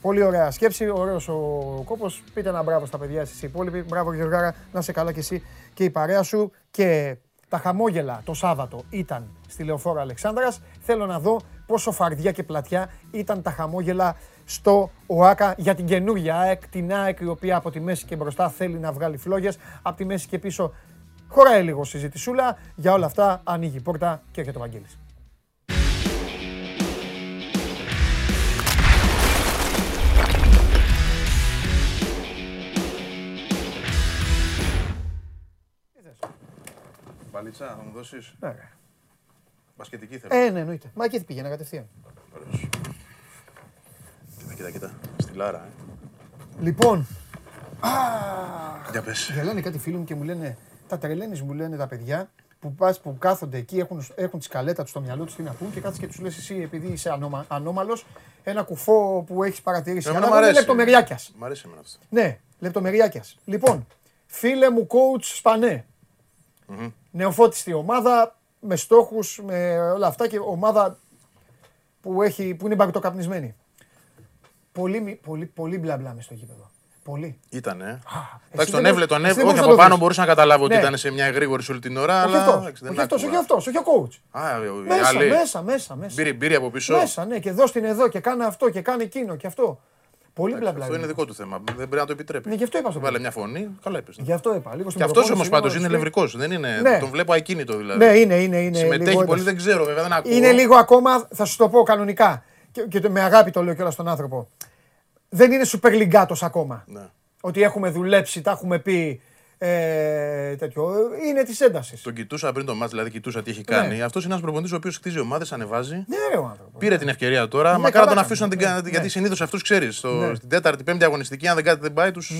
πολύ ωραία σκέψη, ωραίος ο κόπος. Πείτε ένα μπράβο στα παιδιά, εσείς οι υπόλοιποι. Μπράβο Γιώργαρα, να είσαι καλά και εσύ και η παρέα σου. Και τα χαμόγελα το Σάββατο ήταν στη Λεωφόρο Αλεξάνδρας. Θέλω να δω πόσο φαρδιά και πλατιά ήταν τα χαμόγελα στο ΟΑΚΑ για την καινούργια ΑΕΚ, την ΑΕΚ η οποία από τη μέση και μπροστά θέλει να βγάλει φλόγες, από τη μέση και πίσω χωράει λίγο συζητησούλα. Για όλα αυτά ανοίγει η πόρτα και έρχεται ο Βαγγέλης. Παλίτσα, θα μου δώσεις. Ναι, ρε. Μπασκετική θέλω. Ναι, εννοείται. Μα εκεί πήγαινα κατευθείαν. Ωραίος. Κοίτα. Στη Λάρα, Λοιπόν. Για πες. Γελάνε κάτι φίλοι μου και μου λένε, τα τρελαίνεις, μου λένε τα παιδιά που κάθονται εκεί, έχουν τη σκαλέτα τους στο μυαλό τους, τι να πούν, και κάθεσαι και τους λες εσύ, επειδή είσαι ανώμαλος, ένα κουφό που έχεις παρατηρήσει. Αλλά είναι λεπτομεριάκιας. Μ' αρέσει εμένα αυτό. Ναι, λεπτομεριάκιας. Λοιπόν, φίλε μου, coach Σπανέ. Νεοφώτιστη ομάδα, με στόχους, με όλα αυτά, και ομάδα που είναι μπακτοκαπνισμένη. Πολύ μπλα μπλα μες στο γήπεδο. Πολύ. Ήτανε. Εντάξει, τον έβλεπε, όχι από πάνω μπορούσα να καταλάβω ότι ήταν σε μια εγρήγορηση όλη την ώρα, αλλά όχι αυτός, όχι ο coach. Μέσα. Μπήρε από πίσω. Μέσα, ναι, και δώστην εδώ και κάνε αυτό και κάνε εκείνο και αυτό. Πολύ μπλα μπλα. Αυτό είναι δικό του θέμα. Δεν πρέπει να το επιτρέπει. Ναι, γι' αυτό είπα. Βάλε μια φωνή, καλά είπες. Γι' αυτό είπα. Και αυτός όμως πάντως είναι ελευρικός. Δεν είναι. Τον βλέπω ακίνητο δηλαδή. Ναι, είναι. Συμμετέχει πολύ, δεν ξέρω βέβαια, δεν ακούω. Είναι λίγο ακόμα, θα σου το πω κανονικά. Και με αγάπη το λέω κιόλας στον άνθρωπο. Δεν είναι super λιγκάτος ακόμα. Ότι έχουμε δουλέψει, τα έχουμε πει. Τέτοιο. Είναι τη ένταση. Τον κοιτούσα πριν το μάτς, δηλαδή κοιτούσα τι έχει κάνει. Ναι. Αυτός είναι ένας προπονητής ο οποίος χτίζει ομάδες, ανεβάζει. Ναι, ρε, πήρε την ευκαιρία τώρα. Ναι, μακάρι να τον αφήσουν να την κάνει. Γιατί συνήθως αυτούς ξέρεις. Στην τέταρτη, πέμπτη αγωνιστική, αν δεν κάτι δεν πάει, τους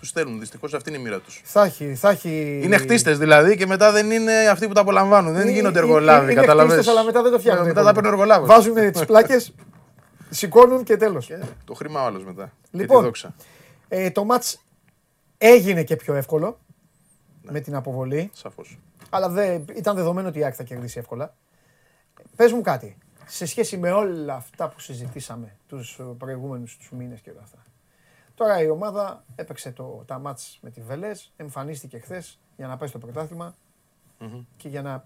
στέλνουν. Δυστυχώς αυτή είναι η μοίρα τους. Θα έχει... Είναι χτίστες δηλαδή και μετά δεν είναι αυτοί που τα απολαμβάνουν. Δεν γίνονται εργολάβοι. Καταλαβαίνεις. Είναι χτίστες, αλλά μετά δεν το φτιάχνουν. Μετά τα παίρνουν εργολάβοι. Βάζουν τις πλάκες, σηκώνουν και τέλος. Το χρήμα άλλο μετά. Λοιπόν, το μάτς. Έγινε και πιο εύκολο, ναι, με την αποβολή. Σαφώς. Αλλά ήταν δεδομένο ότι η ΑΕΚ θα κερδίσει εύκολα. Πες μου κάτι, σε σχέση με όλα αυτά που συζητήσαμε τους προηγούμενους τους μήνες και όλα αυτά. Τώρα η ομάδα έπαιξε τα μάτς με τη Βελές, εμφανίστηκε χθες για να πάει στο πρωτάθλημα και για να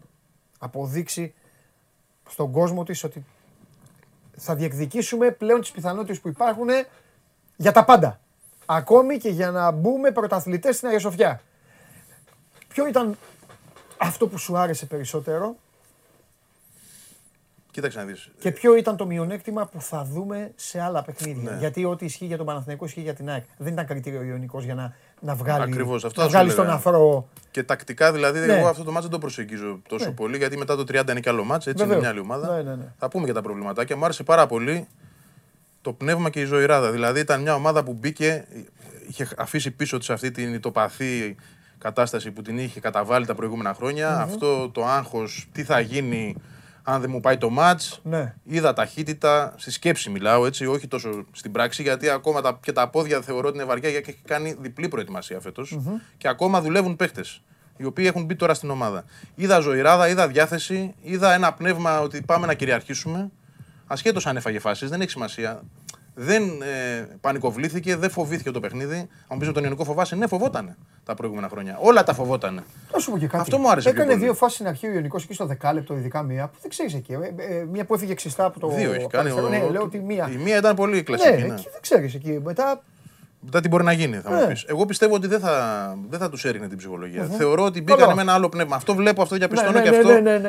αποδείξει στον κόσμο της ότι θα διεκδικήσουμε πλέον τις πιθανότητες που υπάρχουν για τα πάντα. Ακόμη και για να μπούμε πρωταθλητές στην Αγία Σοφιά. Ποιο ήταν αυτό που σου άρεσε περισσότερο? Κοίταξε να δεις. Και ποιο ήταν το μειονέκτημα που θα δούμε σε άλλα παιχνίδια? Ναι. Γιατί ό,τι ισχύει για τον Παναθηναϊκό ισχύει για την ΑΕΚ. Δεν ήταν κριτήριο ο Ιωνικός για να βγάλει στον αφρό. Και τακτικά δηλαδή, ναι, εγώ αυτό το μάτς δεν το προσεγγίζω τόσο, ναι, πολύ. Γιατί μετά το 30 είναι και άλλο μάτς. Έτσι, βεβαίως, είναι μια άλλη ομάδα. Ναι. Θα πούμε και τα προβληματάκια. Μου άρεσε πάρα πολύ το πνεύμα και η ζωηράδα. Δηλαδή ήταν μια ομάδα που μπήκε, είχε αφήσει πίσω της αυτή την ητοπαθή κατάσταση που την είχε καταβάλει τα προηγούμενα χρόνια. Αυτό το άγχος, τι θα γίνει αν δεν μου πάει το μάτς. Ναι. Είδα ταχύτητα, στη σκέψη μιλάω έτσι, όχι τόσο στην πράξη, γιατί ακόμα και τα πόδια θεωρώ ότι είναι βαριά, γιατί έχει κάνει διπλή προετοιμασία φέτος. Και ακόμα δουλεύουν παίχτες, οι οποίοι έχουν μπει τώρα στην ομάδα. Είδα ζωηράδα, είδα διάθεση, είδα ένα πνεύμα ότι πάμε να κυριαρχήσουμε. Ασχέτως αν έφαγε φάσεις, δεν έχει σημασία. Δεν πανικοβλήθηκε, δεν φοβήθηκε το παιχνίδι. Αν πεις με τον Ιωνικό φοβάσαι, ναι, φοβότανε τα προηγούμενα χρόνια. Όλα τα φοβότανε. Αυτό μου άρεσε. Έκανε δύο φάσεις στην αρχή ο Ιωνικός και στο δεκάλεπτο, ειδικά μία που δεν ξέρεις εκεί. Μία που έφυγε ξυστά από το. Δύο έχει κάνει. Ναι, λέω ότι μία. Η μία ήταν πολύ κλασική. Ναι, δεν ξέρεις εκεί. Μετά τι μπορεί να γίνει, θα μου πεις. Εγώ πιστεύω ότι δεν θα τους έρινε την ψυχολογία. Θεωρώ ότι μπήκανε με ένα άλλο πνεύμα. Αυτό βλέπω, αυτό διαπιστώνω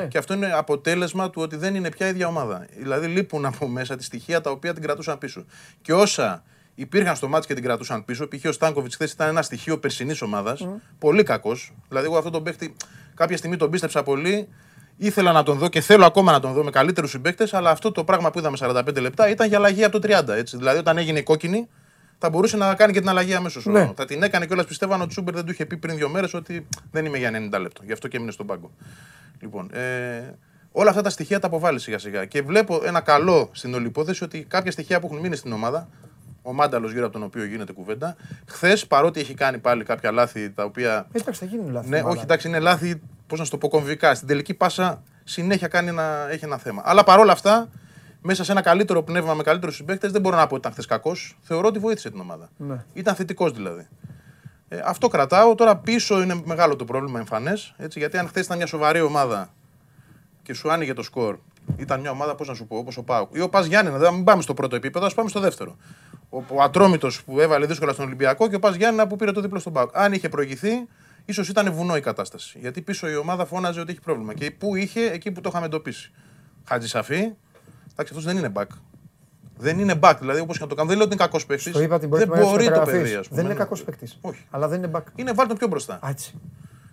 και αυτό είναι αποτέλεσμα του ότι δεν είναι πια η ίδια ομάδα. Δηλαδή λείπουν από μέσα τη στοιχεία τα οποία την κρατούσαν πίσω. Και όσα υπήρχαν στο μάτς και την κρατούσαν πίσω, π.χ. ο Στάνκοβιτς χθες ήταν ένα στοιχείο περσινής ομάδας, πολύ κακός. Δηλαδή, εγώ αυτόν τον παίχτη κάποια στιγμή τον πίστεψα πολύ. Ήθελα να τον δω και θέλω ακόμα να τον δω με καλύτερους συμπαίκτες, αλλά αυτό το πράγμα που είδαμε 45 λεπτά ήταν για αλλαγή από το 30. Έτσι. Δηλαδή, όταν έγινε κόκκινη. Θα μπορούσε να κάνει και την αλλαγή αμέσως. Ναι. Θα την έκανε κιόλας, πιστεύαν ότι ο Τσούμπερ δεν του είχε πει πριν 2 μέρες ότι δεν είμαι για 90 λεπτό. Γι' αυτό και έμεινε στον πάγκο. Λοιπόν, όλα αυτά τα στοιχεία τα αποβάλλει σιγά σιγά. Και βλέπω ένα καλό στην όλη υπόθεση ότι κάποια στοιχεία που έχουν μείνει στην ομάδα, ο μάνταλος γύρω από τον οποίο γίνεται κουβέντα, χθες παρότι έχει κάνει πάλι κάποια λάθη τα οποία. Εντάξει, θα γίνουν λάθη. Ναι, όχι, εντάξει, είναι λάθη, πώς να το πω, κομβικά. Στην τελική πάσα συνέχεια κάνει έχει ένα θέμα. Αλλά παρόλα αυτά. Μέσα σε ένα καλύτερο πνεύμα, με καλύτερους συμπαίκτες, δεν μπορώ να πω ότι ήταν χθες κακός. Θεωρώ ότι βοήθησε την ομάδα. Ναι. Ήταν θετικός δηλαδή. Αυτό κρατάω. Τώρα πίσω είναι μεγάλο το πρόβλημα, εμφανές. Έτσι, γιατί αν χθες ήταν μια σοβαρή ομάδα και σου άνοιγε το σκορ, ήταν μια ομάδα, πώς να σου πω, όπως ο ΠΑΟΚ ή ο ΠΑΣ Γιάννενα. Δεν πάμε στο πρώτο επίπεδο, ας πάμε στο δεύτερο. Ο Ατρόμητος που έβαλε δύσκολα στον Ολυμπιακό και ο ΠΑΣ Γιάννενα που πήρε το δίπλο στον ΠΑΟΚ. Αν είχε προηγηθεί, ίσως ήταν βουνό η κατάσταση. Γιατί πίσω η ομάδα φώναζε ότι έχει πρόβλημα. Και πού είχε, εκεί που το είχαμε εντοπίσει. Χατζησαφή. Εντάξει, αυτός δεν είναι back. Δεν είναι back, δηλαδή όπως και να το κάνουμε. Δεν λέω ότι είναι κακός παίκτης. Δεν μπορεί το παιδί, ας πούμε. Δεν είναι κακός παίκτης. Όχι. Αλλά δεν είναι back. Είναι βάλτο πιο μπροστά. Έτσι.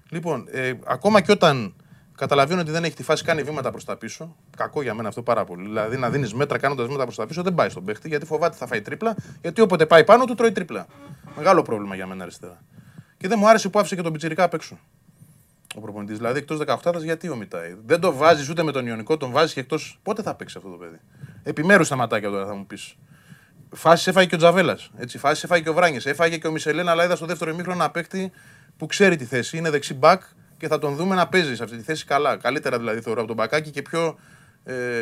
Λοιπόν, ακόμα και όταν καταλαβαίνω ότι δεν έχει τη φάση, κάνει βήματα προς τα πίσω. Κακό για μένα αυτό πάρα πολύ. Δηλαδή να δίνεις μέτρα κάνοντας μέτρα προς τα πίσω δεν πάει στον παίκτη, γιατί φοβάται θα φάει τρίπλα. Γιατί όποτε πάει πάνω του τρώει τρίπλα. Μεγάλο πρόβλημα για μένα αριστερά. Και δεν μου άρεσε που άφησε και τον Πιτσιρικά απ' έξω. Ο προπονητής, δηλαδή εκτός 18ης, γιατί ομιτάει. Δεν το βάζεις ούτε με τον Ιωνικό, τον βάζεις και εκτός. Πότε θα παίξει αυτό το παιδί? Επιμέρους τα ματάκια τώρα θα μου πεις. Φάσεις έφαγε και ο Τζαβέλας. Φάσεις έφαγε και ο Βράνιες. Έφαγε και ο Μισελένα, αλλά είδα στο δεύτερο ημίχρονο ένα παίκτη που ξέρει τη θέση. Είναι δεξί μπακ και θα τον δούμε να παίζει σε αυτή τη θέση καλά. Καλύτερα δηλαδή θεωρώ από τον μπακάκι και πιο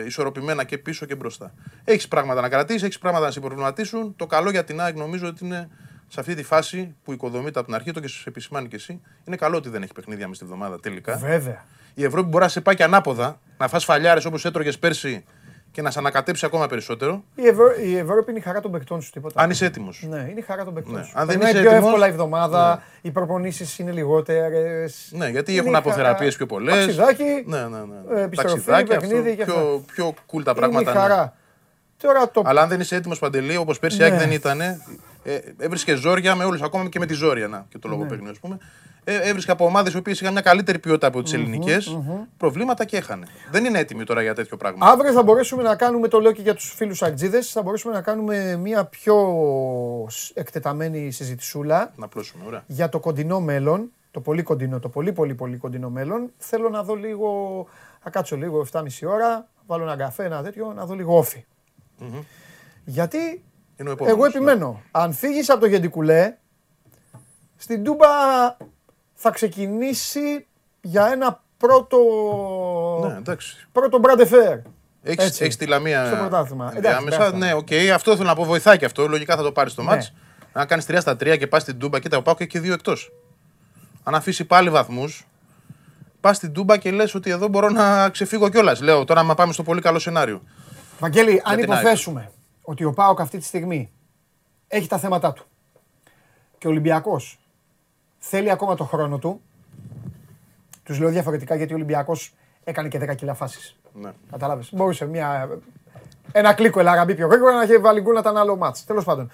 ισορροπημένα και πίσω και μπροστά. Έχεις πράγματα να κρατήσεις, έχεις πράγματα να σε προβληματίσουν. Το καλό για την ΑΕΚ νομίζω ότι είναι. Σε αυτή τη φάση που οικοδομείται από την αρχή, το και σου επισημάνει και εσύ, είναι καλό ότι δεν έχει παιχνίδια μες τη βδομάδα τελικά. Βέβαια. Η Ευρώπη μπορεί να σε πάει και ανάποδα, να φας φαλιάρες όπως έτρωγες πέρσι και να σε ανακατέψει ακόμα περισσότερο. Η Ευρώπη είναι η χαρά των παικτών σου, τίποτα. Αν είσαι έτοιμος. Ναι, είναι η χαρά των παικτών σου. Αν δεν είναι πιο εύκολα η εβδομάδα, ναι. Οι προπονήσεις είναι λιγότερες. Ναι, γιατί είναι έχουν αποθεραπείες πιο πολλές. Ταξιδάκι, ναι. Επιστροφή, παιχνίδι και αυτά. Πιο cool τα πράγματα. Είναι η χαρά. Τώρα το... Αλλά αν δεν είσαι έτοιμος, Παντελή, όπως πέρσι ναι. Δεν ήταν. Έβρισκε ζόρια με όλους, ακόμα και με τη ζόρια, να, και το λογοπαίγνιο, ας πούμε. Έβρισκα από ομάδες οι οποίες είχαν μια καλύτερη ποιότητα από τις ελληνικές, προβλήματα και έχανε. Δεν είναι έτοιμοι τώρα για τέτοιο πράγμα. Αύριο θα μπορέσουμε να κάνουμε, το λέω και για τους φίλους ακτζίδες, θα μπορέσουμε να κάνουμε μια πιο εκτεταμένη συζητησούλα για το κοντινό μέλλον, το πολύ κοντινό, το πολύ κοντινό μέλλον. Θέλω να δω λίγο, θα κάτσω λίγο 7,5 ώρα, βάλω ένα καφέ, ένα τέτοιο, να δω λίγο όφι. Γιατί εγώ επιμένω, αν φύγεις από το Γεντικουλέ, στην Τούμπα θα ξεκινήσει για ένα πρώτο μπραντεφέρ. Έχεις τη Λαμία στο πρωτάθλημα. Ενδιάμεσα, ναι, οκ. Αυτό θέλω να πω, βοηθάει και αυτό. Λογικά θα το πάρεις το μάτς. Αν κάνεις 3-3 και πας στην Τούμπα, κοίτα, ο Πάκο έχει και 2 εκτός. Αν αφήσει πάλι βαθμούς, πας στην Τούμπα και λες ότι εδώ μπορώ να ξεφύγω κιόλας. Λέω τώρα, άμα πάμε στο πολύ καλό σενάριο. Βαγγέλη, αν υποθέσουμε ότι ο Πάοκ αυτή τη στιγμή έχει τα θέματα του και ο Ολυμπιακός θέλει ακόμα το χρόνο του. Τους λέω διαφορετικά γιατί ο Ολυμπιακός έκανε και 10 κιλά φάσεις. Ναι. Κατάλαβες. Μπορούσε ένα κλίκο Ελάραμπι πιο γρήγορα να έχει βάλει γκολ, να ήταν άλλο μάτς. Τέλος πάντων.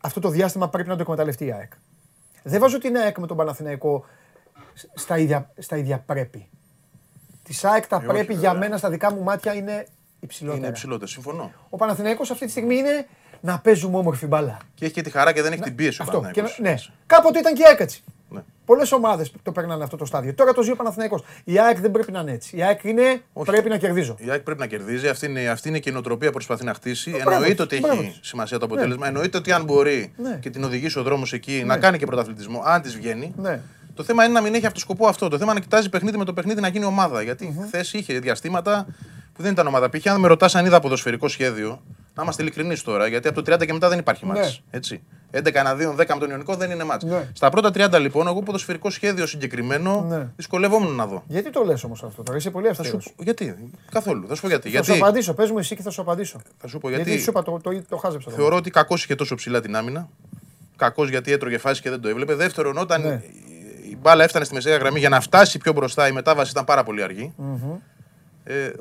Αυτό το διάστημα πρέπει να το εκμεταλλευτεί η ΑΕΚ. Δεν βάζω την ΑΕΚ με τον Παναθηναϊκό στα ίδια πρέπει. Της ΑΕΚ τα πρέπει όχι, για μένα στα δικά μου μάτια είναι υψηλότερα. Είναι υψηλότερα, συμφωνώ. Ο Παναθηναϊκός αυτή τη στιγμή είναι. Να παίζουμε όμορφη μπάλα. Και έχει και τη χαρά και δεν έχει την πίεση ο Παναθηναϊκός. Ναι. Κάποτε ήταν και η ΑΕΚ έτσι. Ναι. Πολλές ομάδες το περνάνε αυτό το στάδιο. Τώρα το ζει ο Παναθηναϊκός. Η ΑΕΚ δεν πρέπει να είναι έτσι. Η ΑΕΚ είναι. Όχι. Πρέπει να κερδίζει. Η ΑΕΚ πρέπει να κερδίζει. Αυτή είναι η νοοτροπία που προσπαθεί να χτίσει. Εννοείται ότι έχει σημασία το αποτέλεσμα. Ναι. Εννοείται ότι αν μπορεί και την οδηγήσει ο δρόμος εκεί να κάνει και πρωταθλητισμό, αν της βγαίνει. Ναι. Το θέμα είναι να μην έχει αυτό σκοπό αυτό. Το θέμα είναι να κοιτάζει παιχνίδι με το παιχνίδι να γίνει ομάδα. Γιατί χθες είχε διαστήματα που δεν ήταν ομάδα. Π.χ. αν με ρωτάς αν είδα ποδοσφαιρικό σχέδιο. Να είμαστε ειλικρινείς τώρα, γιατί από το 30 και μετά δεν υπάρχει μάτς. Ναι. 11-2, 10 με τον Ιωνικό δεν είναι μάτς. Ναι. Στα πρώτα 30 λοιπόν, εγώ ποδοσφαιρικό σχέδιο συγκεκριμένο δυσκολευόμουν να δω. Γιατί το λες όμως αυτό τώρα, είσαι πολύ αυστηρός. Γιατί, καθόλου. Θα σου πω γιατί. Θα σου απαντήσω, πες μου εσύ και θα σου απαντήσω. Θα σου πω γιατί σου είπα, το χάζεψα. Θεωρώ ότι κακός είχε τόσο ψηλά την άμυνα. Κακός γιατί έτρωγε φάση και δεν το έβλεπε. Δεύτερον, όταν η μπάλα έφτανε στη μεσαία γραμμή για να φτάσει πιο μπροστά, η μετάβαση ήταν πάρα πολύ αργή.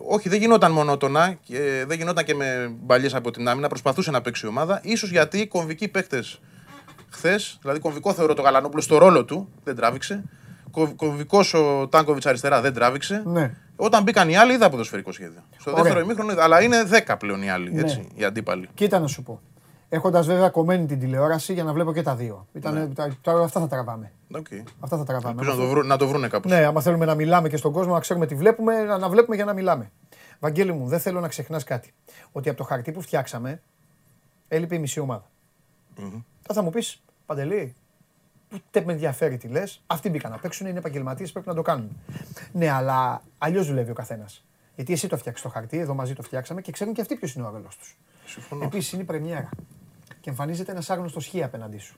Όχι, δεν γινόταν μονότονα, δεν γινόταν και με μπαλιές από την άμυνα. Προσπαθούσε να παίξει η ομάδα. Ίσως γιατί οι κομβικοί παίκτες χθες, δηλαδή κομβικό θεωρώ το Γαλανόπουλο στο ρόλο του, δεν τράβηξε. Κομβικός ο Τάνκοβιτς αριστερά δεν τράβηξε. Ναι. Όταν μπήκαν οι άλλοι, είδα ποδοσφαιρικό σχέδιο. Στο δεύτερο ημίχρονο είδα. Αλλά είναι 10 πλέον οι άλλοι, έτσι, οι αντίπαλοι. Κοίτα να σου πω. Έχοντας βέβαια κομμένη την τηλεόραση για να βλέπω και τα δύο. Αυτά θα τραβάμε. Αυτά θα τραβάμε. Να το βρούνε κάπως. Ναι, άμα θέλουμε να μιλάμε και στον κόσμο, να ξέρουμε τι βλέπουμε, να βλέπουμε για να μιλάμε. Βαγγέλη μου, δεν θέλω να ξεχνάς κάτι. Ότι από το χαρτί που φτιάξαμε έλειπε η μισή ομάδα. Θα μου πεις, Παντελή, ούτε με ενδιαφέρει τι λες. Αυτοί μπήκαν να παίξουν, είναι επαγγελματίες, πρέπει να το κάνουν. Ναι, αλλά αλλιώς δουλεύει ο καθένας. Γιατί εσύ το φτιάξεις το χαρτί, εδώ μαζί το φτιάξαμε και ξέρουν και αυτοί ποιος είναι ο αγελός τους. Επίσης είναι η πρεμιέρα. Και εμφανίζεται ένας άγνωστος χ απέναντί σου.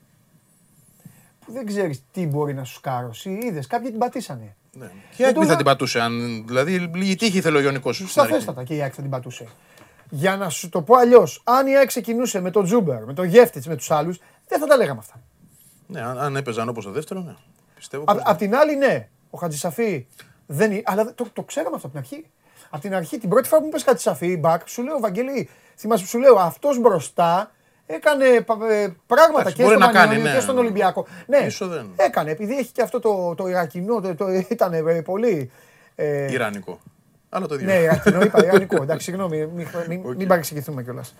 Που δεν ξέρεις τι μπορεί να σου σκάρωσε. Είδες, κάποιοι την πατήσανε. Ναι. Και η ΑΕΚ θα την πατούσε, δηλαδή λίγη τύχη ήθελε ο Ιωνικός. Σταθέστατα και η ΑΕΚ θα την πατούσε. Για να σου το πω αλλιώς, αν η ΑΕΚ ξεκινούσε με τον Τζούμπερ, με τον Γεύτιτς, με τους άλλους, δεν θα τα λέγαμε αυτά. Ναι, αν έπαιζαν όπως το δεύτερο, ναι. Πιστεύω. Απ' την άλλη, ναι, ο Χατζησαφή δεν. Αλλά το ξέραμε αυτό από την αρχή. Από την αρχή, την πρώτη φορά που μου πες Χατζησαφή, μπακ, σου λέω, Βαγγέλη, θυμάσαι που σου λέω, αυτός μπροστά. Έκανε πράγματα και στον Πανιόνιο και στον Ολυμπιακό. Ναι, έκανε, επειδή έχει και αυτό το Ιρακινό, ήταν πολύ... Ιρανικό. Άλλο το ίδιο. Ναι, Ιρακινό είπα, Ιρανικό. Εντάξει, συγγνώμη, μην παρεξηγηθούμε κιόλας.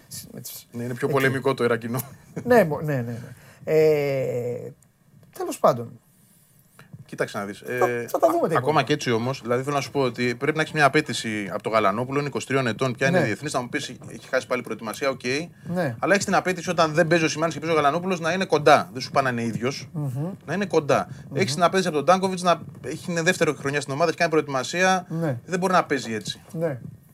Ναι, είναι πιο πολεμικό το Ιρακινό. Ναι. Τέλος πάντων. Κοίταξε να δεις. Θα τα δούμε. Ακόμα και έτσι όμως, δηλαδή θέλω να σου πω ότι πρέπει να έχεις μια απέτηση από τον Γαλανόπουλο, είναι 23 ετών, πια είναι διεθνής. Θα μου πεις, έχει χάσει πάλι προετοιμασία, οκ. Αλλά έχεις την απέτηση όταν δεν παίζει ο Σιμάνης και παίζει ο Γαλανόπουλος να είναι κοντά. Δεν σου πάνε να είναι ίδιος. Να είναι κοντά. Έχεις την απέτηση από τον Τάνκοβιτς να έχει δεύτερη χρονιά στην ομάδα, έχει κάνει προετοιμασία. Δεν μπορεί να παίζει έτσι.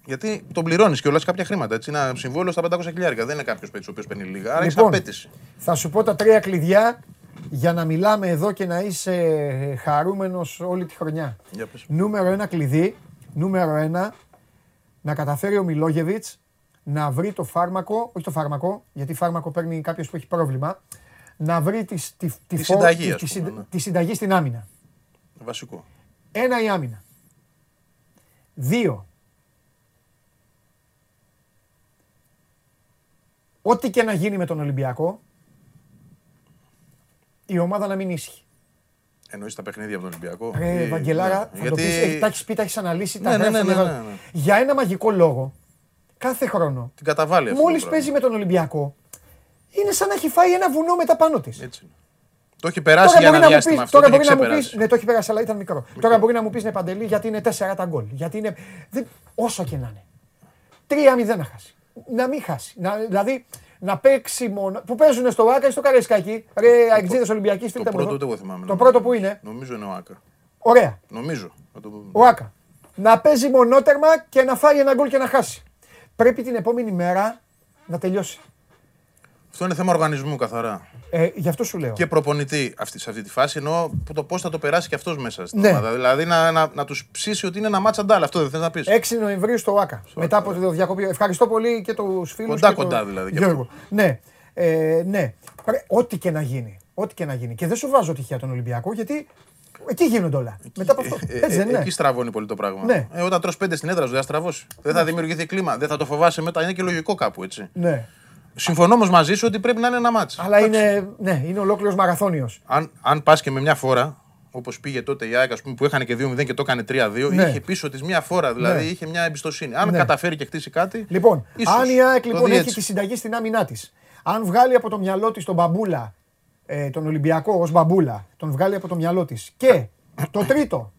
Γιατί τον πληρώνεις κιόλας κάποια χρήματα. Έτσι. Ένα συμβόλαιο στα 500.000. Δεν είναι κάποιος παίκτης ο οποίος παίρνει λίγα. Άρα έχεις απέτηση. Θα σου πω τα τρία κλειδιά. Για να μιλάμε εδώ και να είσαι χαρούμενος όλη τη χρονιά. Νούμερο 1 κλειδί, νούμερο 1 να καταφέρει ο Μιλόγεβιτς να βρει το φάρμακο, όχι το φάρμακο, γιατί φάρμακο παίρνει κάποιος που έχει πρόβλημα, να βρει τη συνταγή στην άμυνα. Βασικό. Ένα, η άμυνα. Δύο. Ό,τι και να γίνει με τον Ολυμπιακό, η ομάδα να μην ίσχυε. Εννοείς τα παιχνίδια από τον Ολυμπιακό. Ρε Βαγγελάρα, θα το πεις, τα έχεις πει, τα έχεις αναλύσει, τα γράφει. Για ένα μαγικό λόγο, κάθε χρόνο, την καταβάλει. Μόλις παίζει με τον Ολυμπιακό, είναι σαν να έχει φάει ένα βουνό μετά πάνω της. Το έχει περάσει για ένα διάστημα αυτό. Τώρα μπορεί να μου πεις, ναι, το έχει περάσει, αλλά ήταν μικρό. Τώρα μπορεί να μου πεις, ναι, Παντελή, γιατί είναι 4 τα γκολ. Γιατί είναι. Όσο και να είναι. 3-0 να χάσει. Να μην χάσει. Δηλαδή να παίξει μόνο. Που παίζουν στο Άκα ή στο Καραϊσκάκι. Ρε Αεξίδες Ολυμπιακής, τι πρώτο, εγώ θυμάμαι. Το πρώτο που είναι. Νομίζω είναι ο Άκα. Ωραία. Νομίζω. Ο Άκα. Να παίζει μονότερμα και να φάει ένα γκολ και να χάσει. Πρέπει την επόμενη μέρα να τελειώσει. Αυτό είναι θέμα οργανισμού καθαρά. Γι' αυτό σου λέω. Και προπονητή σε αυτή τη φάση, εννοώ πώς θα το περάσει και αυτός μέσα στην ομάδα. Δηλαδή να τους ψήσει ότι είναι ένα μάτσα ντάλ. Αυτό δεν θες να πεις. 6 Νοεμβρίου στο ΟΑΚΑ. Μετά από τη διακοπή. Ευχαριστώ πολύ και τους φίλους. Κοντά δηλαδή. Γιώργο. Ναι. Ναι. Ό,τι και να γίνει. Ό,τι και να γίνει. Και δεν σου βάζω τυχαία τον Ολυμπιακό, γιατί εκεί γίνονται όλα. Μετά από αυτό. Εκεί στραβώνει πολύ το πράγμα. Όταν τρως 5 στην έδρα σου, δεν θα στραβώσει. Δεν θα δημιουργηθεί κλίμα. Δεν θα το φοβάσαι μετά. Είναι και λογικό κάπου έτσι. Ναι. Συμφωνώ όμως μαζί σου ότι πρέπει να είναι ένα μάτς. Αλλά είναι, ναι, είναι ολόκληρος μαραθώνιος. Αν πας και με μια φόρα, όπως πήγε τότε η ΑΕΚ, ας πούμε, που έχανε και 2-0 και το έκανε 3-2, ναι, είχε πίσω της μια φόρα, δηλαδή, ναι, είχε μια εμπιστοσύνη. Αν, ναι, καταφέρει και χτίσει κάτι. Λοιπόν, ίσως, αν η ΑΕΚ λοιπόν έχει τη συνταγή στην άμυνά της, αν βγάλει από το μυαλό της τον Μπαμπούλα, τον Ολυμπιακό ως Μπαμπούλα, τον βγάλει από το μυαλό της και το τρίτο,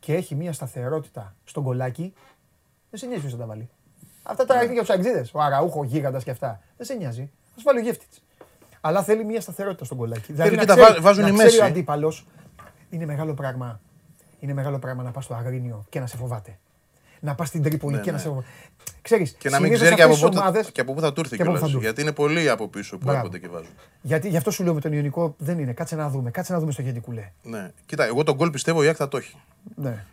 και έχει μια σταθερότητα στον κολάκι, δεν σε νοιάζει ποιος θα τα βάλει. Αυτά τα είναι για τους Αγγλίδες. Ο Αραούχο, ο γίγαντας και αυτά. Δεν σε νοιάζει. Ας βάλει ο Γεύτιτς. Αλλά θέλει μια σταθερότητα στον κολάκι. Δηλαδή να ξέρει ο αντίπαλος. Είναι μεγάλο πράγμα. Είναι μεγάλο πράγμα να πας στο Αγρίνιο και να σε φοβάται. Να πας στην Τρίπολη και να σε φοβάται. Ξέρεις, και να μην ξέρει και από πού θα του έρθει κιόλας. Γιατί είναι πολλοί από πίσω που έρχονται και βάζουν. Γιατί γι' αυτό σου λέω με τον Ιωνικό δεν είναι. Κάτσε να δούμε. Κάτσε να δούμε στο Γεντικουλέ. Ναι. Κοίτα, εγώ τον γκολ πιστεύω η ΑΕΚ θα το έχει. Ναι.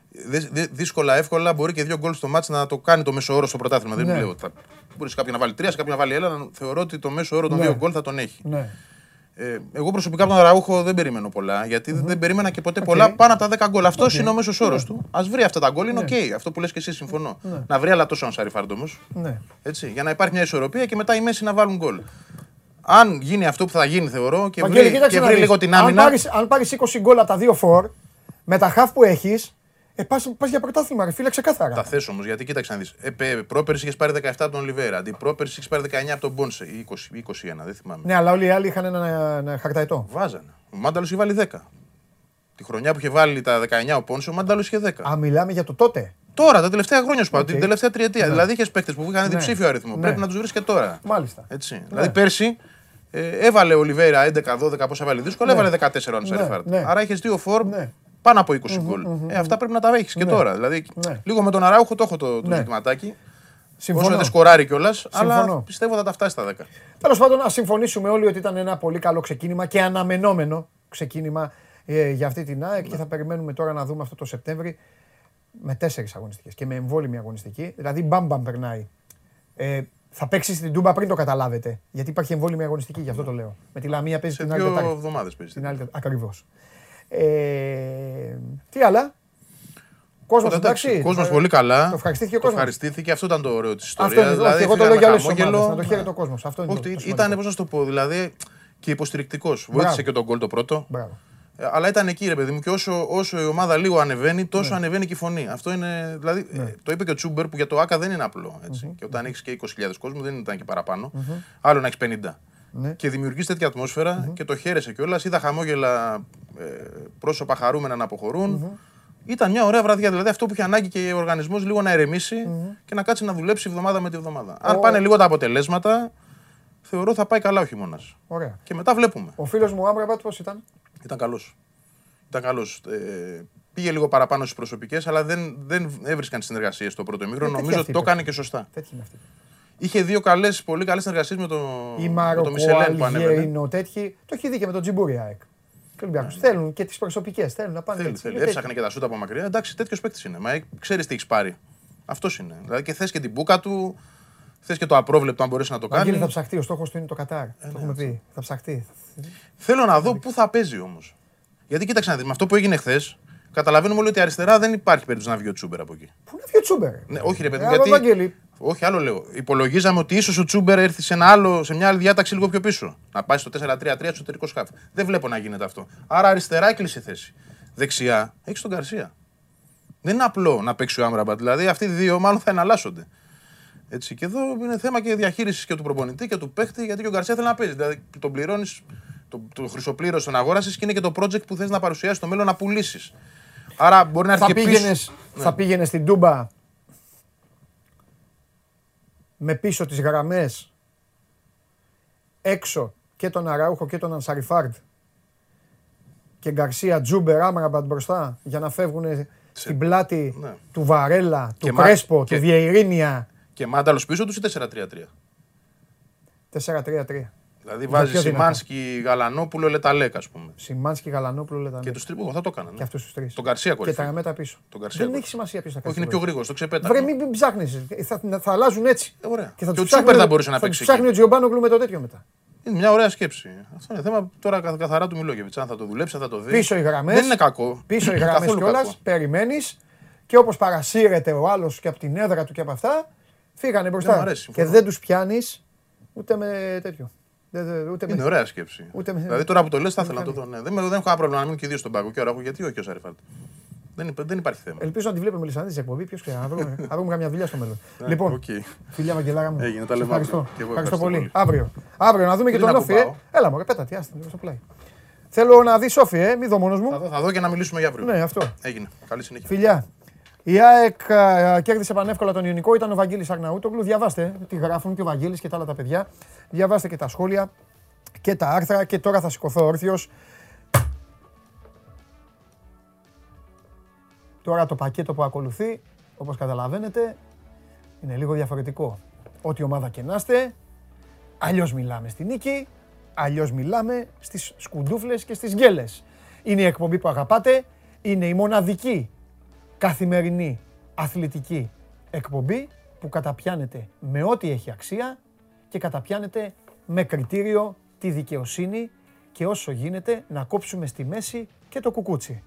Δύσκολα, εύκολα μπορεί και 2 γκολ στο μάτς να το κάνει το μέσο όρο στο πρωτάθλημα. Δεν λέω. Μπορείς κάποιον να βάλει 3, κάποιον να βάλει 1. Θεωρώ ότι το μέσο όρο των 2 γκολ θα τον έχει. Εγώ προσωπικά από τον Αραούχο δεν περιμένω πολλά, γιατί δεν περίμενα και ποτέ πολλά πάνω από τα 10 γκολ. Αυτός είναι ο μέσος όρος του. Ας βρει αυτά τα γκολ, είναι οκ. Αυτό που λες και εσύ, συμφωνώ. Να βρει, αλλά τόσο ανσαριφάρντο όμως. Για να υπάρχει μια ισορροπία και μετά οι μέση να βάλουν γκολ. Αν γίνει αυτό που θα γίνει, θεωρώ, και βρει λίγο την άμυνα. Αν πάρεις 20 γκολ από τα 2 φορ, με τα χαφ που έχεις, πας για πρωτάθλημα, ρε φίλε, ξεκάθαρα. Τα θες όμως, γιατί κοίταξε να δεις. Πρόπερση είχες πάρει 17 από τον Λιβέρα, αντιπρόπερση είχες πάρει 19 από τον Μπόνσε, 21, δεν θυμάμαι. Ναι, αλλά όλοι οι άλλοι είχαν ένα χαρταετό. Βάζανε. Ο Μάνταλος είχε βάλει 10. Τη χρονιά που είχε βάλει τα 19 ο Πόνσε, ο Μάνταλος είχε 10. Α, μιλάμε για το τότε. Τώρα, τα τελευταία χρόνια σου πάω, την τελευταία τριετία. Δηλαδή είχες παίκτες που είχαν διψήφιο αριθμό. Πρέπει να τους βρεις και τώρα. Μάλιστα. Δηλαδή πέρσι. Έβαλε ο Ολιβέρα 11-12 πόσα βάλει δύσκολα, έβαλε 14 ο Ανσαριφάρντ. Άρα είχες 2 φορ πάνω από 20 γκολ. Αυτά πρέπει να τα έχεις και τώρα. Δηλαδή λίγο με τον Αράουχο το έχω το ζητηματάκι. Όσο δεν σκοράρει κιόλας, αλλά πιστεύω θα τα φτάσει στα 10. Τέλος πάντων, να συμφωνήσουμε όλοι ότι ήταν ένα πολύ καλό ξεκίνημα και αναμενόμενο ξεκίνημα για αυτή την ΑΕΚ και θα περιμένουμε τώρα να δούμε αυτό το Σεπτέμβρη με 4 αγωνιστικές και με εμβόλυμη αγωνιστική. Δηλαδή μπαμπαμ περνάει. Θα παίξει στην Τούμπα πριν το καταλάβετε. Γιατί υπάρχει εμβόλυμη αγωνιστική, γι' αυτό το λέω. Με τη Λαμία παίζει την άλλη Τετάρτη. Σε 2 εβδομάδες παίζει. Ακριβώς. Τι άλλα. Κόσμος εντάξει. Κόσμος πολύ καλά. Το ευχαριστήθηκε ο κόσμος. Ευχαριστήθηκε. Αυτό ήταν το ωραίο της ιστορίας. Δηλαδή, εγώ το λέω για όλες τις ομάδες. Να το χαίρεται ο κόσμος. Αυτό ήταν, πώς να το πω, δηλαδή και υποστηρικτικός. Βοήθησε και τον γκολ το πρώτο. Αλλά ήταν εκεί, ρε παιδί μου, και όσο η ομάδα λίγο ανεβαίνει, τόσο ανεβαίνει και η φωνή. Αυτό είναι, δηλαδή, το είπε και ο Τσούμπερ που για το ΆΚΑ δεν είναι απλό. Έτσι. Και όταν έχεις και 20.000 κόσμο, δεν ήταν και παραπάνω. Άλλο να έχεις 50. Και δημιουργείς τέτοια ατμόσφαιρα και το χαίρεσαι κιόλας. Είδα χαμόγελα, πρόσωπα χαρούμενα να αποχωρούν. Ήταν μια ωραία βραδιά. Δηλαδή αυτό που είχε ανάγκη και ο οργανισμός λίγο να ερεμήσει και να κάτσει να δουλέψει εβδομάδα με τη βδομάδα. Αν πάνε λίγο τα αποτελέσματα, θεωρώ θα πάει καλά ο χειμώνας. Και μετά βλέπουμε. Ο φίλος μου Άμπραμπατ πώς ήταν. Ήταν καλός. Ήταν καλός. Πήγε λίγο παραπάνω στις προσωπικές, αλλά δεν έβρισκαν συνεργασίες στο πρώτο ημίχρονο. Νομίζω ότι το έκανε και σωστά. Τέτοιοι είναι αυτοί. Είχε 2 πολύ καλές συνεργασίες με τον Μισελέν που ανέβαινε. Το έχει δει και με τον Τζιμπούρι ΑΕΚ. Θέλουν και τις προσωπικές. Θέλουν να πάνε. Έψαχνε και τα σούτα από μακριά. Εντάξει, τέτοιος παίκτης είναι. Μα ξέρεις τι έχεις πάρει. Αυτός είναι. Δηλαδή και θες και την μπούκα του, θες και το απρόβλεπτο αν μπορείς να το κάνεις. Βαγγέλη, θα ψαχτεί, ο στόχος του είναι το Κατάρ. Το έχουμε πει. Θα ψαχτεί. Θέλω να δω πού θα παίζει όμως. Γιατί κοίταξε να δεις, με αυτό που έγινε χθες, καταλαβαίνουμε όλοι ότι αριστερά δεν υπάρχει περίπτωση να βγει ο Τσούμπερ από εκεί. Πού να βγει ο Τσούμπερ? Ναι, όχι ρε παιδί, γιατί... Όχι, άλλο λέω. Υπολογίζαμε ότι ίσως ο Τσούμπερ έρθει σε, σε μια άλλη διάταξη λίγο πιο πίσω. Να πάει στο 4-3-3 εσωτερικό χαφ. Δεν βλέπω να γίνεται αυτό. Άρα αριστερά έκλεισε θέση. Δεξιά έχει τον Γκαρσία. Δεν είναι απλό να παίξει ο Άμραμπατ. Δηλαδή αυτοί οι δύο μάλλον θα εναλλάσσονται. Έτσι. Και εδώ είναι θέμα και διαχείρισης και του προπονητή και του παίχτη, γιατί και ο Γκαρσία θέλει να παίζει. Δηλαδή τον πληρώνεις, το χρυσοπλήρωσες, τον αγόρασες και είναι και το project που θες να παρουσιάσεις στο μέλλον να πουλήσεις. Άρα μπορεί να έρθει πίσω. Θα πήγαινε στην Τούμπα με πίσω τις γραμμές, έξω και τον Αραούχο και τον Ανσαριφάρντ και Γκαρσία, Τζούμπερ, Άμραμπατ μπροστά για να φεύγουν στην πλάτη του Βαρέλα, του Κρέσπο, του Βιερίνια. Και Μάνταλος πίσω τους ή 4-3-3. 4-3-3. Δηλαδή βάζει Σιμάνσκι, Γαλανόπουλο, Λεταλέκ, ας πούμε. Σιμάνσκι, Γαλανόπουλο, Λεταλέκ. Και τους τρεις, θα το έκαναν. Και αυτούς τους τρεις. Τον Γκαρσία κορυφή. Και τα γραμμένα πίσω. Δεν έχει σημασία ποιος θα κάνει. Όχι, είναι πιο γρήγορος, το ξεπέταγε. Βρε, μην ψάχνεις. Θα αλλάζουν έτσι. Ωραία. Και ο Τσίπρα θα μπορούσε να παίξει. Ψάχνει ο Τζιομπάνογλου με το τέτοιο μετά. Είναι μια ωραία σκέψη. Αυτό είναι θέμα τώρα καθαρά του Μιλόγεβιτς. Αν θα το δουλέψει, θα το δει. Πίσω οι γραμμές. Δεν είναι κακό. Πίσω οι γραμμές κιόλας. Περιμένεις και όπως παρασύρεται ο άλλος και από την έδρα του και από αυτά, φύγανε μπροστά. Και δεν τους πιάνεις ούτε με τέτοιο. Είναι ωραία σκέψη. Δηλαδή τώρα που το λες θα ήθελα να το δω. Δεν έχω πρόβλημα να μείνουν και δύο στον πάγκο. Και ώρα έχω, γιατί όχι ο Σαριφάρντ. Δεν υπάρχει θέμα. Ελπίζω να τη βλέπουμε Μελισσανίδη στην εκπομπή. Ποιος ξέρει, να βρούμε καμιά δουλειά στο μέλλον. Λοιπόν, φιλιά Βαγγελάρα μου. Έγινε, τα λέμε. Ευχαριστώ πολύ. Αύριο. Αύριο να δούμε και τον Νόφι. Έλα μου, πέτα τι, άστα στο πλάι. Θέλω να δει Σόφι, μη δω μόνος μου. Θα δω και να μιλήσουμε για αύριο. Ναι, αυτό. Έγινε. Καλή συνέχεια. Φιλιά. Η ΑΕΚ κέρδισε πανεύκολα τον Ιωνικό, ήταν ο Βαγγέλης Αρναούτογλου. Διαβάστε τι γράφουν και ο Βαγγέλης και τα άλλα τα παιδιά. Διαβάστε και τα σχόλια και τα άρθρα και τώρα θα σηκωθώ όρθιος. Τώρα το πακέτο που ακολουθεί, όπως καταλαβαίνετε, είναι λίγο διαφορετικό. Ό,τι ομάδα και να είστε, αλλιώς μιλάμε στη νίκη, αλλιώς μιλάμε στις σκουντούφλες και στις γκέλες. Είναι η εκπομπή που αγαπάτε, είναι η μοναδική καθημερινή αθλητική εκπομπή που καταπιάνεται με ό,τι έχει αξία και καταπιάνεται με κριτήριο τη δικαιοσύνη και όσο γίνεται να κόψουμε στη μέση και το κουκούτσι.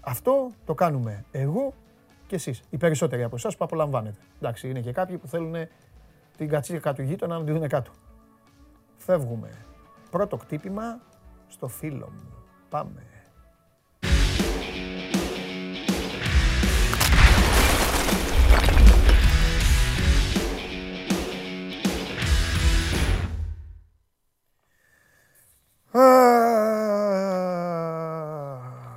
Αυτό το κάνουμε εγώ και εσείς. Οι περισσότεροι από εσάς που απολαμβάνετε. Εντάξει, είναι και κάποιοι που θέλουν την κατσίκα του γείτονα να τη δουν κάτω. Φεύγουμε. Πρώτο κτύπημα στο φίλο μου. Πάμε.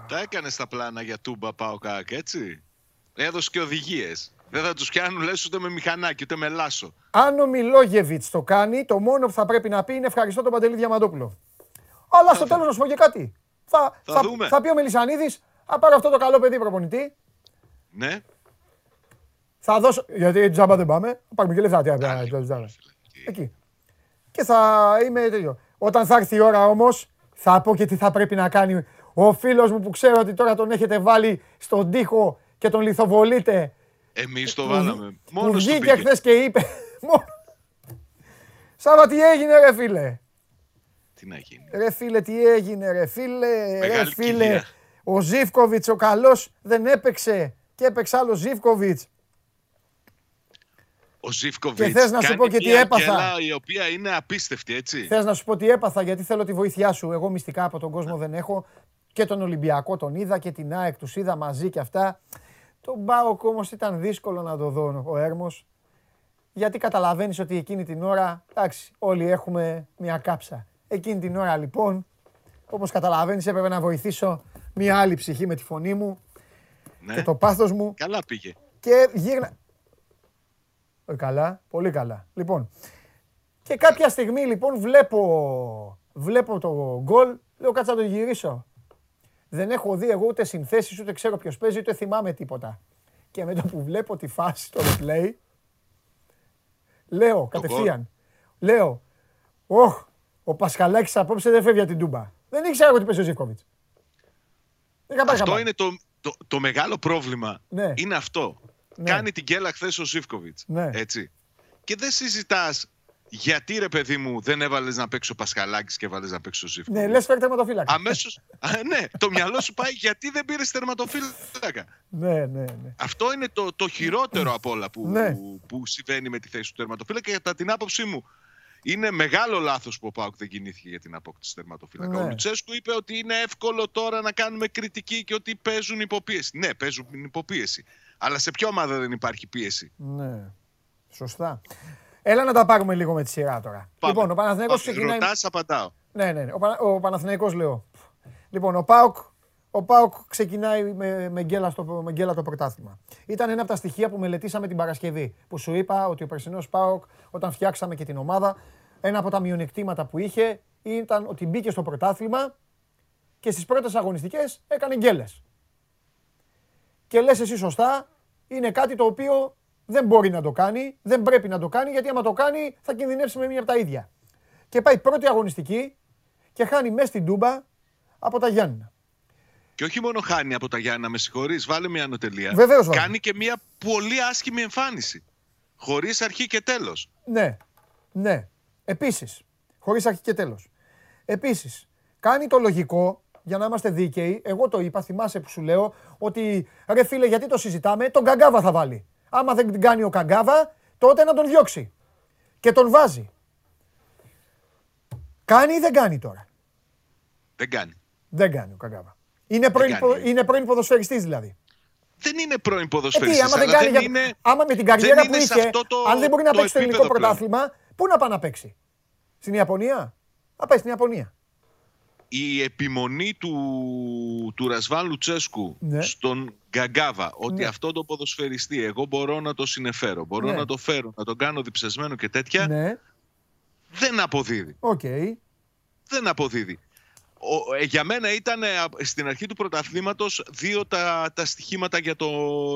Τα έκανες τα πλάνα για Τούμπα ΠΑΟΚ, έτσι. Έδωσε και οδηγίες. Δεν θα τους πιάνουν λες ούτε με μηχανάκι, ούτε με λάσο. Αν ο Μιλόγεβιτς το κάνει, το μόνο που θα πρέπει να πει είναι ευχαριστώ τον Παντελή Διαμαντόπουλο. Αλλά στο τέλος να σου πω και κάτι. Θα πει ο Μελισσανίδης, θα πάρω αυτό το καλό παιδί προπονητή. Ναι. Θα δώσω, γιατί τζάμπα δεν πάμε, πάμε και λεφτά. Εκεί. Και θα είμαι τέτοιο. Όταν θα έρθει η ώρα όμως, θα πω και τι θα πρέπει να κάνει ο φίλος μου που ξέρω ότι τώρα τον έχετε βάλει στον τοίχο και τον λιθοβολείτε. Εμείς το βάλαμε. Μόνος του πήγε. Βγήκε χθες και είπε. Σάβα, τι έγινε ρε φίλε. Τι να γίνει. Ρε φίλε, τι έγινε ρε φίλε. Ρε φίλε, ο Ζήφκοβιτς ο καλός δεν έπαιξε και έπαιξε άλλο Ζήφκοβιτς. Ο Ζήφκοβιτς κάνει να σου πω και τι έπαθα, η οποία είναι απίστευτη, έτσι. Θες να σου πω τι έπαθα, γιατί θέλω τη βοήθειά σου. Εγώ μυστικά από τον κόσμο δεν έχω. Και τον Ολυμπιακό τον είδα και την ΑΕΚ τους είδα μαζί και αυτά. Τον ΠΑΟΚ όμως ήταν δύσκολο να το δω ο Έρμος. Γιατί καταλαβαίνεις ότι εκείνη την ώρα, εντάξει, όλοι έχουμε μια κάψα. Εκείνη την ώρα λοιπόν, όπως καταλαβαίνεις, έπρεπε να βοηθήσω μια άλλη ψυχή με τη φωνή μου, ναι, και το πάθος μου. Καλά πήγε. Και γύρνα. Καλά, πολύ καλά. Λοιπόν, και κάποια στιγμή λοιπόν βλέπω το γκολ, λέω κάτσα να το γυρίσω. Δεν έχω δει εγώ ούτε συνθέσεις, ούτε ξέρω ποιος παίζει, ούτε θυμάμαι τίποτα. Και με το που βλέπω τη φάση, το replay, λέω κατευθείαν, λέω, όχ, ο Πασχαλάκης απόψε δεν φεύγει από την Τούμπα. Δεν ήξερα εγώ τι παίζει ο Ζήφκοβιτς. Αυτό είναι το μεγάλο πρόβλημα. Ναι. Είναι αυτό. κάνει την κέλα χθες ο Ζήφκοβιτς. Ναι. Έτσι. Και δεν συζητάς γιατί, ρε παιδί μου, δεν έβαλες να παίξει ο Πασχαλάκης και έβαλες να παίξει ο Ζήφκοβιτς. Ναι, λες παίξει τερματοφύλακα. Αμέσως. Ναι, το μυαλό σου πάει γιατί δεν πήρες τερματοφύλακα. Ναι, ναι, ναι. Αυτό είναι το χειρότερο από όλα που συμβαίνει με τη θέση του τερματοφύλακα και κατά την άποψή μου. Είναι μεγάλο λάθος που ο ΠΑΟΚ δεν κινήθηκε για την απόκτηση τερματοφύλακα. Ναι. Ο Λουτσέσκου είπε ότι είναι εύκολο τώρα να κάνουμε κριτική και ότι παίζουν υποπίεση. Ναι, παίζουν υποπίεση. Αλλά σε ποια ομάδα δεν υπάρχει πίεση? Ναι. Σωστά. Έλα να τα πάρουμε λίγο με τη σειρά τώρα. Πάμε. Λοιπόν, ο Παναθηναϊκός ξεκινάει. Ρωτάς, απαντάω. Ναι, ναι. Ο Παναθηναϊκός λέω. Λοιπόν, ο ΠΑΟΚ ξεκινάει με γκέλα το πρωτάθλημα. Ήταν ένα από τα στοιχεία που μελετήσαμε την Παρασκευή. Που σου είπα ότι ο περσινός ΠΑΟΚ, όταν φτιάξαμε και την ομάδα, ένα από τα μειονεκτήματα που είχε ήταν ότι μπήκε στο πρωτάθλημα και στις πρώτες αγωνιστικές έκανε γκέλες. Και λες εσύ σωστά, είναι κάτι το οποίο δεν μπορεί να το κάνει, δεν πρέπει να το κάνει, γιατί άμα το κάνει θα κινδυνεύσει με μία από τα ίδια. Και πάει πρώτη αγωνιστική και χάνει μέσα στην Τούμπα από τα Γιάννηνα. Και όχι μόνο χάνει από τα Γιάννα, με συγχωρείς, βάλε μια ανωτελεία. Βεβαίως, κάνει και μια πολύ άσχημη εμφάνιση. Χωρίς αρχή και τέλος. Ναι, ναι. Επίσης, χωρίς αρχή και τέλος. Επίσης, κάνει το λογικό, για να είμαστε δίκαιοι. Εγώ το είπα, θυμάσαι που σου λέω, ότι ρε φίλε, γιατί το συζητάμε, τον Καγκάβα θα βάλει. Άμα δεν κάνει ο Καγκάβα, τότε να τον διώξει. Και τον βάζει. Κάνει ή δεν κάνει τώρα? Δεν κάνει. Δεν κάνει ο Καγκάβα. Είναι πρώην ποδοσφαιριστής δηλαδή. Δεν είναι πρώην ποδοσφαιριστής. Άμα με την καριέρα που είχε, αν δεν μπορεί να παίξει το ελληνικό πρωτάθλημα, πού να πάει να παίξει? Στην Ιαπωνία? Να πάει στην Ιαπωνία. Η επιμονή του Ρασβάν Λουτσέσκου στον Γκαγκάβα, ότι αυτό το ποδοσφαιριστή εγώ μπορώ να το συνεφέρω, μπορώ να το φέρω, να τον κάνω διψασμένο και τέτοια, δεν αποδίδει. Δεν αποδίδει. Για μένα ήταν στην αρχή του πρωταθλήματος δύο τα στοιχήματα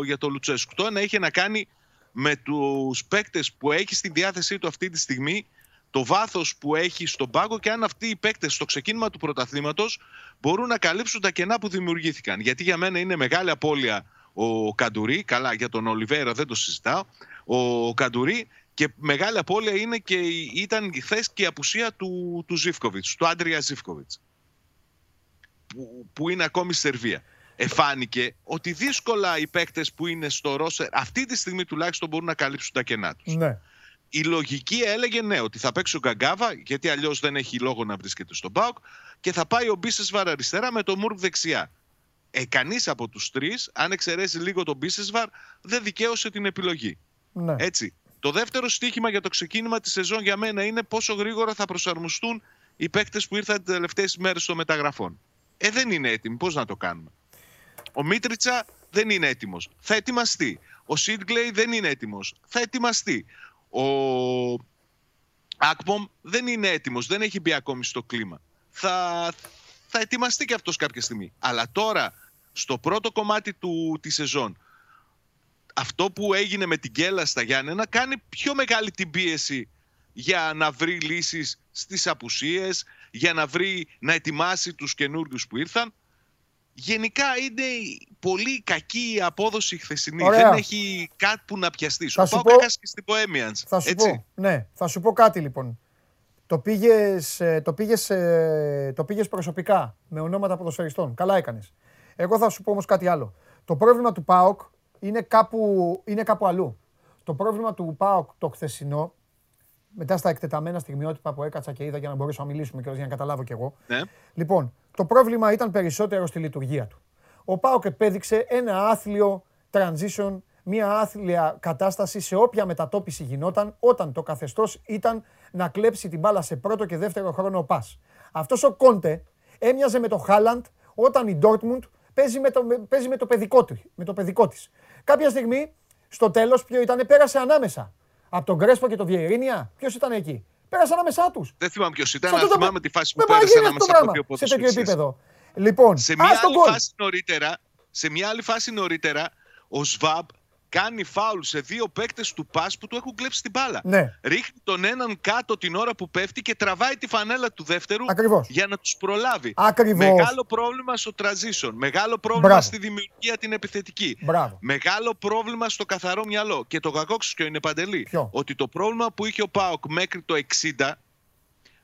για το Λουτσέσκου. Το ένα είχε να κάνει με τους παίκτες που έχει στη διάθεσή του αυτή τη στιγμή, το βάθος που έχει στον πάγκο και αν αυτοί οι παίκτες στο ξεκίνημα του πρωταθλήματος μπορούν να καλύψουν τα κενά που δημιουργήθηκαν. Γιατί για μένα είναι μεγάλη απώλεια ο Καντουρί, καλά για τον Ολιβέρα δεν το συζητάω, ο Καντουρί. Και μεγάλη απώλεια είναι και ήταν χθες και η απουσία του Ζήφκοβιτς, του Άντρια Ζήφκοβιτς, που είναι ακόμη στη Σερβία. Εφάνηκε ότι δύσκολα οι παίκτες που είναι στο ρόστερ αυτή τη στιγμή τουλάχιστον μπορούν να καλύψουν τα κενά τους. Ναι. Η λογική έλεγε ναι, ότι θα παίξει ο Γκαγκάβα, γιατί αλλιώς δεν έχει λόγο να βρίσκεται στον ΠΑΟΚ, και θα πάει ο Μπίσεσβαρ αριστερά με το Μουρκ δεξιά. Κανείς από τους τρεις, αν εξαιρέσει λίγο τον Μπίσεσβαρ, δεν δικαίωσε την επιλογή. Ναι. Έτσι. Το δεύτερο στοίχημα για το ξεκίνημα της σεζόν για μένα είναι πόσο γρήγορα θα προσαρμοστούν οι παίκτες που ήρθαν τις τελευταίες μέρες των μεταγραφών. Δεν είναι έτοιμοι. Πώς να το κάνουμε? Ο Μίτριτσα δεν είναι έτοιμος. Θα ετοιμαστεί. Ο Σίτγκλεϊ δεν είναι έτοιμος. Θα ετοιμαστεί. Ο Ακπομ δεν είναι έτοιμος. Δεν έχει μπει ακόμη στο κλίμα. Θα ετοιμαστεί και αυτός κάποια στιγμή. Αλλά τώρα, στο πρώτο κομμάτι τη σεζόν, αυτό που έγινε με την γκέλα στα Γιάννενα κάνει πιο μεγάλη την πίεση για να βρει λύσεις στις απουσίες, για να ετοιμάσει τους καινούριους που ήρθαν. Γενικά είναι πολύ κακή η απόδοση χθεσινή. Ωραία. Δεν έχει κάτι που να πιαστεί. Ο Πάοκ έχασε και στην Bohemians. Θα σου πω, ναι, θα σου πω κάτι λοιπόν. Το πήγες προσωπικά με ονόματα ποδοσφαιριστών. Καλά έκανες. Εγώ θα σου πω όμως κάτι άλλο. Το πρόβλημα του ΠΑΟΚ είναι κάπου αλλού. Το πρόβλημα του ΠΑΟΚ το χθεσινό, μετά στα εκτεταμένα στιγμιότυπα που έκατσα και είδα για να μπορέσω να μιλήσουμε και για να καταλάβω κι εγώ. Ναι. Λοιπόν, το πρόβλημα ήταν περισσότερο στη λειτουργία του. Ο ΠΑΟΚ επέδειξε ένα άθλιο transition, μια άθλια κατάσταση σε όποια μετατόπιση γινόταν, όταν το καθεστώς ήταν να κλέψει την μπάλα σε πρώτο και δεύτερο χρόνο πας. Αυτός ο Κόντε έμοιαζε με το Χάλαντ όταν η Ντόρτμουντ παίζει με το παιδικό της. Κάποια στιγμή, στο τέλος, ποιο ήταν, πέρασε ανάμεσα. Από τον Κρέσπο και τον Βιερίνια, ποιος ήταν εκεί? Πέρασε ανάμεσά τους. Δεν θυμάμαι ποιος ήταν, αλλά θυμάμαι τη φάση που πέρασε ανάμεσα από δύο πόντους. Σε τέτοιο επίπεδο. Λοιπόν, σε μια άλλη φάση νωρίτερα, ο Σβάμπ κάνει φάουλ σε δύο παίκτες του ΠΑΣ που του έχουν κλέψει την μπάλα. Ναι. Ρίχνει τον έναν κάτω την ώρα που πέφτει και τραβάει τη φανέλα του δεύτερου. Ακριβώς. Για να τους προλάβει. Ακριβώς. Μεγάλο πρόβλημα στο transition. Μεγάλο πρόβλημα στη δημιουργία την επιθετική. Μπράβο. Μεγάλο πρόβλημα στο καθαρό μυαλό. Και το κακόξιο είναι, Παντελή, ότι το πρόβλημα που είχε ο ΠΑΟΚ μέχρι το 60,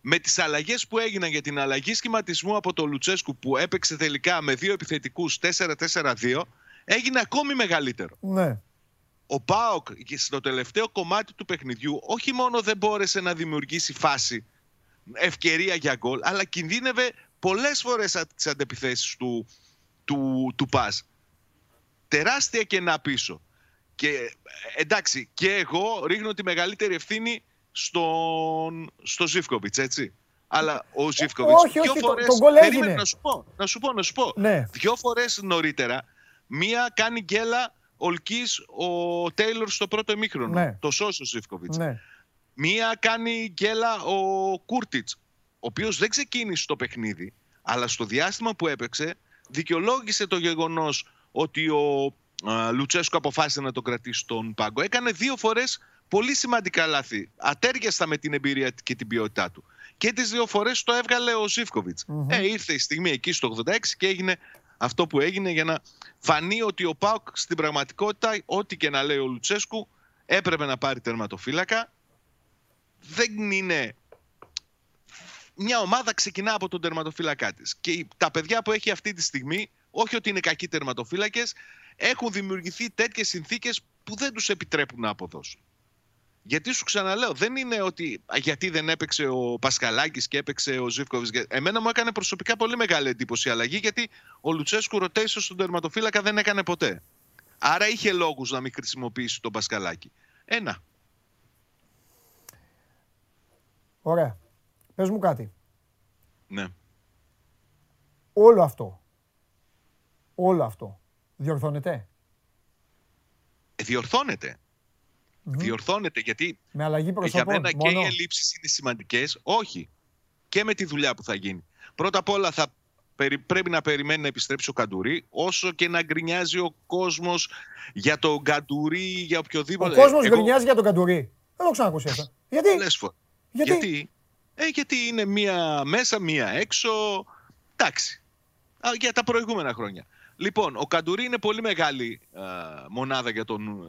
με τις αλλαγές που έγιναν για την αλλαγή σχηματισμού από το Λουτσέσκου που έπαιξε τελικά με δύο επιθετικούς 4-4-2, έγινε ακόμη μεγαλύτερο. Ναι. Ο ΠΑΟΚ στο τελευταίο κομμάτι του παιχνιδιού όχι μόνο δεν μπόρεσε να δημιουργήσει φάση, ευκαιρία για γκολ, αλλά κινδύνευε πολλές φορές τις αντεπιθέσεις του ΠΑΣ. Τεράστια κενά πίσω. Και εντάξει, και εγώ ρίχνω τη μεγαλύτερη ευθύνη στο Ζήφκοβιτς, έτσι. Αλλά ο Ζήφκοβιτς δύο φορές. Να σου πω. Ναι. Δύο φορές νωρίτερα, μία κάνει γκέλα ολκής ο Τέιλορ στο πρώτο ημίχρονο. Ναι. Το σώσε ο Ζήφκοβιτς. Ναι. Μία κάνει γκέλα ο Κούρτιτς, ο οποίος δεν ξεκίνησε το παιχνίδι, αλλά στο διάστημα που έπαιξε δικαιολόγησε το γεγονός ότι ο Λουτσέσκου αποφάσισε να το κρατήσει τον πάγκο. Έκανε δύο φορές πολύ σημαντικά λάθη, ατέριαστα με την εμπειρία και την ποιότητά του. Και τις δύο φορές το έβγαλε ο Ζήφκοβιτς. Ήρθε η στιγμή εκεί στο 86 και έγινε αυτό που έγινε για να φανεί ότι ο ΠΑΟΚ στην πραγματικότητα, ό,τι και να λέει ο Λουτσέσκου, έπρεπε να πάρει τερματοφύλακα. Δεν είναι... Μια ομάδα ξεκινά από τον τερματοφύλακά της. Και τα παιδιά που έχει αυτή τη στιγμή, όχι ότι είναι κακοί τερματοφύλακες, έχουν δημιουργηθεί τέτοιες συνθήκες που δεν τους επιτρέπουν να αποδώσουν. Γιατί σου ξαναλέω, δεν είναι ότι γιατί δεν έπαιξε ο Πασχαλάκης και έπαιξε ο Ζήφκοβιτς. Εμένα μου έκανε προσωπικά πολύ μεγάλη εντύπωση η αλλαγή, γιατί ο Λουτσέσκου rotation στον τερματοφύλακα δεν έκανε ποτέ. Άρα είχε λόγους να μην χρησιμοποιήσει τον Πασχαλάκη. Ένα. Ωραία. Πες μου κάτι. Ναι. Όλο αυτό διορθώνεται. Διορθώνεται. Διορθώνεται, γιατί με αλλαγή για μένα μόνο. Και οι ελλείψεις είναι σημαντικές. Όχι. Και με τη δουλειά που θα γίνει. Πρώτα απ' όλα πρέπει να περιμένει να επιστρέψει ο Καντουρί. Όσο και να γκρινιάζει ο κόσμος για τον Καντουρί, για οποιοδήποτε. Ο κόσμος γκρινιάζει για τον Καντουρί. Δεν το ξανακούσει αυτό. Γιατί είναι μία μέσα, μία έξω. Εντάξει. Για τα προηγούμενα χρόνια. Λοιπόν, ο Καντουρί είναι πολύ μεγάλη μονάδα για τον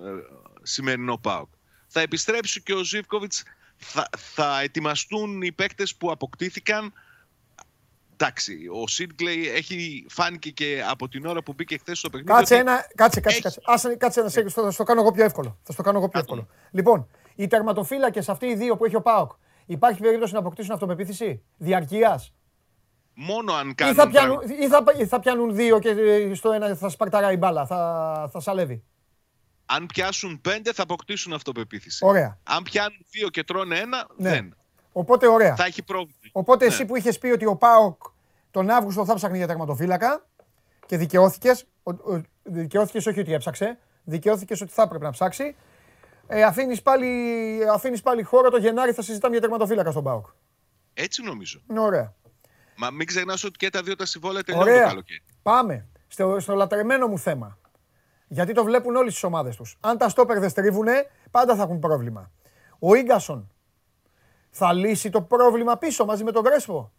σημερινό ΠΑΟΚ. Θα επιστρέψει και ο Ζήφκοβιτς, θα ετοιμαστούν οι παίκτες που αποκτήθηκαν. Εντάξει, ο Σίτγκλεϊ φάνηκε και από την ώρα που μπήκε χθες στο παιχνίδι. Κάτσε ένα. Θα το κάνω εγώ πιο εύκολο. Λοιπόν, οι τερματοφύλακες αυτοί οι δύο που έχει ο ΠΑΟΚ, υπάρχει περίπτωση να αποκτήσουν αυτοπεποίθηση διαρκείας? Μόνο αν κάνουν... Ή θα πιάνουν δύο και στο ένα θα σπαρταράει η μπάλα, θα σαλεύει. Αν πιάσουν 5 θα αποκτήσουν αυτοπεποίθηση. Ωραία. Αν πιάνουν 2 και τρώνε 1, ναι. Δεν. Οπότε ωραία. Θα έχει πρόβλημα. Οπότε ναι. Εσύ που είχες πει ότι ο ΠΑΟΚ τον Αύγουστο θα ψάχνει για τερματοφύλακα και δικαιώθηκες όχι ότι έψαξε, δικαιώθηκες ότι θα έπρεπε να ψάξει, αφήνεις πάλι χώρο, το Γενάρη θα συζητάμε για τερματοφύλακα στον ΠΑΟΚ. Έτσι νομίζω. Ναι, ωραία. Μα μην ξεχνάς ότι και τα δύο τα συμβόλαια τελειώνουν το καλοκαίρι. Πάμε στο λατρεμένο μου θέμα. Γιατί το βλέπουν όλες τις ομάδες τους. Αν τα στόπερ δεν στρίβουνε, πάντα θα έχουν πρόβλημα. Ο Ίγκασον θα λύσει το πρόβλημα πίσω μαζί με τον Κρέσπο?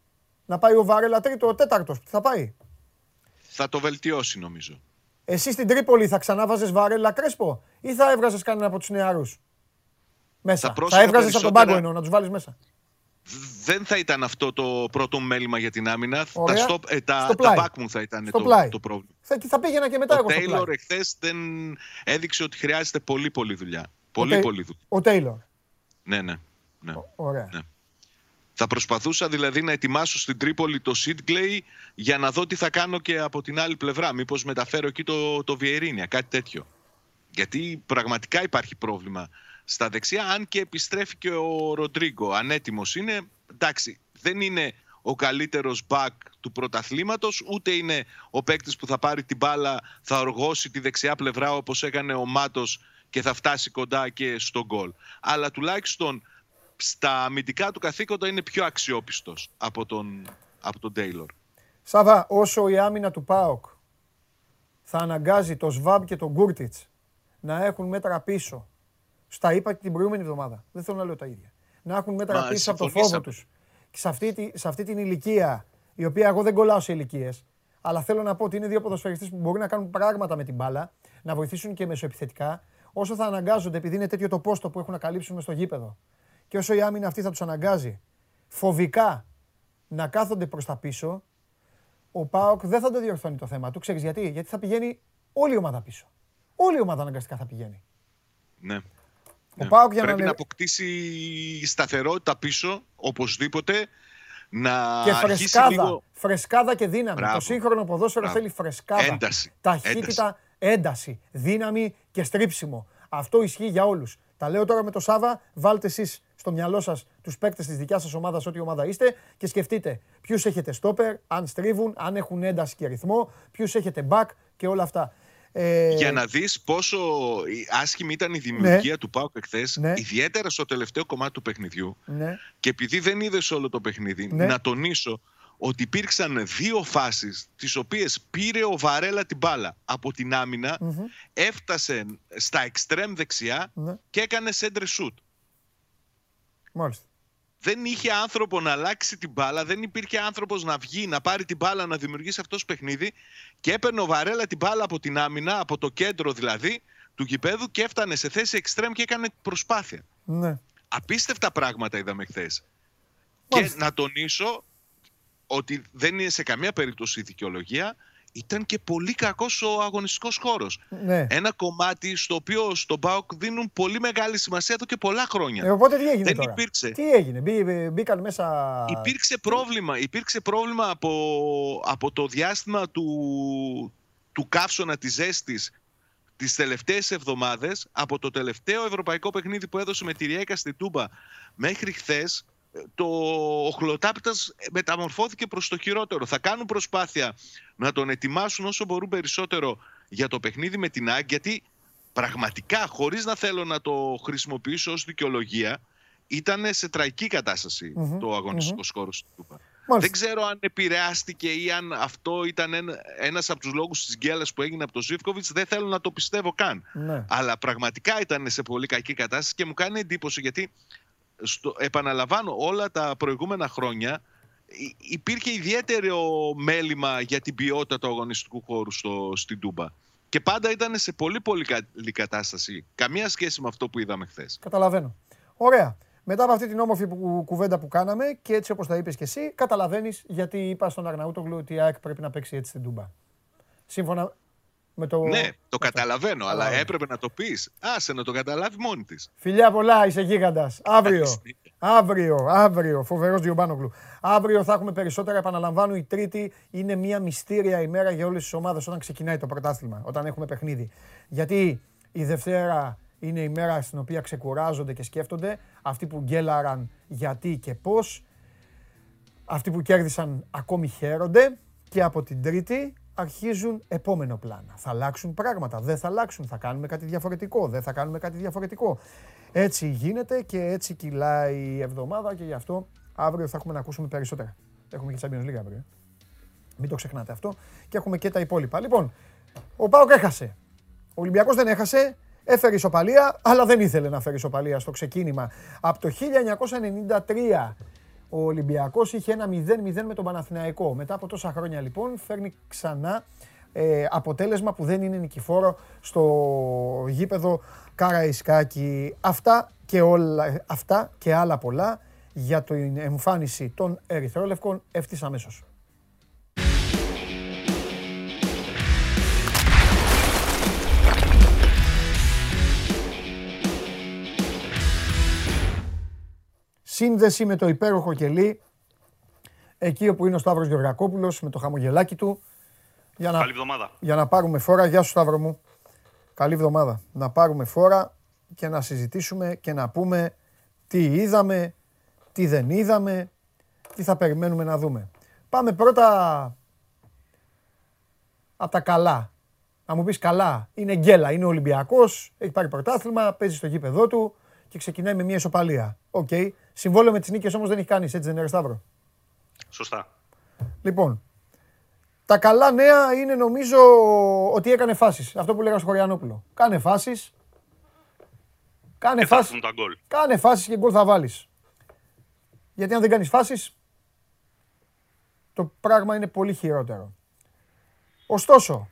Να πάει ο Βαρέλα τρίτο, ο τέταρτος, θα πάει? Θα το βελτιώσει νομίζω. Εσύ στην Τρίπολη θα ξανά βάζες Βαρέλα Κρέσπο ή θα έβγαζες κανένα από τους νεαρούς μέσα? Θα έβγαζες από τον πάγκο εννοώ, να τους βάλεις μέσα. Δεν θα ήταν αυτό το πρώτο μέλημα για την άμυνα. Τα back μου θα ήταν το πρόβλημα. Θα πήγαινα και μετά. Ο Τέιλορ εχθές δεν έδειξε ότι χρειάζεται πολύ δουλειά. Ο Τέιλορ. Ναι. Ωραία. Ναι. Θα προσπαθούσα δηλαδή να ετοιμάσω στην Τρίπολη το Σίτγκλεϊ για να δω τι θα κάνω και από την άλλη πλευρά. Μήπως μεταφέρω εκεί το Βιερίνια, κάτι τέτοιο. Γιατί πραγματικά υπάρχει πρόβλημα στα δεξιά, αν και επιστρέφει και ο Ροντρίγκο. Ανέτοιμος είναι, εντάξει, δεν είναι ο καλύτερος μπακ του πρωταθλήματος, ούτε είναι ο παίκτης που θα πάρει την μπάλα, θα οργώσει τη δεξιά πλευρά όπως έκανε ο Μάτος και θα φτάσει κοντά και στον γκολ. Αλλά τουλάχιστον στα αμυντικά του καθήκοντα είναι πιο αξιόπιστος από τον Τέιλορ. Σάβα, όσο η άμυνα του ΠΑΟΚ θα αναγκάζει το Σβάμπ και τον Κούρτιτς να έχουν μέτρα πίσω. Στα είπα και την προηγούμενη εβδομάδα. Δεν θέλω να λέω τα ίδια. Να έχουν μέτρα πίσω από το φόβο τους. Και σε αυτή την ηλικία, η οποία εγώ δεν κολλάω σε ηλικίες, αλλά θέλω να πω ότι είναι δύο ποδοσφαιριστές που μπορεί να κάνουν πράγματα με την μπάλα, να βοηθήσουν και μεσοεπιθετικά, όσο θα αναγκάζονται, επειδή είναι τέτοιο το πόστο που έχουν να καλύψουν στο γήπεδο. Και όσο η άμυνα αυτή θα τους αναγκάζει φοβικά να κάθονται προς τα πίσω, ο ΠΑΟΚ δεν θα το διορθώνει το θέμα του. Ξέρεις γιατί? Γιατί θα πηγαίνει όλη η ομάδα πίσω. Όλη η ομάδα αναγκαστικά θα πηγαίνει. Ναι. Ο ΠΑΟΚ για πρέπει να αποκτήσει σταθερότητα πίσω, οπωσδήποτε. Να και φρεσκάδα, λίγο... φρεσκάδα και δύναμη. Μπράβο. Το σύγχρονο ποδόσφαιρο θέλει φρεσκάδα. Ένταση. Ταχύτητα, ένταση, δύναμη και στρίψιμο. Αυτό ισχύει για όλους. Τα λέω τώρα με το Σάβα, βάλτε εσείς στο μυαλό σας τους παίκτες της δικιάς σας ομάδας, ό,τι ομάδα είστε, και σκεφτείτε ποιους έχετε στόπερ, αν στρίβουν, αν έχουν ένταση και ρυθμό, ποιους έχετε μπακ και όλα αυτά. Για να δεις πόσο άσχημη ήταν η δημιουργία του ΠΑΟΚ εχθές, ιδιαίτερα στο τελευταίο κομμάτι του παιχνιδιού. Ναι. Και επειδή δεν είδες όλο το παιχνίδι, να τονίσω ότι υπήρξαν δύο φάσεις τις οποίες πήρε ο Βαρέλα την μπάλα από την άμυνα, έφτασε στα εξτρέμ δεξιά και έκανε σέντρε σούτ. Μάλιστα. Δεν είχε άνθρωπο να αλλάξει την μπάλα, δεν υπήρχε άνθρωπος να βγει, να πάρει την μπάλα, να δημιουργήσει αυτό το παιχνίδι, και έπαιρνε ο Βαρέλα την μπάλα από την άμυνα, από το κέντρο δηλαδή, του γηπέδου, και έφτανε σε θέση εξτρέμ και έκανε προσπάθεια. Ναι. Απίστευτα πράγματα είδαμε χθες. Και να τονίσω ότι δεν είναι σε καμία περίπτωση η δικαιολογία, ήταν και πολύ κακός ο αγωνιστικός χώρος. Ναι. Ένα κομμάτι στο οποίο στον ΠΑΟΚ δίνουν πολύ μεγάλη σημασία εδώ και πολλά χρόνια. Οπότε τι έγινε? Δεν τώρα υπήρξε. Τι έγινε? Μπήκαν μέσα... Υπήρξε πρόβλημα από το διάστημα του καύσωνα της ζέστης τις τελευταίες εβδομάδες, από το τελευταίο ευρωπαϊκό παιχνίδι που έδωσε με τη Ριέκα στη Τούμπα μέχρι χθες. Ο χλωτάπητας μεταμορφώθηκε προς το χειρότερο. Θα κάνουν προσπάθεια να τον ετοιμάσουν όσο μπορούν περισσότερο για το παιχνίδι με την ΑΕΚ, γιατί πραγματικά, χωρίς να θέλω να το χρησιμοποιήσω ως δικαιολογία, ήταν σε τραγική κατάσταση το αγωνιστικό χώρος του ΠΑΟΚ. Δεν ξέρω αν επηρεάστηκε ή αν αυτό ήταν ένας από τους λόγους της γκέλας που έγινε από τον Ζήφκοβιτς. Δεν θέλω να το πιστεύω καν. Ναι. Αλλά πραγματικά ήταν σε πολύ κακή κατάσταση και μου κάνει εντύπωση, γιατί επαναλαμβάνω, όλα τα προηγούμενα χρόνια υπήρχε ιδιαίτερο μέλημα για την ποιότητα του αγωνιστικού χώρου στην Τούμπα. Και πάντα ήταν σε πολύ πολύ καλή κατάσταση. Καμία σχέση με αυτό που είδαμε χθες. Καταλαβαίνω. Ωραία. Μετά από αυτή την όμορφη κουβέντα που κάναμε, και έτσι όπως τα είπες και εσύ, καταλαβαίνεις γιατί είπα στον Αρναούτογλου ότι η ΑΕΚ πρέπει να παίξει έτσι στην Τούμπα. Σύμφωνα με το... Ναι, το καταλαβαίνω, αλλά έπρεπε να το πεις. Άσε να το καταλάβει μόνη της. Φιλιά πολλά, είσαι γίγαντας. Αύριο, φοβερός Διομπάνογλου. Αύριο θα έχουμε περισσότερα. Επαναλαμβάνω, η Τρίτη είναι μια μυστήρια ημέρα για όλες τις ομάδες όταν ξεκινάει το πρωτάθλημα, όταν έχουμε παιχνίδι. Γιατί η Δευτέρα είναι η μέρα στην οποία ξεκουράζονται και σκέφτονται αυτοί που γκέλαραν γιατί και πώς. Αυτοί που κέρδισαν ακόμη χαίρονται, και από την Τρίτη αρχίζουν επόμενο πλάνα. Θα αλλάξουν πράγματα, δεν θα αλλάξουν, θα κάνουμε κάτι διαφορετικό, δεν θα κάνουμε κάτι διαφορετικό. Έτσι γίνεται και έτσι κυλάει η εβδομάδα, και γι' αυτό αύριο θα έχουμε να ακούσουμε περισσότερα. Έχουμε και Champions League αύριο. Μην το ξεχνάτε αυτό, και έχουμε και τα υπόλοιπα. Λοιπόν, ο ΠΑΟΚ έχασε. Ο Ολυμπιακός δεν έχασε, έφερε ισοπαλία, αλλά δεν ήθελε να φέρει ισοπαλία στο ξεκίνημα. Από το 1993... ο Ολυμπιακός είχε ένα 0-0 με τον Παναθηναϊκό. Μετά από τόσα χρόνια λοιπόν φέρνει ξανά αποτέλεσμα που δεν είναι νικηφόρο στο γήπεδο Καραϊσκάκη. Αυτά και άλλα πολλά για την εμφάνιση των ερυθρόλευκων ευθύς αμέσως. Σύνδεση με το υπέροχο κελί, εκεί όπου είναι ο Σταύρος Γεωργακόπουλος με το χαμογελάκι του. Για να πάρουμε φόρα. Γεια σου, Σταύρο μου. Καλή εβδομάδα. Να πάρουμε φόρα και να συζητήσουμε και να πούμε τι είδαμε, τι δεν είδαμε, τι θα περιμένουμε να δούμε. Πάμε πρώτα από τα καλά. Να μου πεις καλά. Είναι γκέλα, είναι Ολυμπιακός, έχει πάρει πρωτάθλημα, παίζει στο γήπεδό του και ξεκινάει με μια ισοπαλία. Οκ. Συμβόλαιο με τις νίκες όμως δεν έχει κάνει, έτσι δεν είναι, Σταύρο? Σωστά. Λοιπόν, Τα καλά νέα είναι νομίζω ότι έκανε φάσεις. Αυτό που λέγα στο Χωριανόπουλο. Κάνε φάσεις. Κάνε φάσεις. Κάνε φάσεις και γκολ θα βάλεις. Γιατί αν δεν κάνεις φάσεις, το πράγμα είναι πολύ χειρότερο. Ωστόσο,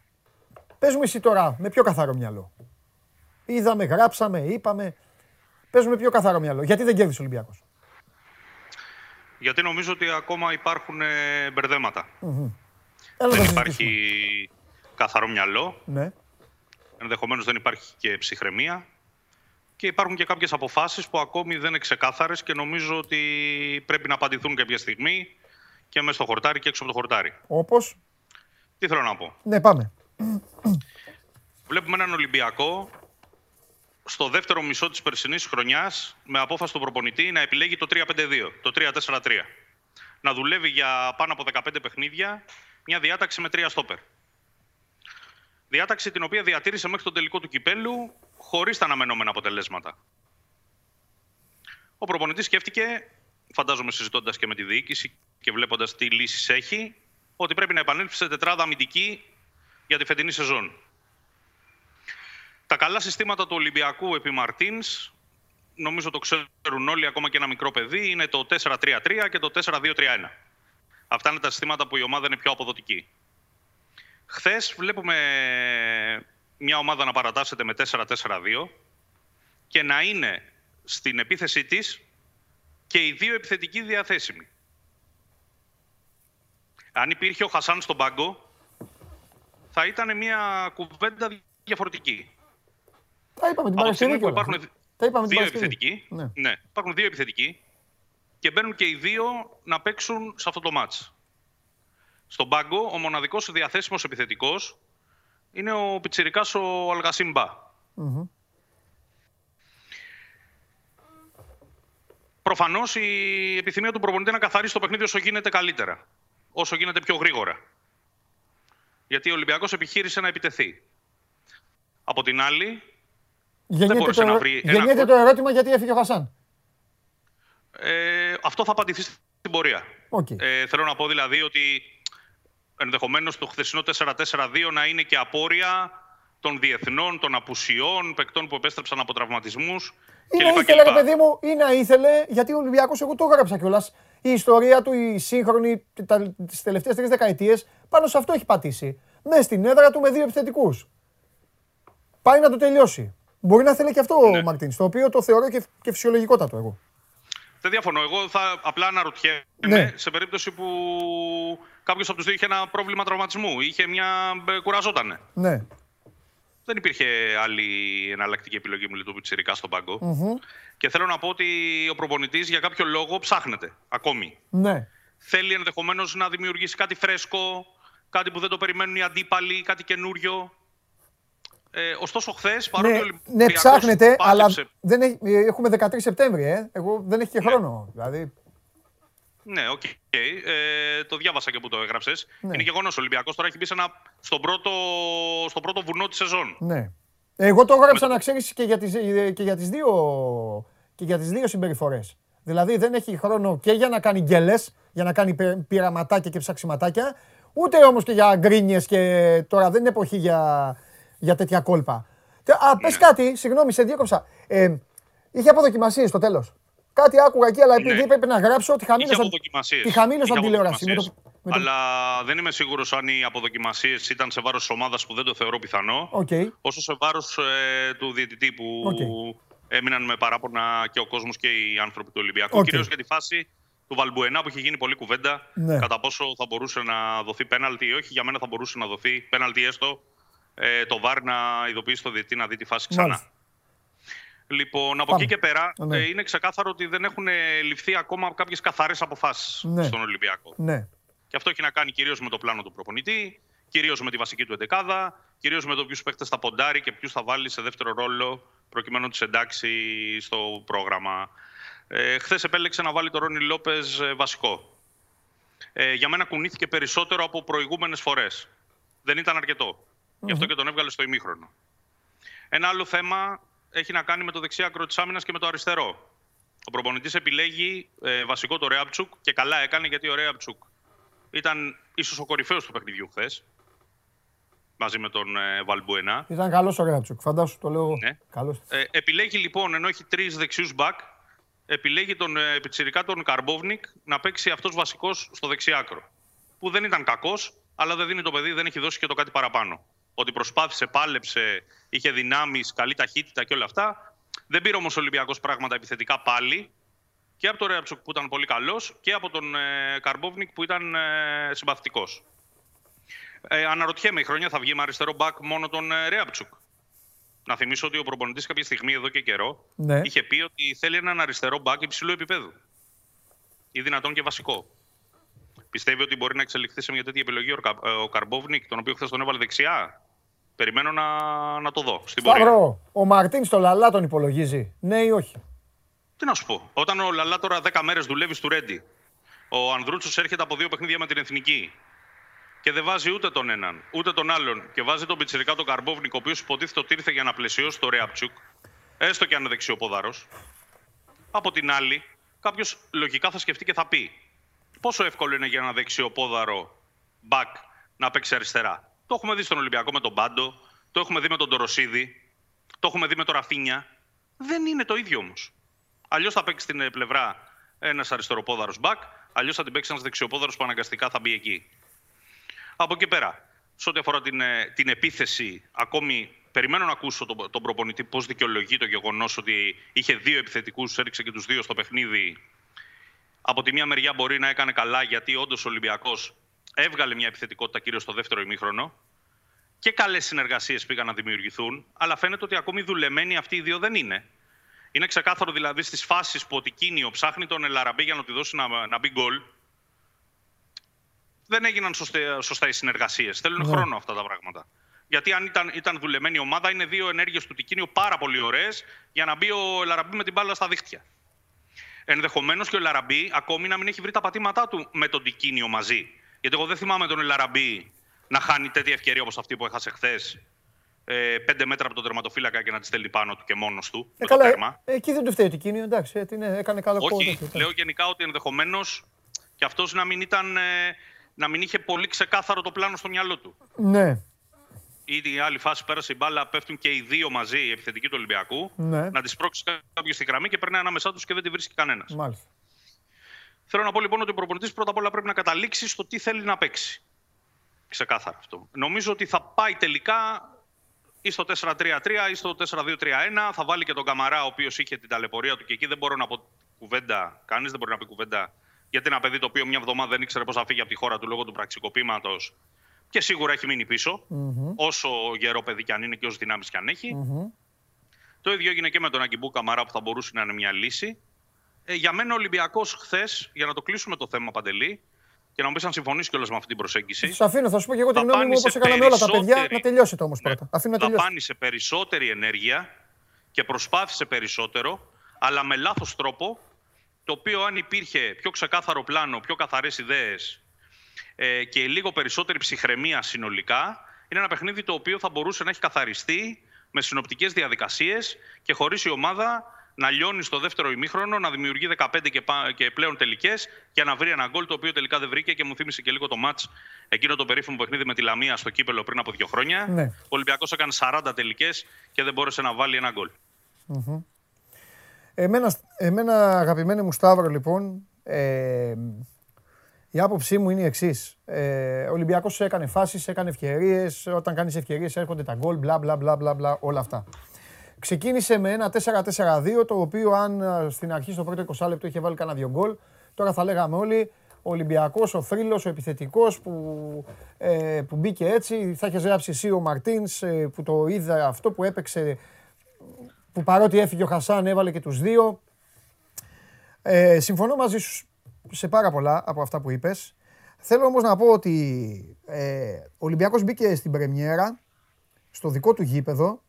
πες μου εσύ τώρα με πιο καθαρό μυαλό. Είδαμε, γράψαμε, είπαμε. Πες μου με πιο καθαρό μυαλό. Γιατί δεν κέρδισε ο Ολυμπιακός? Γιατί νομίζω ότι ακόμα υπάρχουν μπερδέματα. Mm-hmm. Δεν υπάρχει καθαρό μυαλό. Ναι. Ενδεχομένως δεν υπάρχει και ψυχραιμία. Και υπάρχουν και κάποιες αποφάσεις που ακόμη δεν είναι ξεκάθαρες και νομίζω ότι πρέπει να απαντηθούν κάποια στιγμή και μέσα στο χορτάρι και έξω από το χορτάρι. Όπως? Τι θέλω να πω. Ναι, πάμε. Βλέπουμε έναν Ολυμπιακό στο δεύτερο μισό της περσινής χρονιάς με απόφαση του προπονητή να επιλέγει το 3-5-2, το 3-4-3. Να δουλεύει για πάνω από 15 παιχνίδια μια διάταξη με 3 στόπερ. Διάταξη την οποία διατήρησε μέχρι τον τελικό του κυπέλου χωρίς τα αναμενόμενα αποτελέσματα. Ο προπονητής σκέφτηκε, φαντάζομαι συζητώντας και με τη διοίκηση και βλέποντας τι λύσεις έχει, ότι πρέπει να επανέλθει σε τετράδα αμυντική για τη φετινή σεζόν. Τα καλά συστήματα του Ολυμπιακού επί Μαρτίνς, νομίζω το ξέρουν όλοι, ακόμα και ένα μικρό παιδί, είναι το 4-3-3 και το 4-2-3-1. Αυτά είναι τα συστήματα που η ομάδα είναι πιο αποδοτική. Χθες βλέπουμε μια ομάδα να παρατάσσεται με 4-4-2 και να είναι στην επίθεσή της και οι δύο επιθετικοί διαθέσιμοι. Αν υπήρχε ο Χασάν στον πάγκο, θα ήταν μια κουβέντα διαφορετική. Τα είπαμε την Παρασκευή. Υπάρχουν δύο επιθετικοί και μπαίνουν και οι δύο να παίξουν σε αυτό το μάτς. Στον πάγκο, ο μοναδικός διαθέσιμος επιθετικός είναι ο πιτσιρικάς ο Αλγασίμπα. Mm-hmm. Προφανώς η επιθυμία του προπονητή να καθαρίσει το παιχνίδι όσο γίνεται καλύτερα. Όσο γίνεται πιο γρήγορα. Γιατί ο Ολυμπιακός επιχείρησε να επιτεθεί. Από την άλλη, δεν μπόρεσε να βρει... Γεννιέται το ερώτημα γιατί έφυγε ο Χασάν. Αυτό θα απαντηθεί στην πορεία. Okay. Θέλω να πω δηλαδή ότι ενδεχομένως το χθεσινό 4-4-2 να είναι και απόρρια των διεθνών, των απουσιών, παικτών που επέστρεψαν από τραυματισμούς. Ή να ήθελε, ρε παιδί μου, ή να ήθελε, γιατί ο Ολυμπιακός, εγώ το έγραψα κιόλας, η ιστορία του, η σύγχρονη, τις τελευταίες 3 δεκαετίες, πάνω σε αυτό έχει πατήσει. Μες στην έδρα του με δύο επιθετικούς. Πάει να το τελειώσει. Μπορεί να θέλει και αυτό ο Μαρτίνς, το οποίο το θεωρώ και φυσιολογικότατο εγώ. Δεν διαφωνώ. Εγώ θα απλά αναρωτιέμαι σε περίπτωση που κάποιος από τους δύο είχε ένα πρόβλημα τραυματισμού, κουραζότανε. Ναι. Δεν υπήρχε άλλη εναλλακτική επιλογή μου του πιτσιρικά στον πάγκο. Mm-hmm. Και θέλω να πω ότι ο προπονητής για κάποιο λόγο ψάχνεται ακόμη. Ναι. Θέλει ενδεχομένως να δημιουργήσει κάτι φρέσκο, κάτι που δεν το περιμένουν οι αντίπαλοι, κάτι καινούριο. Ωστόσο, χθες παρόλο που. Ναι, ψάχνετε, αλλά δεν έχουμε 13 Σεπτέμβρη, Εγώ δεν έχει και χρόνο. Δηλαδή... Ναι, οκ. Το διάβασα και που το έγραψες. Ναι. Είναι γεγονός. Ο Ολυμπιακός τώρα έχει μπει στον πρώτο βουνό της σεζόν. Ναι. Εγώ το έγραψα να ξέρεις και για τις δύο συμπεριφορές. Δηλαδή δεν έχει χρόνο και για να κάνει γκέλες, για να κάνει πειραματάκια και ψαξιματάκια, ούτε όμως και για γκρίνιες και τώρα δεν είναι εποχή για τέτοια κόλπα. Α, πες κάτι, συγγνώμη, σε διέκοψα. Είχε αποδοκιμασίες στο τέλος. Κάτι άκουγα εκεί, αλλά επειδή πρέπει να γράψω ότι χαμήλωσαν την τηλεόραση. Αλλά δεν είμαι σίγουρος αν οι αποδοκιμασίες ήταν σε βάρος της ομάδας που δεν το θεωρώ πιθανό, όσο σε βάρος του διαιτητή που έμειναν με παράπονα και ο κόσμος και οι άνθρωποι του Ολυμπιακού. Κυρίως για τη φάση του Βαλμπουενά που είχε γίνει πολλή κουβέντα κατά πόσο θα μπορούσε να δοθεί πέναλτι ή όχι. Για μένα θα μπορούσε να δοθεί πέναλτι έστω. Το ΒΑΡ να ειδοποιήσει το διαιτητή να δει τη φάση ξανά. Μάλιστα. Λοιπόν, από εκεί και πέρα είναι ξεκάθαρο ότι δεν έχουν ληφθεί ακόμα κάποιες καθαρές αποφάσεις στον Ολυμπιακό. Ναι. Και αυτό έχει να κάνει κυρίως με το πλάνο του προπονητή, κυρίως με τη βασική του εντεκάδα, κυρίως με το ποιους παίκτες θα ποντάρει και ποιους θα βάλει σε δεύτερο ρόλο προκειμένου να τους εντάξει στο πρόγραμμα. Χθες επέλεξε να βάλει τον Rónny Lopes βασικό. Για μένα κουνήθηκε περισσότερο από προηγούμενες φορές. Δεν ήταν αρκετό. Γι' αυτό και τον έβγαλε στο ημίχρονο. Ένα άλλο θέμα έχει να κάνει με το δεξιά άκρο της άμυνας και με το αριστερό. Ο προπονητής επιλέγει βασικό το Ρέαμπτσουκ και καλά έκανε, γιατί ο Ρέαμπτσουκ Ήταν ίσως ο κορυφαίος του παιχνιδιού χθες. Μαζί με τον Βαλμπουενά. Ήταν καλός ο Γκράτσουκ, φαντάσου το λέω. Ναι. Καλός. Επιλέγει λοιπόν, ενώ έχει τρεις δεξιούς μπακ, επιλέγει τον πιτσιρικά τον Καρμπόβνικ να παίξει αυτός βασικός στο δεξιάκρο. Που δεν ήταν κακός, αλλά δεν δίνει το παιδί, δεν έχει δώσει και το κάτι παραπάνω. Ότι προσπάθησε, πάλεψε, είχε δυνάμεις, καλή ταχύτητα και όλα αυτά. Δεν πήρε όμως ο Ολυμπιακός πράγματα επιθετικά πάλι. Και από τον Ρέατσοκ που ήταν πολύ καλός και από τον Καρμπόβνικ που ήταν συμπαθητικός. Αναρωτιέμαι, η χρονιά θα βγει με αριστερό μπακ μόνο τον Ρέαπτσουκ. Να θυμίσω ότι ο προπονητής κάποια στιγμή εδώ και καιρό ναι. είχε πει ότι θέλει έναν αριστερό μπακ υψηλού επίπεδου. Ή δυνατόν και βασικό. Πιστεύει ότι μπορεί να εξελιχθεί σε μια τέτοια επιλογή ο Καρμπόβνικ, τον οποίο χθες τον έβαλε δεξιά. Περιμένω να το δω στην πορεία. Σταύρο, ο Μαρτίν στο Λαλά τον υπολογίζει, ναι ή όχι? Τι να σου πω. Όταν ο Λαλά τώρα 10 μέρες δουλεύει στο Ρέντι, ο Ανδρούτσος έρχεται από δύο παιχνίδια με την Εθνική. Και δεν βάζει ούτε τον έναν, ούτε τον άλλον. Και βάζει τον πιτσιρικά τον Καρμπόβνικ, ο οποίος υποτίθεται ότι ήρθε για να πλαισιώσει το Ρέαπτσουκ, έστω και αν είναι δεξιοπόδαρος. Από την άλλη, κάποιος λογικά θα σκεφτεί και θα πει: πόσο εύκολο είναι για ένα δεξιοπόδαρο μπακ να παίξει αριστερά? Το έχουμε δει στον Ολυμπιακό με τον Μπάντο, το έχουμε δει με τον Τοροσίδη, το έχουμε δει με τον Ραφίνια. Δεν είναι το ίδιο όμως. Αλλιώς θα παίξει την πλευρά ένας αριστεροπόδαρος μπακ, αλλιώς θα την παίξει ένας δεξιοπόδαρος που αναγκαστικά θα μπει εκεί. Από εκεί πέρα, σε ό,τι αφορά την επίθεση, ακόμη περιμένω να ακούσω τον προπονητή πώς δικαιολογεί το γεγονός ότι είχε δύο επιθετικούς, έριξε και τους δύο στο παιχνίδι. Από τη μία μεριά μπορεί να έκανε καλά, γιατί όντως ο Ολυμπιακός έβγαλε μια επιθετικότητα κυρίως στο δεύτερο ημίχρονο και καλές συνεργασίες πήγαν να δημιουργηθούν, αλλά φαίνεται ότι ακόμη δουλεμένοι αυτοί οι δύο δεν είναι. Είναι ξεκάθαρο δηλαδή στις φάσεις που ο Τικίνιο ψάχνει τον Ελαραμπί για να του δώσει να μπει γκολ. Δεν έγιναν σωστά οι συνεργασίες. Θέλουν χρόνο αυτά τα πράγματα. Γιατί αν ήταν δουλεμένη ομάδα, είναι δύο ενέργειες του Τικίνιου πάρα πολύ ωραίες για να μπει ο Ελαραμπί με την μπάλα στα δίχτυα. Ενδεχομένως και ο Ελαραμπί ακόμη να μην έχει βρει τα πατήματά του με τον Τικίνιο μαζί. Γιατί εγώ δεν θυμάμαι τον Ελαραμπί να χάνει τέτοια ευκαιρία όπως αυτή που έχασε χθες. 5 μέτρα από τον τερματοφύλακα και να τη στέλνει πάνω του και μόνος του. Καλά, το τέρμα. Εκεί δεν του φταίει ο Τικίνιο, εντάξει. Έκανε καλό κόμμα. Όχι, λέω γενικά ότι ενδεχομένως και αυτός να μην ήταν. Να μην είχε πολύ ξεκάθαρο το πλάνο στο μυαλό του. Ναι. Ή η άλλη φάση πέρασε η μπάλα, πέφτουν και οι δύο μαζί, οι επιθετικοί του Ολυμπιακού. Ναι. Να τη πρόξει κάποιο στη γραμμή και περνάει ανάμεσά του και δεν τη βρίσκει κανένας. Μάλιστα. Θέλω να πω λοιπόν ότι ο προπονητής πρώτα απ' όλα πρέπει να καταλήξει στο τι θέλει να παίξει. Ξεκάθαρα αυτό. Νομίζω ότι θα πάει τελικά ή στο 4-3-3 ή στο 4-2-3-1. Θα βάλει και τον Καμαρά, ο οποίος είχε την ταλαιπωρία του και εκεί δεν μπορώ να πω κουβέντα. Κανείς δεν μπορεί να πει κουβέντα. Γιατί ένα παιδί το οποίο μια εβδομάδα δεν ήξερε πώς θα φύγει από τη χώρα του λόγω του πραξικοπήματος και σίγουρα έχει μείνει πίσω, όσο γερό παιδί κι αν είναι και όσο δυνάμεις κι αν έχει. Το ίδιο έγινε και με τον Αγκιμπού Καμαρά, που θα μπορούσε να είναι μια λύση. Για μένα ο Ολυμπιακός χθες, για να το κλείσουμε το θέμα, Παντελή, και να μου πεις αν συμφωνείς κιόλας με αυτή την προσέγγιση. Σου αφήνω, θα σου πω και εγώ την γνώμη μου όπως έκανα με όλα τα παιδιά. Να τελειώσει το όμως πρώτα. Δαπάνησε περισσότερη ενέργεια και προσπάθησε περισσότερο, αλλά με λάθος τρόπο. Το οποίο αν υπήρχε πιο ξεκάθαρο πλάνο, πιο καθαρές ιδέες και λίγο περισσότερη ψυχραιμία συνολικά, είναι ένα παιχνίδι το οποίο θα μπορούσε να έχει καθαριστεί με συνοπτικές διαδικασίες και χωρίς η ομάδα να λιώνει στο δεύτερο ημίχρονο, να δημιουργεί 15 και πλέον τελικές για να βρει ένα γκολ, το οποίο τελικά δεν βρήκε και μου θύμισε και λίγο το μάτς εκείνο το περίφημο παιχνίδι με τη Λαμία στο κύπελο πριν από 2 χρόνια. Ναι. Ο Ολυμπιακός έκανε 40 τελικές και δεν μπόρεσε να βάλει ένα γκολ. Εμένα, αγαπημένε μου Σταύρο, λοιπόν, η άποψή μου είναι η εξής. Ο Ολυμπιακός έκανε φάσεις, έκανε ευκαιρίες. Όταν κάνεις ευκαιρίες έρχονται τα γκολ, μπλα μπλα μπλα μπλα, όλα αυτά. Ξεκίνησε με ένα 4-4-2, το οποίο αν στην αρχή στο πρώτο 20 λεπτό είχε βάλει κανένα 2 γκολ, τώρα θα λέγαμε όλοι ο Ολυμπιακός, ο θρύλος, ο επιθετικός που μπήκε έτσι, θα είχε γράψει εσύ ο Μαρτίνς που το είδα αυτό που έπαιξε. Που παρότι έφυγε ο Χασάν έβαλε και τους δύο. Συμφωνώ μαζί σου σε πάρα πολλά από αυτά που είπες. Θέλω όμως να πω ότι ο Ολυμπιακός μπήκε στην πρεμιέρα, στο δικό του γήπεδο,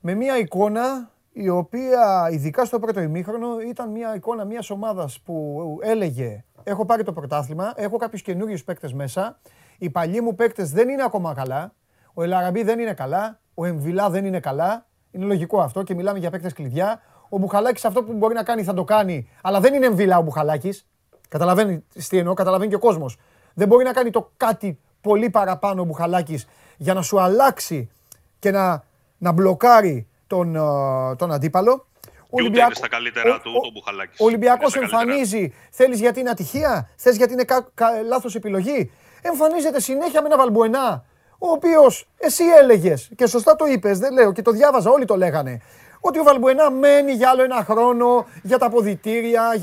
με μια εικόνα η οποία ειδικά στο πρώτο ημίχρονο ήταν μια εικόνα μιας ομάδας που έλεγε έχω πάρει το πρωτάθλημα, έχω κάποιους καινούριους παίκτες μέσα, οι παλιοί μου παίκτες δεν είναι ακόμα καλά, ο Ελαραμπί δεν είναι καλά, ο Εμβιλά δεν είναι καλά. Είναι λογικό αυτό και μιλάμε για παίκτες κλειδιά. Ο Μπουχαλάκης αυτό που μπορεί να κάνει θα το κάνει, αλλά δεν είναι Εμβιλά ο Μπουχαλάκης. Καταλαβαίνει τι εννοώ, καταλαβαίνει και ο κόσμος. Δεν μπορεί να κάνει το κάτι πολύ παραπάνω ο Μπουχαλάκης για να σου αλλάξει και να μπλοκάρει τον αντίπαλο. Ούτε στα καλύτερα του ο Μπουχαλάκης. Ο Ολυμπιακός εμφανίζει, θέλεις γιατί είναι ατυχία, θες γιατί είναι λάθος επιλογή. Εμφανίζεται συνέχεια με ένα Βαλμποενά, ο οποίος εσύ έλεγες και σωστά το είπες, δεν λέω και το διάβαζα, όλοι το λέγανε, ότι ο Βαλμποενά μένει για άλλο ένα χρόνο, για τα αποδυτήρια,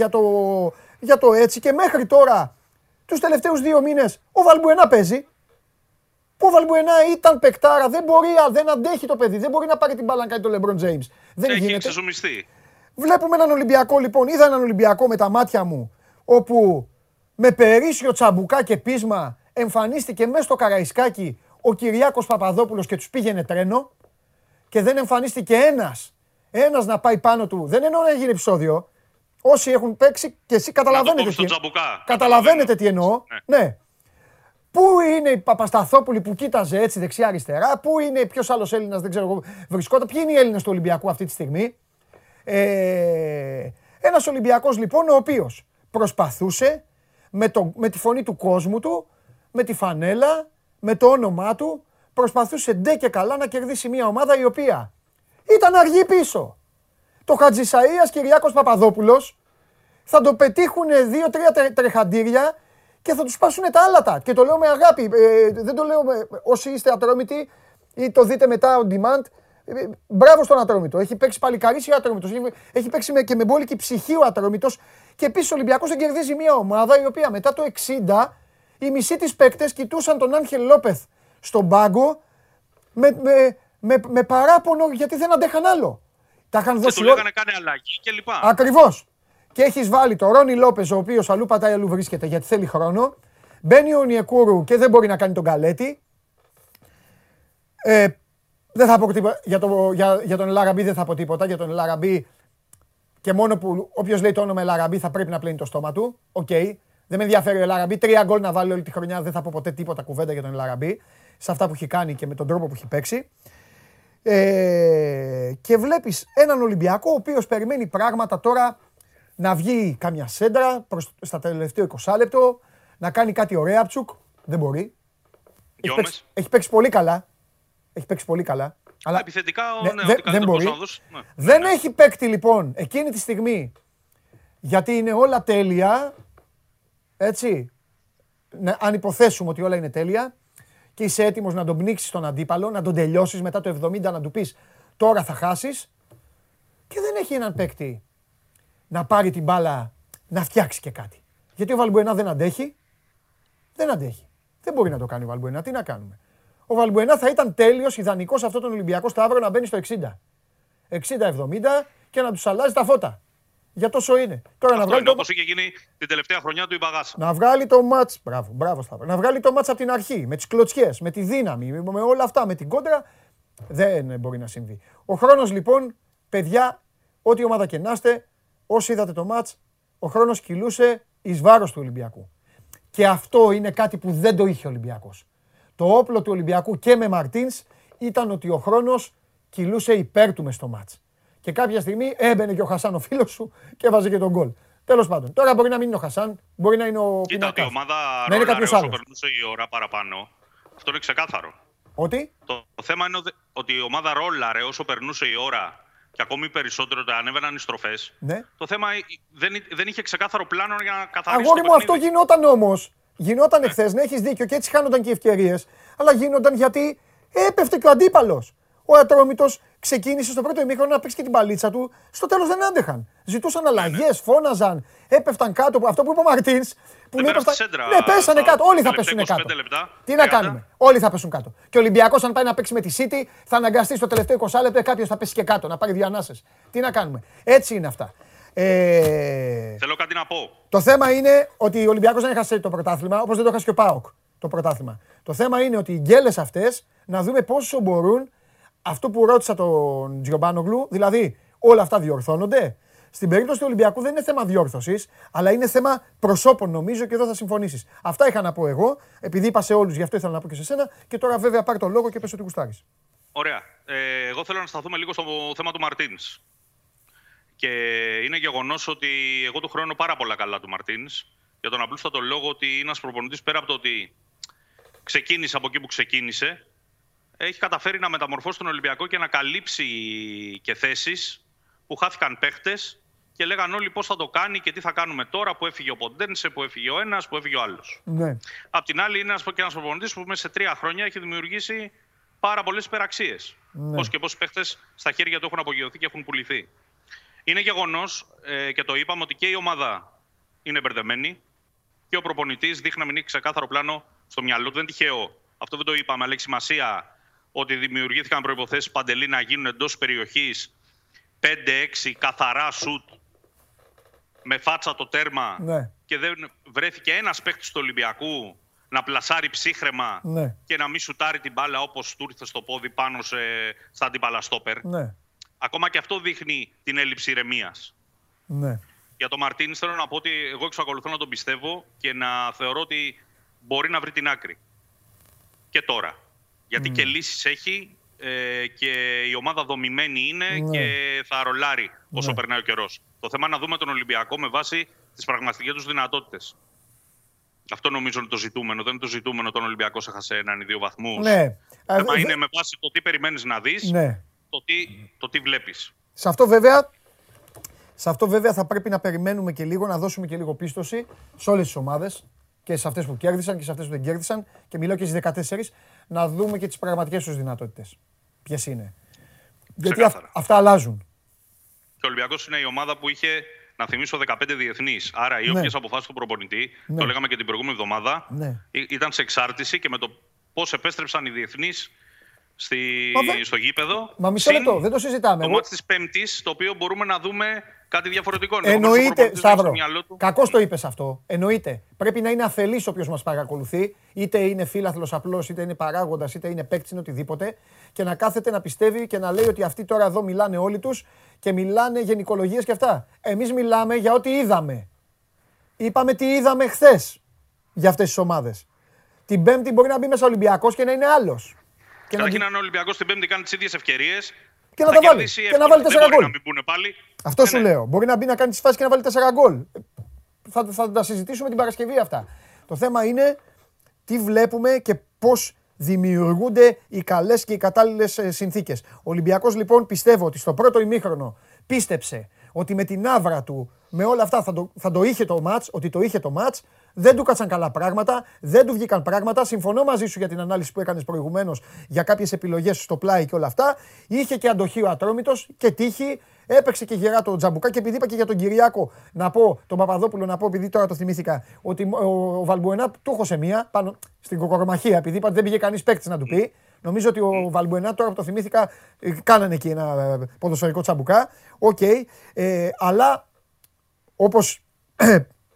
για το έτσι, και μέχρι τώρα, τους τελευταίους 2 μήνες, ο Βαλμποενά παίζει. Ο Βαλμποενά ήταν παικτάρα, δεν αντέχει το παιδί, δεν μπορεί να πάρει την μπάλα να κάνει το LeBron James. Δεν γίνεται. Εξεζουμιστεί. Βλέπουμε έναν Ολυμπιακό λοιπόν, είδα έναν Ολυμπιακό με τα μάτια μου, όπου με περίσσιο τσαμπουκά και πείσμα εμφανίστηκε μέσα στο Καραϊσκάκι ο Κυριάκος Παπαδόπουλος και τους πήγαινε τρένο και δεν εμφανίστηκε ένας να πάει πάνω του. Δεν εννοώ να γίνει επεισόδιο. Όσοι έχουν παίξει και εσύ καταλαβαίνετε τι εννοώ. Ναι. Πού είναι η Παπασταθόπουλη που κοίταζε έτσι δεξιά-αριστερά, πού είναι ποιος άλλος Έλληνας, δεν ξέρω εγώ, βρισκόταν. Ποιοι είναι οι Έλληνες του Ολυμπιακού αυτή τη στιγμή. Ένας Ολυμπιακός λοιπόν, ο οποίος προσπαθούσε με τη φωνή του κόσμου του, με τη φανέλα, με το όνομά του, προσπαθούσε ντε και καλά να κερδίσει μια ομάδα η οποία ήταν αργή πίσω. Το Χατζησαΐας Κυριάκος Παπαδόπουλος θα το πετύχουν 2-3 τρεχαντήρια και θα τους πάσουν τα άλατα. Και το λέω με αγάπη, δεν το λέω όσοι είστε Ατρόμητοι ή το δείτε μετά on demand. Μπράβο στον Ατρόμητο. Έχει παίξει παλικαρίσι ο Ατρόμητος. Έχει παίξει και με μπόλικη ψυχή ο Ατρόμητος. Και επίσης ο Ολυμπιακός τον κερδίζει μια ομάδα η οποία μετά το 60 οι μισοί της παίκτες κοιτούσαν τον Άγχελ Λόπεθ στον πάγκο με παράπονο γιατί δεν αντέχαν άλλο. Τα είχαν δώσει. Του λέγανε κάνε αλλαγή και λοιπά. Ακριβώς. Και έχεις βάλει τον Ρόνι Λόπες, ο οποίος αλλού πατάει, αλλού βρίσκεται γιατί θέλει χρόνο. Μπαίνει ο Νιεκούρου και δεν μπορεί να κάνει τον Καλέτη. Δεν θα πω τίποτα. Για τον Ελάραμπι δεν θα πω τίποτα. Για τον Ελάραμπι, και μόνο που όποιος λέει το όνομα Ελάραμπι θα πρέπει να πλένει το στόμα του. Οκ. Δεν με ενδιαφέρει ο Ελάραμπι. 3 γκολ να βάλει όλη τη χρονιά. Δεν θα πω ποτέ τίποτα κουβέντα για τον Ελάραμπι. Σε αυτά που έχει κάνει και με τον τρόπο που έχει παίξει. Και βλέπεις έναν Ολυμπιακό ο οποίος περιμένει πράγματα τώρα. Να βγει καμιά σέντρα στα τελευταία 20 λεπτό, να κάνει κάτι ωραία τσουκ. Δεν μπορεί. Έχει παίξει πολύ καλά. Αλλά επιθετικά δεν μπορεί. Δεν έχει παίκτη λοιπόν εκείνη τη στιγμή, γιατί είναι όλα τέλεια. Έτσι. Αν υποθέσουμε ότι όλα είναι τέλεια και είσαι έτοιμος να τον πνίξεις τον αντίπαλο, να τον τελειώσεις μετά το 70, να του πεις τώρα θα χάσεις, και δεν έχει έναν παίκτη να πάρει την μπάλα, να φτιάξει και κάτι. Γιατί ο Βαλμποενά δεν αντέχει. Δεν μπορεί να το κάνει ο Βαλμποενά. Τι να κάνουμε. Ο Βαλμποενά θα ήταν τέλειος, ιδανικός σε αυτόν τον Ολυμπιακό Σταύρο να μπαίνει στο 60. 60-70 και να τους αλλάζει τα φώτα. Για τόσο είναι. Τώρα αυτό να βγάλει. Όπως είχε γίνει την τελευταία χρονιά του η Μπαγάσα. Να βγάλει το μάτς. Μπράβο Σταύρο. Να βγάλει το μάτς από την αρχή. Με τις κλωτσιές, με τη δύναμη, με όλα αυτά, με την κόντρα. Δεν μπορεί να συμβεί. Ο χρόνος λοιπόν, παιδιά, ό,τι ομάδα και να είστε. Όσοι είδατε το μάτς, ο χρόνος κυλούσε εις βάρος του Ολυμπιακού. Και αυτό είναι κάτι που δεν το είχε ο Ολυμπιακός. Το όπλο του Ολυμπιακού και με Μαρτίνς ήταν ότι ο χρόνος κυλούσε υπέρ του μες στο μάτς. Και κάποια στιγμή έμπαινε και ο Χασάν ο φίλος σου και έβαζε και τον γκολ. Τέλος πάντων, τώρα μπορεί να μην είναι ο Χασάν, μπορεί να είναι ο Πινακάς. Κοίτα, η ομάδα ρόλαρε όσο περνούσε η ώρα παραπάνω. Αυτό είναι ξεκάθαρο. Ότι? Το θέμα είναι ότι η ομάδα ρόλαρε όσο περνούσε η ώρα. Και ακόμη περισσότερο όταν ανέβαιναν οι στροφές. Ναι. Το θέμα δεν είχε ξεκάθαρο πλάνο για να καθαρίσει. Αγόρι μου, αυτό γινόταν όμως. Γινόταν εχθές, ναι, έχεις δίκιο, και έτσι χάνονταν και οι ευκαιρίες. Αλλά γινόταν γιατί έπεφτε και ο αντίπαλος. Ο Ατρόμητος ξεκίνησε στο πρώτο ημίχρονο να παίξει και την παλίτσα του. Στο τέλος δεν άντεχαν. Ζητούσαν αλλαγές, φώναζαν, έπεφταν κάτω. Αυτό που είπε ο Μαρτίνς. Πέσανε κάτω. Όλοι θα πέσουν κάτω. Τι να κάνουμε. Όλοι θα πέσουν κάτω. Και ο Ολυμπιακός, αν πάει να παίξει με τη City, θα αναγκαστεί στο τελευταίο 20 λεπτό κάποιος θα πέσει και κάτω, να πάρει δύο ανάσες. Τι να κάνουμε. Έτσι είναι αυτά. Θέλω κάτι να πω. Το θέμα είναι ότι ο Ολυμπιακός δεν έχασε το πρωτάθλημα, όπως δεν το έχασε και ο ΠΑΟΚ το πρωτάθλημα. Το θέμα είναι ότι οι γκέλες αυτές να δούμε πόσο μπορούν. Αυτό που ρώτησα τον Τζιομπάνογλου, δηλαδή όλα αυτά διορθώνονται. Στην περίπτωση του Ολυμπιακού δεν είναι θέμα διόρθωσης, αλλά είναι θέμα προσώπων, νομίζω, και εδώ θα συμφωνήσεις. Αυτά είχα να πω εγώ, επειδή είπα σε όλους, γι' αυτό ήθελα να πω και σε σένα. Και τώρα, βέβαια, πάρ' το λόγο και πες ότι γουστάρεις. Ωραία. Εγώ θέλω να σταθούμε λίγο στο θέμα του Μαρτίνς. Και είναι γεγονός ότι εγώ του χρεώνω πάρα πολλά καλά του Μαρτίνς. για τον απλούστατο λόγο ότι είναι ένας προπονητής, πέρα από το ότι ξεκίνησε από εκεί που ξεκίνησε, έχει καταφέρει να μεταμορφώσει τον Ολυμπιακό και να καλύψει και θέσεις που χάθηκαν παίχτες και λέγαν όλοι πώς θα το κάνει και τι θα κάνουμε τώρα που έφυγε ο Ποντένσε, που έφυγε ο ένας, που έφυγε ο άλλος. Ναι. Απ' την άλλη, είναι ένας προπονητής που μέσα σε 3 χρόνια έχει δημιουργήσει πάρα πολλές υπεραξίες. Ναι. Πώς και πώς παίχτες στα χέρια του έχουν απογειωθεί και έχουν πουληθεί. Είναι γεγονός και το είπαμε ότι και η ομάδα είναι μπερδεμένη και ο προπονητής δείχνει να μην έχει ξεκάθαρο πλάνο στο μυαλό του. Δεν τυχαίο. Αυτό δεν το είπαμε, αλλά έχει σημασία ότι δημιουργήθηκαν προϋποθέσεις, Παντελή, να γίνουν εντός περιοχής 5-6 καθαρά σουτ με φάτσα το τέρμα, ναι, και δεν βρέθηκε ένας παίκτης του Ολυμπιακού να πλασάρει ψύχρεμα, ναι, και να μην σουτάρει την μπάλα όπως του ήρθε στο πόδι πάνω στα αντίπαλα στόπερ. Ναι. Ακόμα και αυτό δείχνει την έλλειψη ηρεμίας. Ναι. Για τον Μαρτίνης θέλω να πω ότι εγώ εξακολουθώ να τον πιστεύω και να θεωρώ ότι μπορεί να βρει την άκρη. Και τώρα. Γιατί και λύσεις έχει και η ομάδα δομημένη είναι, ναι, και θα ρολάρει όσο, ναι, περνάει ο καιρός. Το θέμα είναι να δούμε τον Ολυμπιακό με βάση τις πραγματικές τους δυνατότητες. Αυτό νομίζω είναι το ζητούμενο. Δεν είναι το ζητούμενο τον Ολυμπιακό έχασε 1 ή 2 βαθμούς. Ναι. Το θέμα είναι με βάση το τι περιμένεις να δεις, ναι, το τι βλέπεις. Σε αυτό βέβαια θα πρέπει να περιμένουμε και λίγο, να δώσουμε και λίγο πίστοση σε όλες τις ομάδες. Και σε αυτές που κέρδισαν και σε αυτές που δεν κέρδισαν, και μιλάω και στις 14, να δούμε και τις πραγματικές τους δυνατότητες. Ποιες είναι. Γιατί αυτά αλλάζουν. Και ο Ολυμπιακός είναι η ομάδα που είχε, να θυμίσω, 15 διεθνείς. Άρα οι, ναι, όποιες αποφάσεις του προπονητή, ναι, το λέγαμε και την προηγούμενη εβδομάδα, ναι, ήταν σε εξάρτηση και με το πώς επέστρεψαν οι διεθνείς στο γήπεδο. Μα μισό λεπτό, δεν το συζητάμε. Το μάτς της Πέμπτης, το οποίο μπορούμε να δούμε κάτι διαφορετικό. Εννοείται, Σταύρο. Κακώς το είπες αυτό. Εννοείται. Πρέπει να είναι αφελής όποιος μας παρακολουθεί, είτε είναι φίλαθλος απλός, είτε είναι παράγοντας, είτε είναι παίκτης, οτιδήποτε, και να κάθεται να πιστεύει και να λέει ότι αυτοί τώρα εδώ μιλάνε όλοι τους και μιλάνε γενικολογίες και αυτά. Εμείς μιλάμε για ό,τι είδαμε. Είπαμε τι είδαμε χθες για αυτές τις ομάδες. Την Πέμπτη μπορεί να μπει μέσα ο Ολυμπιακός και να είναι άλλος. Καταρχήν, αν ο Ολυμπιακός την Πέμπτη κάνει τις ίδιες ευκαιρίες και να βάλει 4 γκολ. Αυτό σου λέω. Μπορεί να μπει να κάνει τις φάσεις και να βάλει 4 γκολ. Θα τα συζητήσουμε την Παρασκευή αυτά. Το θέμα είναι τι βλέπουμε και πώς δημιουργούνται οι καλές και οι κατάλληλες συνθήκες. Ο Ολυμπιακός, λοιπόν, πιστεύω ότι στο πρώτο ημίχρονο πίστεψε ότι με την άβρα του, με όλα αυτά θα το είχε το μάτς, ότι το είχε το μάτς. Δεν του κάτσαν καλά πράγματα, δεν του βγήκαν πράγματα. Συμφωνώ μαζί σου για την ανάλυση που έκανες προηγουμένως για κάποιες επιλογές στο πλάι και όλα αυτά. Είχε και αντοχή ο Ατρόμητος και τύχη. Έπαιξε και γερά το Τζαμπουκά. Και επειδή είπα και για τον Κυριάκο, να πω, τον Παπαδόπουλο, να πω, επειδή τώρα το θυμήθηκα, ότι ο Βαλμπουενά του έχωσε μία πάνω στην κοκορομαχία. Επειδή είπα ότι δεν πήγε κανείς παίκτης να του πει. Νομίζω ότι ο Βαλμπουενά, τώρα που το θυμήθηκα, κάνανε εκεί ένα ποδοσφαιρικό τσαμπουκά. Οκ. Αλλά όπως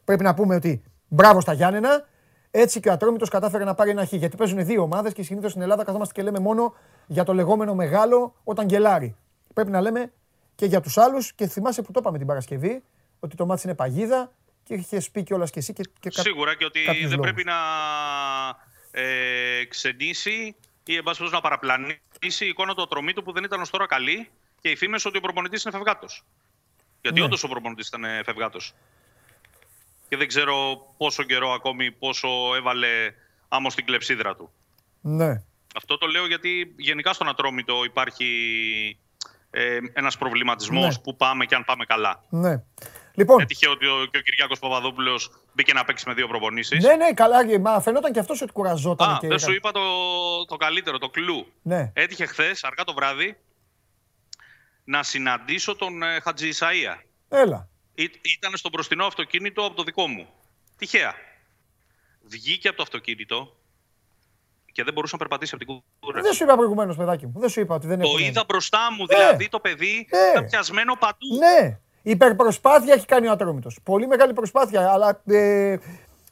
πρέπει να πούμε ότι. Μπράβο στα Γιάννενα, έτσι και ο Ατρόμητος κατάφερε να πάρει ένα χ. Γιατί παίζουν 2 ομάδες και συνήθως στην Ελλάδα καθόμαστε και λέμε μόνο για το λεγόμενο μεγάλο όταν γκελάρει. Πρέπει να λέμε και για τους άλλους, και θυμάσαι που το είπαμε την Παρασκευή, ότι το μάτς είναι παγίδα και είχες πει κιόλας κι εσύ. Σίγουρα, και ότι δεν λόγους πρέπει να ξενήσει ή εν πάση να παραπλανήσει η εικόνα του Ατρομήτου, που δεν ήταν ως τώρα καλή, και οι φήμες ότι ο προπονητής είναι φευγάτος. Γιατί, ναι, όντως ο προπονητής ήταν φευγάτος. Και δεν ξέρω πόσο καιρό ακόμη, πόσο έβαλε άμμο στην κλεψίδρα του. Ναι. Αυτό το λέω γιατί γενικά στον Ατρόμητο υπάρχει ένας προβληματισμός, ναι, που πάμε και αν πάμε καλά. Ναι. Λοιπόν. Έτυχε ότι και ο Κυριάκος Παπαδόπουλος μπήκε να παίξει με 2 προπονήσεις. Ναι, ναι, καλά. Μα φαινόταν και αυτός ότι κουραζόταν. Α, δεν σου είπα το καλύτερο, το κλου. Ναι. Έτυχε χθες, αργά το βράδυ, να συναντήσω τον Χατζη Ισαΐα. Έλα. Ήταν στο μπροστινό αυτοκίνητο από το δικό μου. Τυχαία. Βγήκε από το αυτοκίνητο και δεν μπορούσε να περπατήσει από την κούραση. Δεν σου είπα προηγουμένως, παιδάκι μου. Δεν σου είπα ότι δεν το είδα μπροστά μου, δηλαδή το παιδί ήταν πιασμένο παντού. Ναι. Υπερπροσπάθεια έχει κάνει ο Ατρόμητος. Πολύ μεγάλη προσπάθεια. Αλλά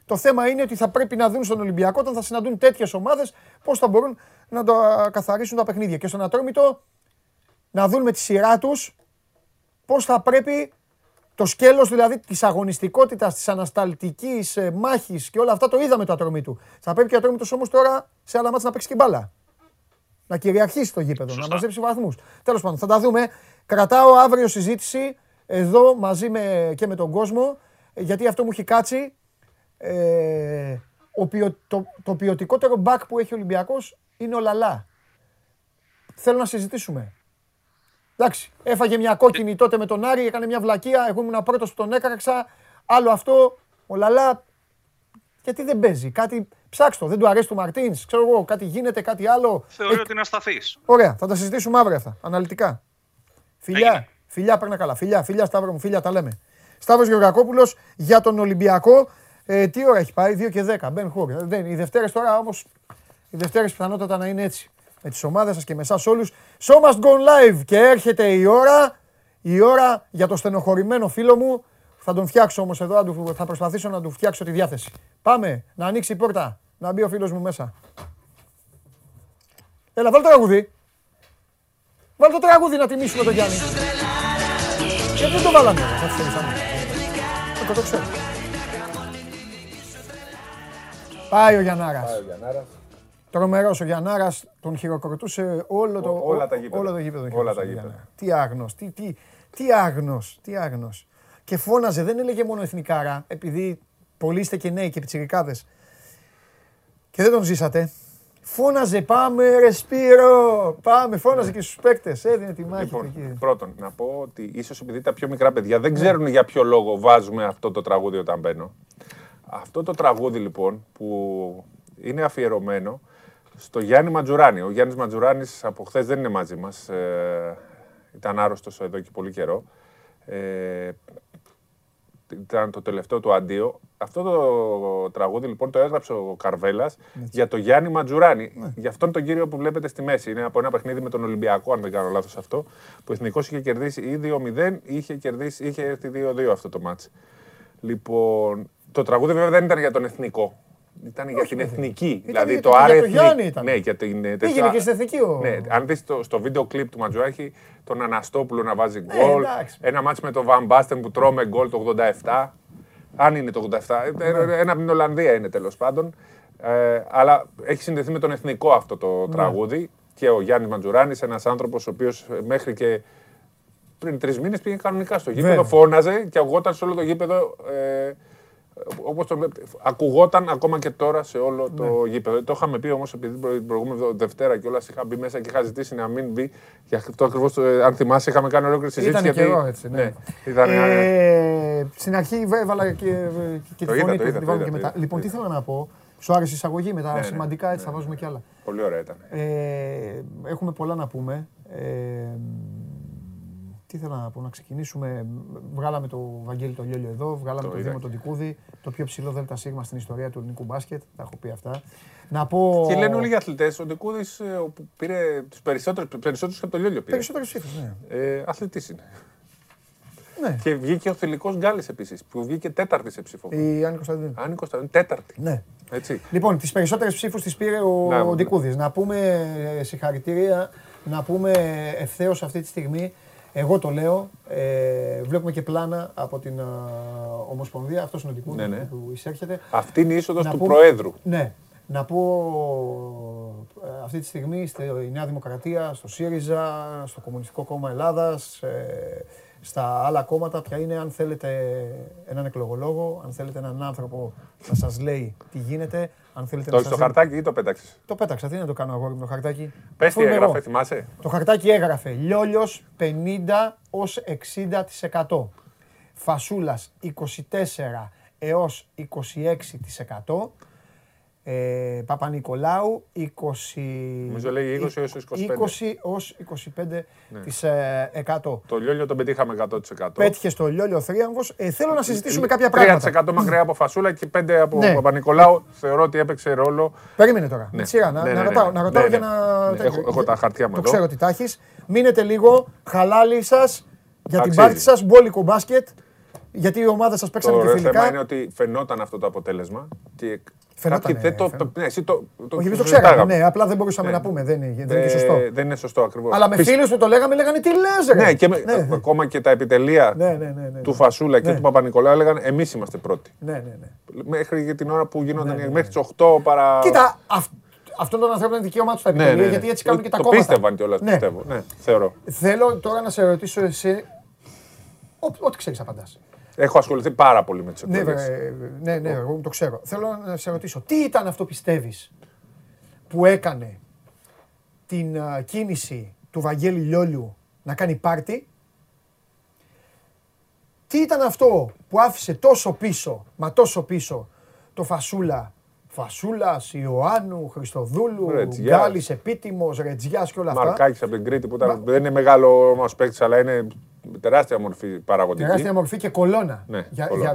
το θέμα είναι ότι θα πρέπει να δουν στον Ολυμπιακό, όταν θα συναντούν τέτοιες ομάδες, πώς θα μπορούν να το καθαρίσουν τα παιχνίδια. Και στον Ατρόμητο να δουν με τη σειρά τους πώς θα πρέπει. Το σκέλος δηλαδή της αγωνιστικότητας, της ανασταλτικής μάχης και όλα αυτά το είδαμε το Ατρομήτου. Θα πρέπει και ο Ατρομήτος όμως τώρα σε άλλα μάτσα να παίξει και μπάλα. Να κυριαρχήσει το γήπεδο, σωστά, να μαζέψει βαθμούς. Τέλος πάντων, θα τα δούμε. Κρατάω αύριο συζήτηση εδώ μαζί με τον κόσμο, γιατί αυτό μου έχει κάτσει το ποιοτικότερο back που έχει ο Ολυμπιακός είναι ο Λαλά. Θέλω να συζητήσουμε. Εντάξει, έφαγε μια κόκκινη τότε με τον Άρη, έκανε μια βλακεία, εγώ ήμουν πρώτος που τον έκραξα, άλλο αυτό, ο Λαλά, γιατί δεν παίζει, κάτι, ψάξτε το, δεν του αρέσει του Μαρτίνς, ξέρω εγώ, κάτι γίνεται, κάτι άλλο. Θεωρώ ότι είναι ασταθής. Ωραία, θα τα συζητήσουμε αύριο αυτά, αναλυτικά. Φιλιά, φιλιά, παίρνα καλά, φιλιά Σταύρο μου, φιλιά, τα λέμε. Σταύρος Γεωργακόπουλος για τον Ολυμπιακό, τι ώρα έχει πάει, 2:10, μπεν χώρ. Οι Δευτέρες τώρα όμως, οι Δευτέρες πιθανότατα να είναι έτσι. Με τις ομάδες σας και με εσάς όλους. So must go live. Και έρχεται η ώρα, η ώρα για το στενοχωρημένο φίλο μου. Θα τον φτιάξω όμως εδώ, θα προσπαθήσω να του φτιάξω τη διάθεση. Πάμε, να ανοίξει η πόρτα, να μπει ο φίλος μου μέσα. Έλα, βάλ το τραγούδι. Βάλ το τραγούδι να τιμήσουμε τον Γιάννη. Και δεν το βάλαμε, θα φτιάξαμε. Το ξέρω. Πάει ο Γιαννάρας. Τρομερός ο Γιαννάρας, τον χειροκροτούσε όλο το γήπεδο. Τι άγνος. Και φώναζε, δεν έλεγε μόνο εθνικάρα, επειδή πολλοί είστε και νέοι και πιτσιρικάδες. Και δεν τον ζήσατε. Φώναζε, πάμε ρε Σπύρο, πάμε, φώναζε και στους παίκτες, έδινε τη μάχη. Λοιπόν, πρώτον, να πω ότι ίσως επειδή τα πιο μικρά παιδιά δεν ξέρουν για ποιο λόγο βάζουμε αυτό το τραγούδι όταν μπαίνω. Αυτό το τραγούδι λοιπόν που είναι αφιερωμένο στο Γιάννη Ματζουράνη. Ο Γιάννης Ματζουράνης από χθες δεν είναι μαζί μας. Ήταν άρρωστος εδώ και πολύ καιρό. Ήταν το τελευταίο του αντίο. Αυτό το τραγούδι λοιπόν το έγραψε ο Καρβέλας για το Γιάννη Ματζουράνη. Για αυτόν τον κύριο που βλέπετε στη μέση. Είναι από ένα παιχνίδι με τον Ολυμπιακό, αν δεν κάνω λάθος αυτό. Που ο Εθνικός είχε κερδίσει ή 2-0, είχε έρθει 2-2 αυτό το μάτς. Λοιπόν, το τραγούδι βέβαια δεν ήταν για τον Εθνικό. Ήταν για την εθνική. Δηλαδή το Γιάννη ήταν. Ναι, για την εθνική. Πήγαινε και στην εθνική. Ναι, αν δεις στο βίντεο κλιπ του Ματζουράκη, τον Αναστόπουλο να βάζει γκολ. Ένα μάτς με τον Βαν Μπάστεν που τρώμε γκολ το 87. Αν είναι το 87. Ένα από την Ολλανδία είναι τέλος πάντων. Αλλά έχει συνδεθεί με τον εθνικό αυτό το τραγούδι. Και ο Γιάννης Ματζουράνης, ένας άνθρωπος ο οποίος μέχρι και πριν 3 μήνες πήγε κανονικά στο γήπεδο. Φώναζε και αγόταν σε όλο το γήπεδο. Όπως το βλέπετε, ακουγόταν ακόμα και τώρα σε όλο το γήπεδο. Το είχαμε πει όμως, επειδή την προηγούμενη Δευτέρα κιόλας είχα μπει μέσα και είχα ζητήσει να μην μπει. Για αυτό ακριβώς, αν θυμάσαι, είχαμε κάνει ολόκληρη συζήτηση. Ήταν καιρό έτσι, ναι. Στην αρχή έβαλα και τη φωνή του, την βάλουμε και μετά. Λοιπόν, τι θέλω να πω, σου άρεσε η εισαγωγή μετά, σημαντικά έτσι θα βάζουμε κι άλλα. Πολύ ωραία ήταν. Έχουμε πολλά να πούμε. Τι θέλω να πω, να ξεκινήσουμε. Βγάλαμε το Βαγγέλη τον Λιόλιο εδώ, βγάλαμε το Δήμο τον Ντικούδη, το πιο ψηλό ΔΣ στην ιστορία του ελληνικού μπάσκετ. Τα έχω πει αυτά. Να πω. Και λένε όλοι οι αθλητές, ο Ντικούδης πήρε τους περισσότερους από τον Λιόλιο. Περισσότερους ψήφους, ναι. Αθλητής είναι. Ναι. Και βγήκε ο Θηλυκός Γκάλης επίσης, που βγήκε τέταρτη σε ψηφοφορία. Η Άννη Κωνσταντίνου. Άννη Κωνσταντίνου, τέταρτη. Ναι. Έτσι. Λοιπόν, τις περισσότερες ψήφους τις πήρε ο Ντικούδης. Να πούμε συγχαρητήρια, να πούμε ευθέως αυτή τη στιγμή. Εγώ το λέω, βλέπουμε και πλάνα από την Ομοσπονδία, αυτός είναι ο Ντικούδης που εισέρχεται. Αυτή είναι η είσοδος του Προέδρου. Ναι, να πω αυτή τη στιγμή στη Νέα Δημοκρατία, στο ΣΥΡΙΖΑ, στο Κομμουνιστικό Κόμμα Ελλάδας, στα άλλα κόμματα, ποια είναι, αν θέλετε έναν εκλογολόγο, αν θέλετε έναν άνθρωπο να σας λέει τι γίνεται, αν θέλετε να σας... Το χαρτάκι ή το πέταξες? Το πέταξα, τι να το κάνω αγόρι με το χαρτάκι. Πες τι έγραφε, θυμάσαι? Το χαρτάκι έγραφε Λιόλιος 50-60%. Φασούλας 24-26%. Παπα-Νικολάου 20-25%. Το Λιόλιο τον πετύχαμε 100%. Πέτυχε στο Λιόλιο θρίαμβος. Θέλω να συζητήσουμε κάποια πράγματα. 3% μακριά από Φασούλα και 5% από Παπα-Νικολάου. Θεωρώ ότι έπαιξε ρόλο. Περίμενε τώρα. Να ρωτάω για να... Έχω τα χαρτιά μου εδώ. Το ξέρω τι τα έχεις. Μείνετε λίγο. Χαλάλι σας για την πάρτι σας. Μπόλικο μπάσκετ. Γιατί η ομάδα σας παίξανε και φιλικά. Το θέμα είναι ότι φαινόταν αυτό το αποτέλεσμα. Το ξέραμε, ναι, απλά δεν μπορούσαμε να πούμε, δεν είναι σωστό. Δεν είναι σωστό ακριβώς. Αλλά με φίλους που το λέγαμε, λέγανε τι λες, ρε. Ναι, και ακόμα και τα επιτελεία του Φασούλα και του Παπα-Νικολάου έλεγαν εμείς είμαστε πρώτοι. Μέχρι και την ώρα που γίνονταν, μέχρι τις 8 παρά... Κοίτα, αυτόν τον ανθρώπινο δικαίωμά του τα επιτελεία, γιατί έτσι κάνουν και τα κόμματα. Το πίστευαν κιόλας, πιστεύω, θεωρώ. Θέλω τώρα να σε ρωτήσω εσύ, ό,τι ξέρεις απαντάς. Έχω ασχοληθεί πάρα πολύ με τις εκλογές. Ναι, εγώ το ξέρω. Θέλω να σε ρωτήσω, τι ήταν αυτό πιστεύεις που έκανε την κίνηση του Βαγγέλη Λιόλιου να κάνει πάρτι? Τι ήταν αυτό που άφησε τόσο πίσω, μα τόσο πίσω, το Φασούλα, Φασούλας, Ιωάννου, Χριστοδούλου, Γκάλης, Επίτιμος, Ρετζιάς και όλα αυτά. Μαρκάκης από την Κρήτη που ήταν, δεν είναι μεγάλο όμως παίκτης, αλλά είναι τεράστια μορφή παραγωγική. Τεράστια μορφή και κολώνα. Ναι,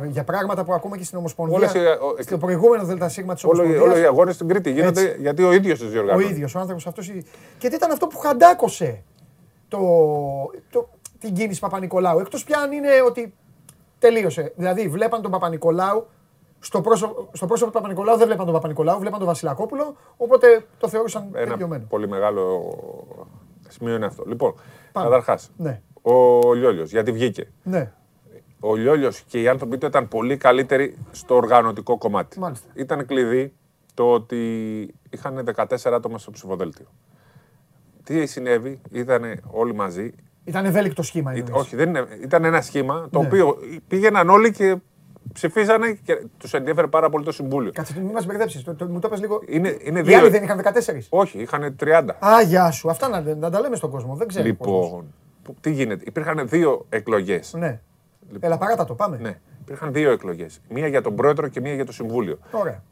για πράγματα που ακούμε και στην Ομοσπονδία. Στο προηγούμενο ΔΣ τη Ομοσπονδίας. Όλοι οι αγώνες στην Κρήτη γίνονται έτσι, γιατί ο ίδιος τους διοργανώνει. Ο ίδιος, ο άνθρωπος αυτός. Και τι ήταν αυτό που χαντάκωσε την κίνηση Παπα-Νικολάου? Εκτός πια αν είναι ότι τελείωσε. Δηλαδή βλέπαν τον Παπα-Νικολάου. Στο πρόσωπο του Παπα-Νικολάου δεν βλέπαν τον Παπα-Νικολάου, βλέπαν τον Βασιλακόπουλο, οπότε το θεώρησαν τελειωμένο. Ένα πολύ μεγάλο σημείο είναι αυτό. Λοιπόν, καταρχάς, ναι, ο Λιόλιος, γιατί βγήκε. Ναι. Ο Λιόλιος και οι άνθρωποι του ήταν πολύ καλύτεροι στο οργανωτικό κομμάτι. Μάλιστα. Ήταν κλειδί το ότι είχαν 14 άτομα στο ψηφοδέλτιο. Τι συνέβη, ήταν όλοι μαζί. Ήταν ευέλικτο σχήμα. Όχι, δεν είναι, ήταν ένα σχήμα το οποίο πήγαιναν όλοι και ψηφίζανε και τους ενδιέφερε πάρα πολύ το Συμβούλιο. Κάτσε, μην μας μπερδέψεις. Μου το πες λίγο. Είναι δύο. Οι άλλοι δεν είχαν 14. Όχι, είχαν 30. Α, γεια σου. Αυτά να τα λέμε στον κόσμο. Δεν ξέρω. Λοιπόν, τι γίνεται. Υπήρχαν δύο εκλογές. Ναι. Λοιπόν, έλα, παράτατο, πάμε. Ναι. Υπήρχαν δύο εκλογές. Μία για τον πρόεδρο και μία για το Συμβούλιο. Ωραία.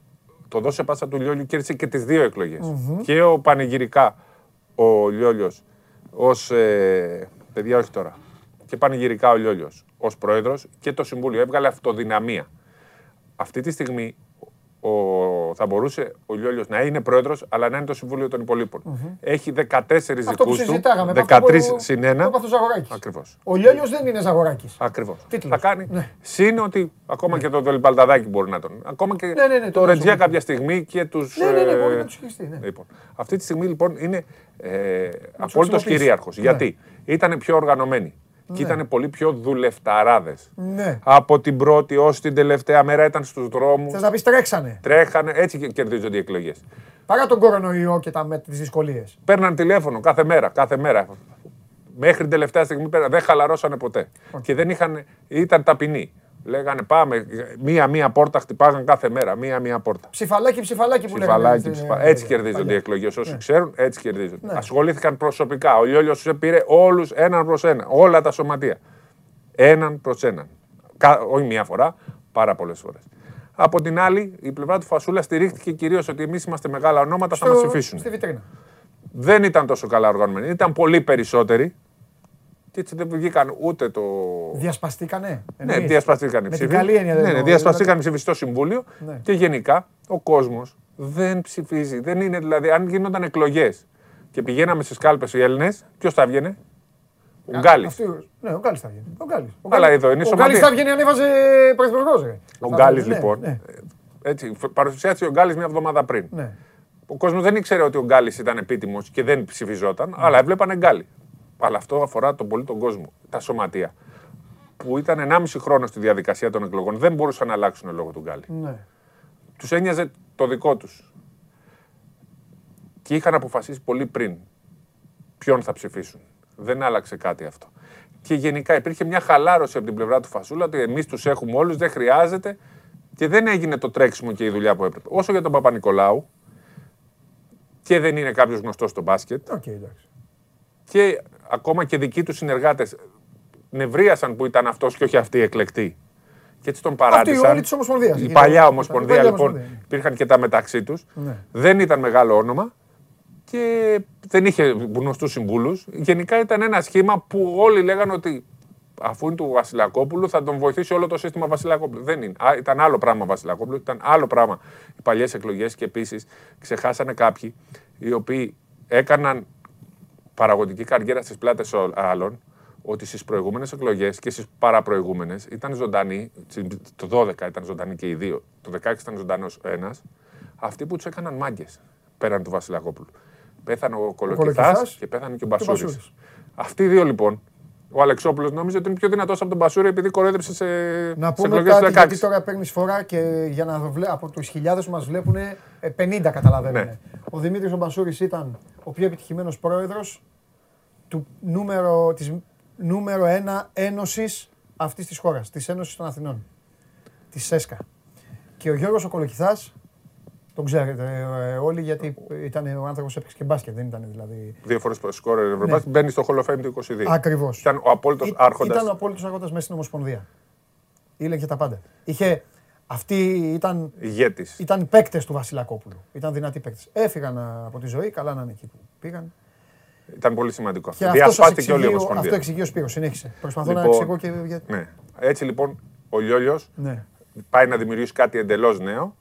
Το δώσε πάσα του Λιόλιου κέρδισε και τις δύο εκλογές. Mm-hmm. Και ο πανηγυρικά ο Λιόλιος ως. Παιδιά, όχι τώρα. Και πανηγυρικά ο Λιόλιος ως πρόεδρος και το Συμβούλιο. Έβγαλε αυτοδυναμία. Αυτή τη στιγμή θα μπορούσε ο Λιόλιος να είναι πρόεδρος, αλλά να είναι το Συμβούλιο των υπολείπων. Mm-hmm. Έχει 14 δικούς του, 13 συν 1. Ακριβώς. Ο Λιόλιος δεν είναι Ζαγοράκης. Ακριβώς. Τίτλος. Θα κάνει. Ναι. Συν ότι ακόμα και το Δελπαλταδάκι μπορεί να τον. Ακόμα και το Ρετζιά κάποια στιγμή και τους. Ναι, μπορεί να τους χειριστεί. Ναι. Λοιπόν. Αυτή τη στιγμή λοιπόν είναι απόλυτος κυρίαρχος. Ναι. Γιατί ήταν πιο οργανωμένοι. Ναι. Και ήταν πολύ πιο δουλευταράδες. Ναι. Από την πρώτη ως την τελευταία μέρα ήταν στους δρόμους. Θες να πεις τρέξανε. Τρέχανε, έτσι κερδίζονται οι εκλογές. Παρά τον κορονοϊό και τις δυσκολίες. Παίρναν τηλέφωνο κάθε μέρα. Μέχρι την τελευταία στιγμή δεν χαλαρώσανε ποτέ. Okay. Και δεν ήταν ταπεινοί. Λέγανε πάμε, μία πόρτα χτυπάγαν κάθε μέρα. Μία πόρτα. Ψηφαλάκι που λέγανε. Έτσι κερδίζονται οι εκλογές. Όσοι ξέρουν, έτσι κερδίζονται. Ναι. Ασχολήθηκαν προσωπικά. Ο Λιόλιος τους πήρε όλους έναν προς έναν. Όλα τα σωματεία. Έναν προς έναν. Όχι μία φορά, πάρα πολλές φορές. Από την άλλη, η πλευρά του Φασούλα στηρίχθηκε κυρίως ότι εμείς είμαστε μεγάλα ονόματα, θα μας ψηφίσουν. Στη βιτρίνα. Δεν ήταν τόσο καλά οργανωμένοι. Ήταν πολύ περισσότεροι. Και έτσι δεν βγήκαν ούτε το. Διασπαστήκανε. Ναι, διασπαστήκανε. Διασπαστήκανε ψήφοι στο Συμβούλιο και γενικά ο κόσμος δεν ψηφίζει. Δεν είναι δηλαδή, αν γίνονταν εκλογές και πηγαίναμε στις κάλπες οι Έλληνες, ποιος θα βγαίνει? Ο Γκάλης. Ναι, ο Γκάλης θα βγαίνει. Αλλά εδώ είναι σωματεία. Ο Γκάλης θα βγαίνει αν έβαζε πρωθυπουργός. Ο Γκάλης λοιπόν. Παρουσιάστηκε ο Γκάλης μια εβδομάδα πριν. Ο κόσμος δεν ήξερε ότι ο Γκάλης ήταν επίτιμος και δεν ψηφιζόταν, αλλά έβλεπαν Γκάλη. Αλλά αυτό αφορά τον πολύ τον κόσμο. Τα σωματεία που ήταν 1,5 χρόνο στη διαδικασία των εκλογών δεν μπορούσαν να αλλάξουν λόγω του Γκάλη. Ναι. Τους ένοιαζε το δικό τους. Και είχαν αποφασίσει πολύ πριν ποιον θα ψηφίσουν. Δεν άλλαξε κάτι αυτό. Και γενικά υπήρχε μια χαλάρωση από την πλευρά του Φασούλα ότι εμείς τους έχουμε όλους, δεν χρειάζεται και δεν έγινε το τρέξιμο και η δουλειά που έπρεπε. Όσο για τον Παπα-Νικολάου και δεν είναι κάποιος γνωστός στο μπάσκετ. Και ακόμα και δικοί τους συνεργάτες νευρίασαν που ήταν αυτός και όχι αυτοί εκλεκτοί. Και έτσι τον παράτησαν. Η παλιά Ομοσπονδία λοιπόν, υπήρχαν και τα μεταξύ τους. Ναι. Δεν ήταν μεγάλο όνομα και δεν είχε γνωστούς συμβούλους. Γενικά ήταν ένα σχήμα που όλοι λέγανε ότι αφού είναι του Βασιλακόπουλου θα τον βοηθήσει όλο το σύστημα Βασιλακόπουλου. Δεν είναι. Ήταν άλλο πράγμα Βασιλακόπουλου, ήταν άλλο πράγμα οι παλιές εκλογές και επίσης ξεχάσανε κάποιοι οι οποίοι έκαναν παραγωγική καριέρα στις πλάτες άλλων, ότι στις προηγούμενες εκλογές και στις παραπροηγούμενες ήταν ζωντανοί, το 12 ήταν ζωντανοί και οι δύο, το 16 ήταν ζωντανός ένας, αυτοί που τους έκαναν μάγκες πέραν του Βασιλακόπουλου. Πέθανε ο Κολοκυθάς και πέθανε και ο Μπασούρης. Αυτοί οι δύο λοιπόν, ο Αλεξόπουλος νόμιζε ότι είναι πιο δυνατός από τον Μπασούρη επειδή κορέδεψε σε εκλογές του 16. Να πούμε κάτι, γιατί τώρα παίρνεις φορά και για να από τους χιλιάδες που μας βλέπουν 50 καταλαβαίνουν. Ναι. Ο Δημήτρης ο Μπασούρης ήταν ο πιο επιτυχημένος πρόεδρος του νούμερο 1 Ένωσης αυτής της χώρας, της Ένωσης των Αθηνών, της ΣΕΣΚΑ. Και ο Γιώργος ο Κολοκυθάς, τον ξέρετε όλοι, γιατί ήταν ο άνθρωπος έπαιξε και μπάσκετ, δεν ήταν δηλαδή... Δύο φορές σκόρερ Ευρωμπάσκετ, ναι. Μπαίνει στο Hall of Fame του 22. Ακριβώς. Ήταν ο απόλυτος άρχοντας. Ήταν ο απόλυτος άρχοντας μέσα στην Ομοσπονδία. Ήλεγε τα πάντα. Είχε... Αυτοί ήταν, ήταν παίκτες του Βασιλακόπουλου. Ήταν δυνατοί παίκτες. Έφυγαν από τη ζωή, καλά να είναι εκεί που πήγαν. Ήταν πολύ σημαντικό αυτό. Διασπάστηκε όλη η Ομοσπονδία. Αυτό εξηγεί ο Σπύρος. Συνέχισε. Προσπαθώ λοιπόν, να εξηγώ και. Ναι. Έτσι λοιπόν ο Λιόλιος πάει να δημιουργήσει κάτι εντελώς νέο.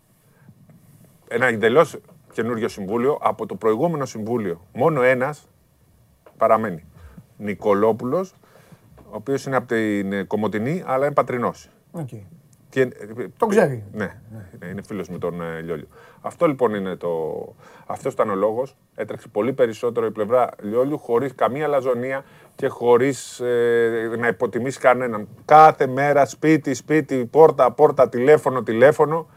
Ένα εντελώς καινούριο συμβούλιο. Από το προηγούμενο συμβούλιο, μόνο ένας παραμένει. Νικολόπουλος, ο οποίος είναι από την Κομοτηνή, αλλά είναι πατρινός. Okay. Και... τον ξέρει. Ναι, ναι, είναι φίλος με τον Λιόλιο. Αυτό λοιπόν είναι το... Αυτός ήταν ο λόγος. Έτρεξε πολύ περισσότερο η πλευρά Λιόλιου, χωρίς καμία λαζονία και χωρίς να υποτιμήσει κανέναν. Κάθε μέρα σπίτι, πόρτα, τηλέφωνο.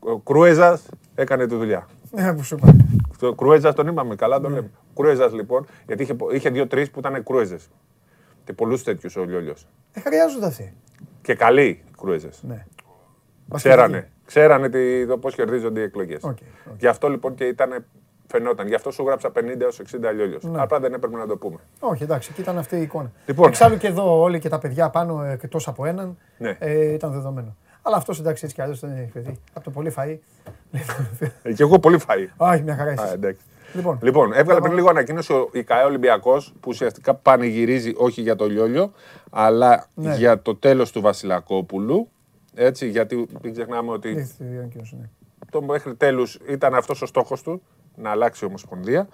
Ο Κρούεζας έκανε τη δουλειά. Ναι, που σου είπα. Το Κρούεζας τον είπαμε, καλά τον λέμε. Κρούεζας λοιπόν, γιατί είχε 2-3 που ήταν Κρούεζες. Και πολλούς τέτοιους ο Λιόλιος. Χρειάζονται αυτοί. Και καλοί Κρούεζες. Ναι. Ξέρανε πώς κερδίζονται οι εκλογές. Okay. Γι' αυτό λοιπόν και ήταν, φαινόταν. Γι' αυτό σου γράψα 50-60 Λιόλιος. Ναι. Απλά δεν έπρεπε να το πούμε. Όχι, εντάξει, και ήταν αυτή η εικόνα. Λοιπόν. Εξάλλου και εδώ όλοι και τα παιδιά πάνω, εκτός από έναν, ναι. Ήταν δεδομένο. Αλλά αυτό εντάξει έτσι κι αλλιώς δεν έχει παιδί. Από το πολύ φαΐ. Κι εγώ πολύ φαΐ. Όχι, μια χαρά είσαι. Λοιπόν, έβγαλε πριν λίγο ανακοίνωση ο ΙΚΑΕ Ολυμπιακός που ουσιαστικά πανηγυρίζει όχι για το Λιόλιο, αλλά για το τέλος του Βασιλακόπουλου. Έτσι, γιατί μην ξεχνάμε ότι το μέχρι τέλους ήταν αυτός ο στόχος του, να αλλάξει η Ομοσπονδία.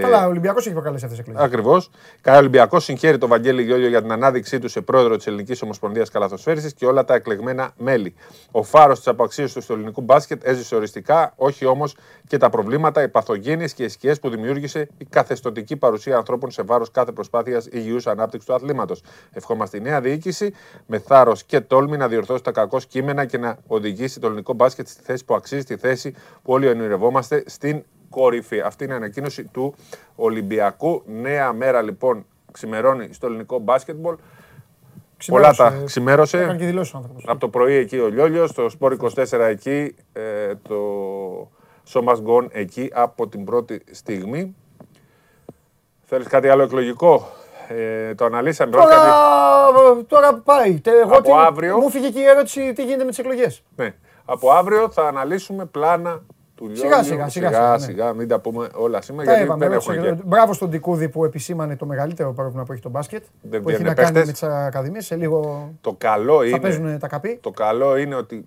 Καλά, ο Ολυμπιακός έχει προκαλέσει αυτές τις εκλογές. Ακριβώς. Ο Ολυμπιακός συγχαίρει τον Βαγγέλη Λιόλιο για την ανάδειξή του σε πρόεδρο της Ελληνικής Ομοσπονδίας Καλαθοσφαίρισης και όλα τα εκλεγμένα μέλη. Ο φάρος της απαξίωσης του στο ελληνικού μπάσκετ έζησε οριστικά, όχι όμως και τα προβλήματα, οι παθογένειες και οι σκιές που δημιούργησε η καθεστωτική παρουσία ανθρώπων σε βάρος κάθε προσπάθειας υγιούς ανάπτυξης του αθλήματος. Ευχόμαστε η νέα διοίκηση με θάρρος και τόλμη να διορθώσει τα κακό κείμενα και να οδηγήσει το ελληνικό μπάσκετ στη θέση που αξίζει, στη θέση που όλοι ονειρευόμαστε, στην κορυφή. Αυτή είναι η ανακοίνωση του Ολυμπιακού. Νέα μέρα λοιπόν ξημερώνει στο ελληνικό μπάσκετμπολ. Πολλά τα ξημέρωσε. Από το πρωί εκεί ο Λιόλιος, το Σπορ 24 εκεί, το Σόμας Γκόν εκεί από την πρώτη στιγμή. Θέλεις κάτι άλλο εκλογικό? Το αναλύσαμε. Τώρα πάει. Από αύριο. Μου φύγει και η ερώτηση τι γίνεται με τις εκλογές. Ναι. Από αύριο θα αναλύσουμε πλάνα. Σιγά, μην τα πούμε όλα σήμερα γιατί δεν έχουμε και... Μπράβο στον Ντικούδη που επισήμανε το μεγαλύτερο πρόβλημα που έχει το μπάσκετ. Δεν που έχει να κάνει με τις ακαδημίες, σε λίγο το καλό θα είναι, παίζουν τα καπί. Το καλό είναι ότι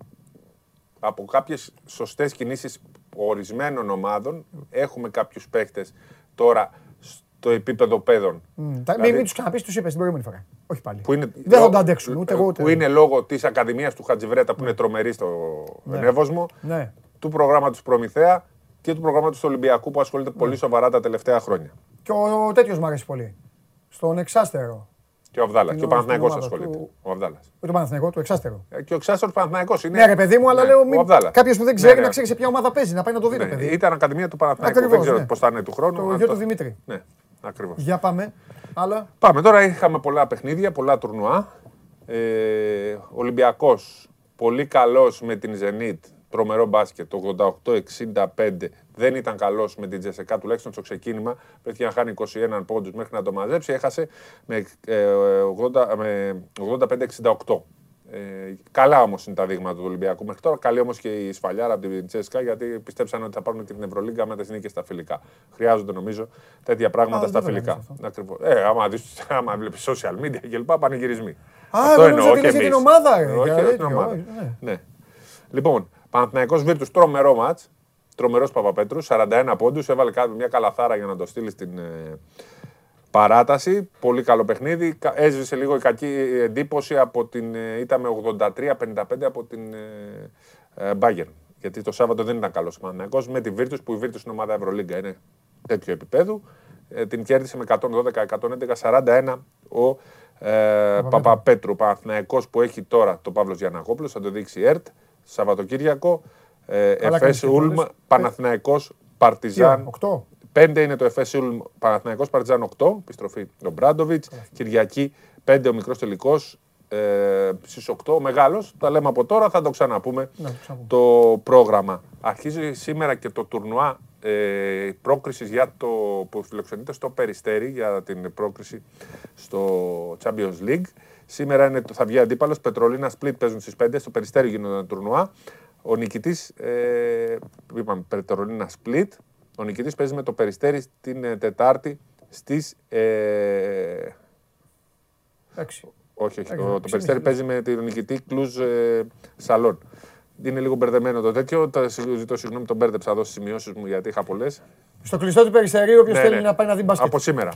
από κάποιες σωστές κινήσεις ορισμένων ομάδων έχουμε κάποιους παίχτες τώρα στο επίπεδο παιδών. Δηλαδή, μην τους ξαναπείς, τους είπες την προηγούμενη φορά. Όχι πάλι. Δεν θα το αντέξουν ούτε εγώ. Που είναι λόγω της Ακαδημίας του Χατζιβρέτα που είναι τρομερή στο Ενέβοσμο. Του προγράμματος Προμηθέα και του προγράμματος Ολυμπιακού που ασχολείται πολύ σοβαρά τα τελευταία χρόνια. Και ο τέτοιος μου αρέσει πολύ. Στον εξάστερο. Και ο Αβδάλλας. Και ο Παναθηναϊκός ασχολείται. Ο Αβδάλλας. Ο Παναθηναϊκός, το εξάστερο. Και ο εξάστερος Παναθηναϊκός είναι. Ναι, ρε παιδί μου, αλλά λέω κάποιος που δεν ξέρει να ξέρει σε ποια ομάδα παίζει, να πάει να το δει το παιδί. Ήταν ακαδημία του Παναθηναϊκού. Δεν ξέρω πώς θα είναι του χρόνου. Το γιο του Δημήτρη. Ναι, ακριβώς. Για πάμε. Πάμε τώρα. Είχαμε πολλά παιχνίδια, πολλά τουρνουά. Ολυμπιακός πολύ καλός με την Zenit. Τρομερό μπάσκετ, το 88-65 δεν ήταν καλός με την Τζεσεκά, τουλάχιστον στο ξεκίνημα. Πρέπει να χάνει 21 πόντους μέχρι να το μαζέψει. Έχασε με 85-68. Καλά όμως είναι τα δείγματα του Ολυμπιακού μέχρι τώρα. Καλή όμως και η σφαλιάρα από την Τζεσεκά, γιατί πιστέψαν ότι θα πάρουν και την Ευρωλίγκα με τις νίκες στα φιλικά. Χρειάζονται νομίζω τέτοια πράγματα στα φιλικά. Άμα βλέπεις social media και λοιπά, πανηγυρισμοί. Αυτό εννοώ και εμείς. Λοιπόν, Παναθηναϊκός Βίρτους, τρομερό μάτς, τρομερός Παπαπέτρου, 41 πόντους, έβαλε μια καλαθάρα για να το στείλει στην παράταση, πολύ καλό παιχνίδι, έσβησε λίγο η κακή εντύπωση, ήταν με 83-55 από την Bayern, γιατί το Σάββατο δεν ήταν καλός ο Παναθηναϊκός, με τη Βίρτους που η Βίρτους είναι ομάδα Ευρωλίγκα, είναι τέτοιο επίπεδο, την κέρδισε με 112-111-41 ο Παπαπέτρου, Παναθηναϊκός που έχει τώρα το Παύλος Γιαννακόπουλος, θα το δείξει η ΕΡΤ. Σαββατοκύριακο, Εφές Ούλμ, Παναθηναϊκός, Παρτιζάν. 5 είναι το Εφές Ούλμ, Παναθηναϊκός, Παρτιζάν 8, επιστροφή ο Μπράντοβιτς. Κυριακή 5 ο μικρός τελικός, στις 8, μεγάλος, τα λέμε από τώρα, θα το ξαναπούμε το πρόγραμμα. Αρχίζει σήμερα και το τουρνουά πρόκρισης για το, που φιλοξενείται στο Περιστέρι για την πρόκριση στο Champions League. Σήμερα είναι, θα βγει αντίπαλος, Πετρολίνα Σπλίτ παίζουν στις 5, στο Περιστέρι γίνονται τα τουρνουά. Ο νικητής, είπαμε Πετρολίνα Σπλίτ, ο νικητής παίζει με το Περιστέρι την Τετάρτη στις... Όχι, το Περιστέρι παίζει με την νικητή Κλουζ Σαλόν. Είναι λίγο μπερδεμένο το τέτοιο. Ζητώ συγγνώμη, τον μπέρδεψα εδώ στις σημειώσεις μου γιατί είχα πολλές. Στο κλειστό του Περιστερίου, όποιος θέλει να πάει να δει μπάσκετ. Από σήμερα.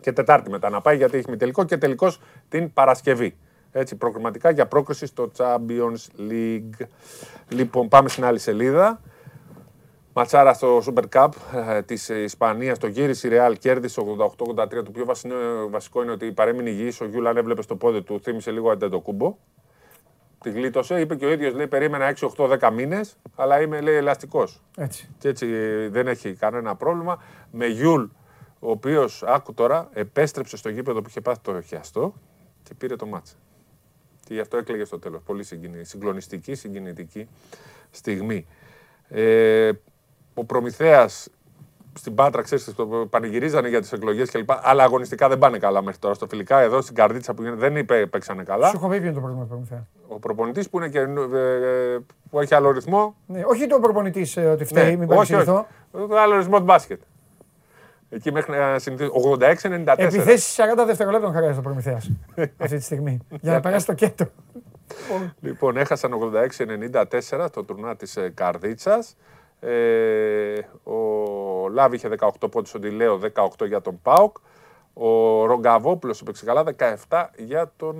Και Τετάρτη μετά να πάει, γιατί έχει μη τελικό και τελικός την Παρασκευή. Έτσι, προκριματικά για πρόκριση στο Champions League. Λοιπόν, πάμε στην άλλη σελίδα. Ματσάρα στο Super Cup της Ισπανίας, το γύρισε η Ρεάλ, κέρδισε 88-83. Το πιο βασικό είναι ότι παρέμεινε υγιής. Ο Γιούλαν έβλεπε στο πόδι του, θύμισε λίγο Αντετοκούμπο. Τη γλίτωσε, είπε και ο ίδιος, λέει, περίμενα 6-8-10 μήνες, αλλά είμαι, λέει, ελαστικός. Έτσι. Και έτσι δεν έχει κανένα πρόβλημα. Με Γιούλ, ο οποίος, άκου τώρα, επέστρεψε στο γήπεδο που είχε πάθει το χιαστό και πήρε το μάτς. Και γι' αυτό έκλαιγε στο τέλος. Πολύ συγκλονιστική, συγκινητική στιγμή. Ο Προμηθέας στην Πάτρα, ξέρεις, το πανηγυρίζανε για τις εκλογές κλπ. Αλλά αγωνιστικά δεν πάνε καλά μέχρι τώρα. Στο φιλικά, εδώ στην Καρδίτσα που δεν παίξανε καλά. Σου έχω πει ποιο είναι το πρόβλημα του Προμηθέα. Ο προπονητής που, που έχει άλλο ρυθμό. Ναι, όχι το προπονητής ότι φταίει, ναι, μην παρεξηγηθώ. Άλλο ρυθμό του μπάσκετ. Εκεί μέχρι να συνηθίσει. 86-94. Επιθέσεις 40 δευτερολέπτων χαράζει ο Προμηθέας αυτή τη στιγμή. Για να περάσει το κέντρο. Λοιπόν, έχασαν 86-94 το τουρνά της Καρδίτσας. Ο Λάβη είχε 18 πόντους, ο Ντιλέο 18 για τον ΠΑΟΚ. Ο Ρογκαβόπουλος έπαιξε καλά, 17 για τον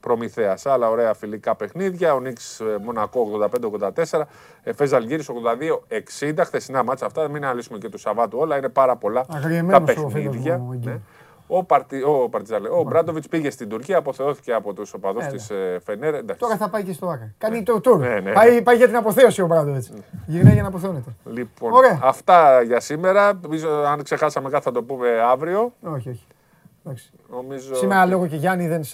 Προμηθέα. Άλλα ωραία φιλικά παιχνίδια. Ο Νίξ Μονακό 85-84. Εφές Ζαλγίρις 82-60. Χθεσινά μάτσα αυτά. Μην αναλύσουμε και του Σαββάτου όλα. Είναι πάρα πολλά τα παιχνίδια. Ο Μπράντοβιτς πήγε στην Τουρκία, αποθεώθηκε από τους οπαδούς της Φενέρ. Τώρα θα πάει και στο Άκα. Κάνει το τουρ. Πάει για την αποθέωση ο Μπράντοβιτς. Γυρνάει για να αποθεώνεται. Λοιπόν, αυτά για σήμερα. Αν ξεχάσαμε κάτι θα το πούμε αύριο. Όχι. Σήμερα λόγω και Γιάννη δεν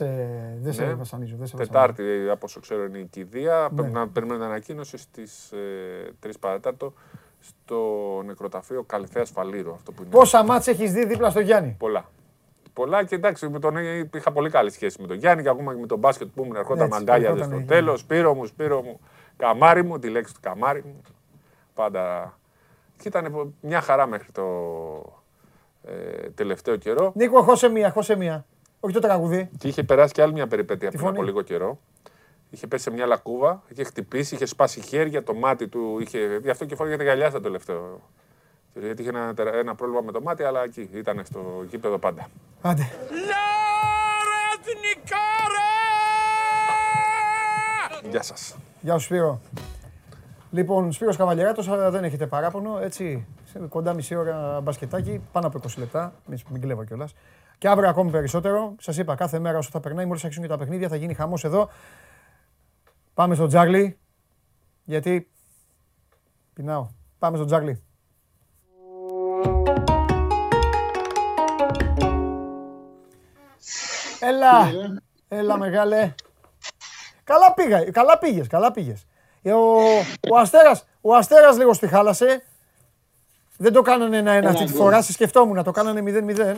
σε βασανίζω. Τετάρτη, από όσο ξέρω, είναι η κηδεία. Πρέπει να περιμένουμε ανακοίνωση στις 3 παρατέταρτο. Στο νεκροταφείο Καλυθέας Φαλήρου. Πόσα μάτς έχεις δει δίπλα στο Γιάννη? Πολλά και εντάξει, είχα πολύ καλή σχέση με τον Γιάννη και ακόμα και με τον μπάσκετ που ήμουν, ερχόταν μαγκάλιαζε στο τέλος. Σπύρο μου, καμάρι μου, τη λέξη του καμάρι μου. Πάντα. Και ήταν μια χαρά μέχρι το τελευταίο καιρό. Νίκο, χώσε μία. Όχι το τραγουδί. Και είχε περάσει και άλλη μια περιπέτεια πριν από λίγο καιρό. Είχε πέσει σε μια λακκούβα, είχε χτυπήσει, είχε σπάσει χέρια, το μάτι του. Γι' αυτό και φόραγε τα γυαλιά στα τελευταίο. Γιατί είχε ένα πρόβλημα με το μάτι, αλλά εκεί ήταν στο γήπεδο πάντα. Άντε. Γεια σας. Γεια σου, Σπύρο. Λοιπόν, Σπύρος Καβαλιεράτος, αλλά δεν έχετε παράπονο, έτσι. Κοντά μισή ώρα μπασκετάκι, πάνω από 20 λεπτά. Μην κλέβω κιόλας. Και αύριο ακόμη περισσότερο. Σας είπα, κάθε μέρα όσο θα περνάει, μόλις αρχίσουν και τα παιχνίδια, θα γίνει χαμός εδώ. Πάμε στο Τζάγλι, γιατί πεινάω. Πάμε στο Τζάγλι. Έλα μεγάλε. Καλά πήγες. Ο Αστέρας λίγο στη χάλασε. Δεν το κάνανε 1-1 αυτή τη φορά, σκεφτόμουν να το κάνανε 0-0,